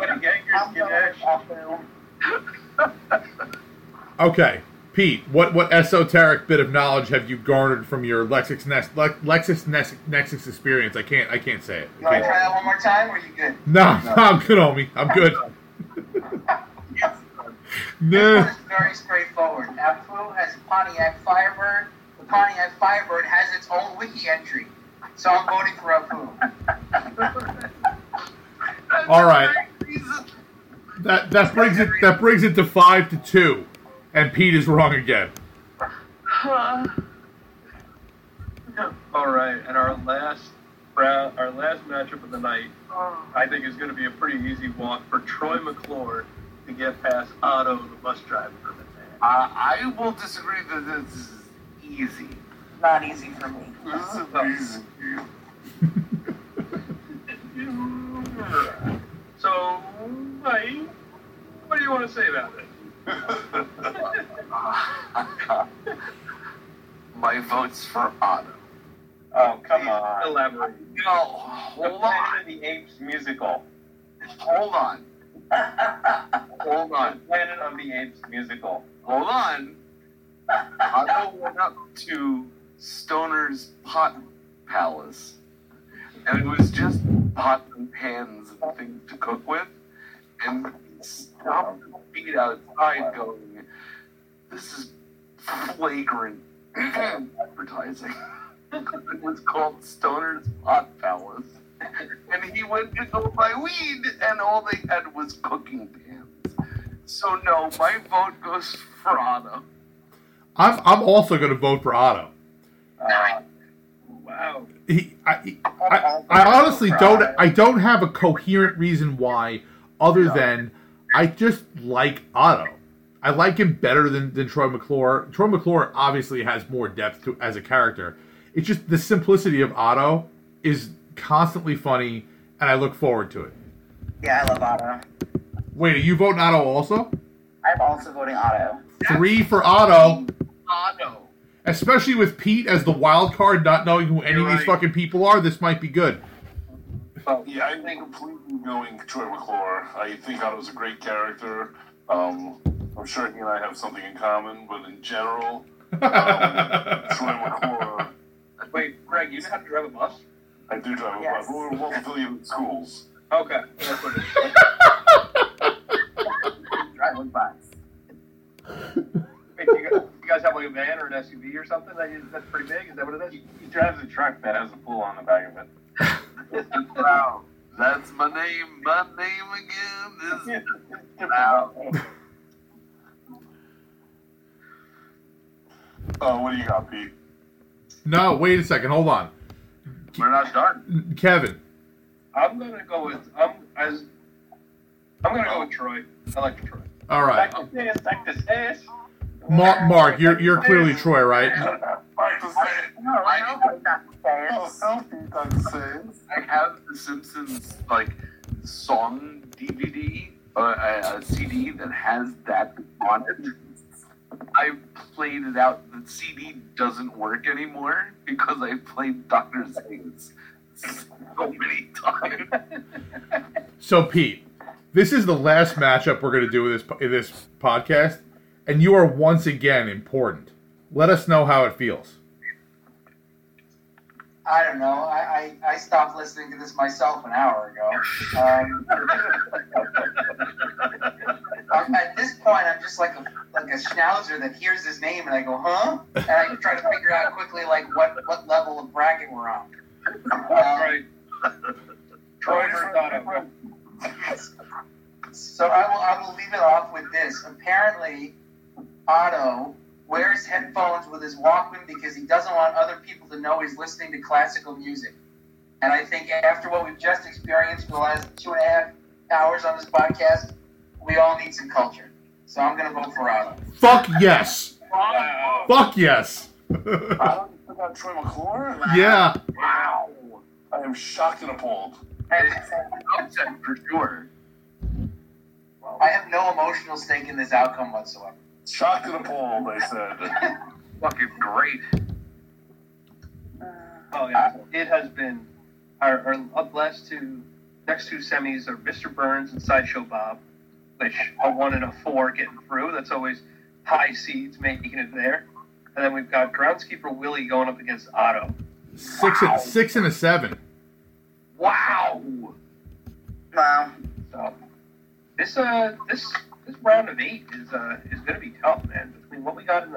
Okay, Pete, what esoteric bit of knowledge have you garnered from your LexisNexis experience? I can't say it. You want to try that one more time, or are you good? No, I'm good, homie. I'm good. No. This is very straightforward. Apu has Pontiac Firebird. The Pontiac Firebird has its own wiki entry. So I'm voting for Apu. All right. That brings it to 5-2, and Pete is wrong again. All right, and our last matchup of the night, I think, is going to be a pretty easy walk for Troy McClure to get past Otto, the bus driver. I will disagree that this is easy. Not easy for me. This is easy. So, Mike, what do you want to say about it? My vote's for Otto. Oh, come on. Elaborate. No, hold on. The Planet of the Apes musical. Hold on. Hold on. The Planet of the Apes musical. Hold on. Otto went up to Stoner's Pot Palace, and it was just pots and pans and things to cook with, and he stopped the feet outside going, this is flagrant advertising. It was called Stoner's Pot Palace, and he went to go buy weed, and all they had was cooking pans. So no, my vote goes for Otto. I'm also going to vote for Otto. Wow. I honestly don't. I don't have a coherent reason why, other than I just like Otto. I like him better than Troy McClure. Troy McClure obviously has more depth to, as a character. It's just the simplicity of Otto is constantly funny, and I look forward to it. Yeah, I love Otto. Wait, are you voting Otto also? I'm also voting Otto. 3 for Otto. Otto. Especially with Pete as the wild card, not knowing who any of these fucking people are, this might be good. Yeah, I'm completely going Troy McClure. I think Otto's a great character. I'm sure he and I have something in common, but in general, Troy McClure. Wait, Greg, you know how to drive a bus? I do drive a bus. We're both affiliated schools. Okay. That's what it is. Drive a bus. Wait, you guys have like a van or an SUV or something that's pretty big? Is that what it is? He drives a truck that has a pool on the back of it. Wow. That's my name. My name again is Wow. Oh, what do you got, Pete? No, wait a second. Hold on. We're not done. Kevin. I'm gonna go with Troy. I like Troy. All right. Back to this. Mark, you're clearly Troy, right? I have the Simpsons song DVD or a CD that has that on it. I played it out. The CD doesn't work anymore because I played Dr. Zings so many times. So, Pete, this is the last matchup we're going to do in this podcast, and you are once again important. Let us know how it feels. I don't know. I stopped listening to this myself an hour ago. At this point, I'm just like a schnauzer that hears his name and I go, huh? And I try to figure out quickly what level of bracket we're on. Right. Troy or Otto. So I will leave it off with this. Apparently, Otto wears headphones with his Walkman because he doesn't want other people to know he's listening to classical music. And I think after what we've just experienced for the last 2.5 hours on this podcast, we all need some culture. So I'm going to vote for Otto. Fuck yes. Wow. Fuck yes. Otto about Troy McClure? Wow. Yeah. Wow. I am shocked and appalled. It's an upset for sure. Wow. I have no emotional stake in this outcome whatsoever. Shocked and appalled, I said. Fucking great. Oh, yeah. It has been our next two semis are Mr. Burns and Sideshow Bob, which a 1 and a 4 getting through. That's always high seeds making it there. And then we've got groundskeeper Willie going up against Otto. Six and a seven. Wow. So this round of 8 is going to be tough, man. Between what we got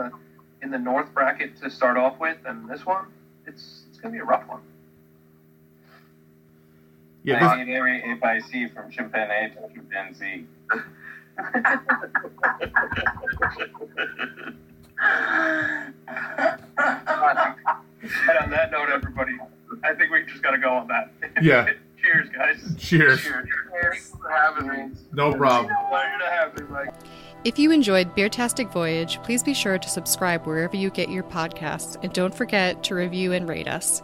in the north bracket to start off with and this one, it's going to be a rough one. Yeah, I need every FIC from chimpanzee to chimpanzee. And on that note, everybody, I think we just got to go on that. Yeah. Cheers, guys. Cheers. Cheers. Thanks for having me. No problem. It's a pleasure to have you, Mike. If you enjoyed Beertastic Voyage, please be sure to subscribe wherever you get your podcasts, and don't forget to review and rate us.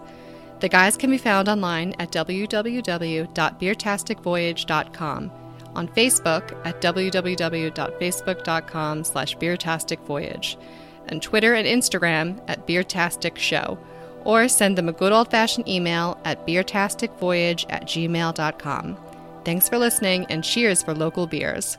The guys can be found online at www.beertasticvoyage.com, on Facebook at www.facebook.com/beertasticvoyage, and Twitter and Instagram at Beertastic Show, or send them a good old-fashioned email at beertasticvoyage@gmail.com. Thanks for listening, and cheers for local beers.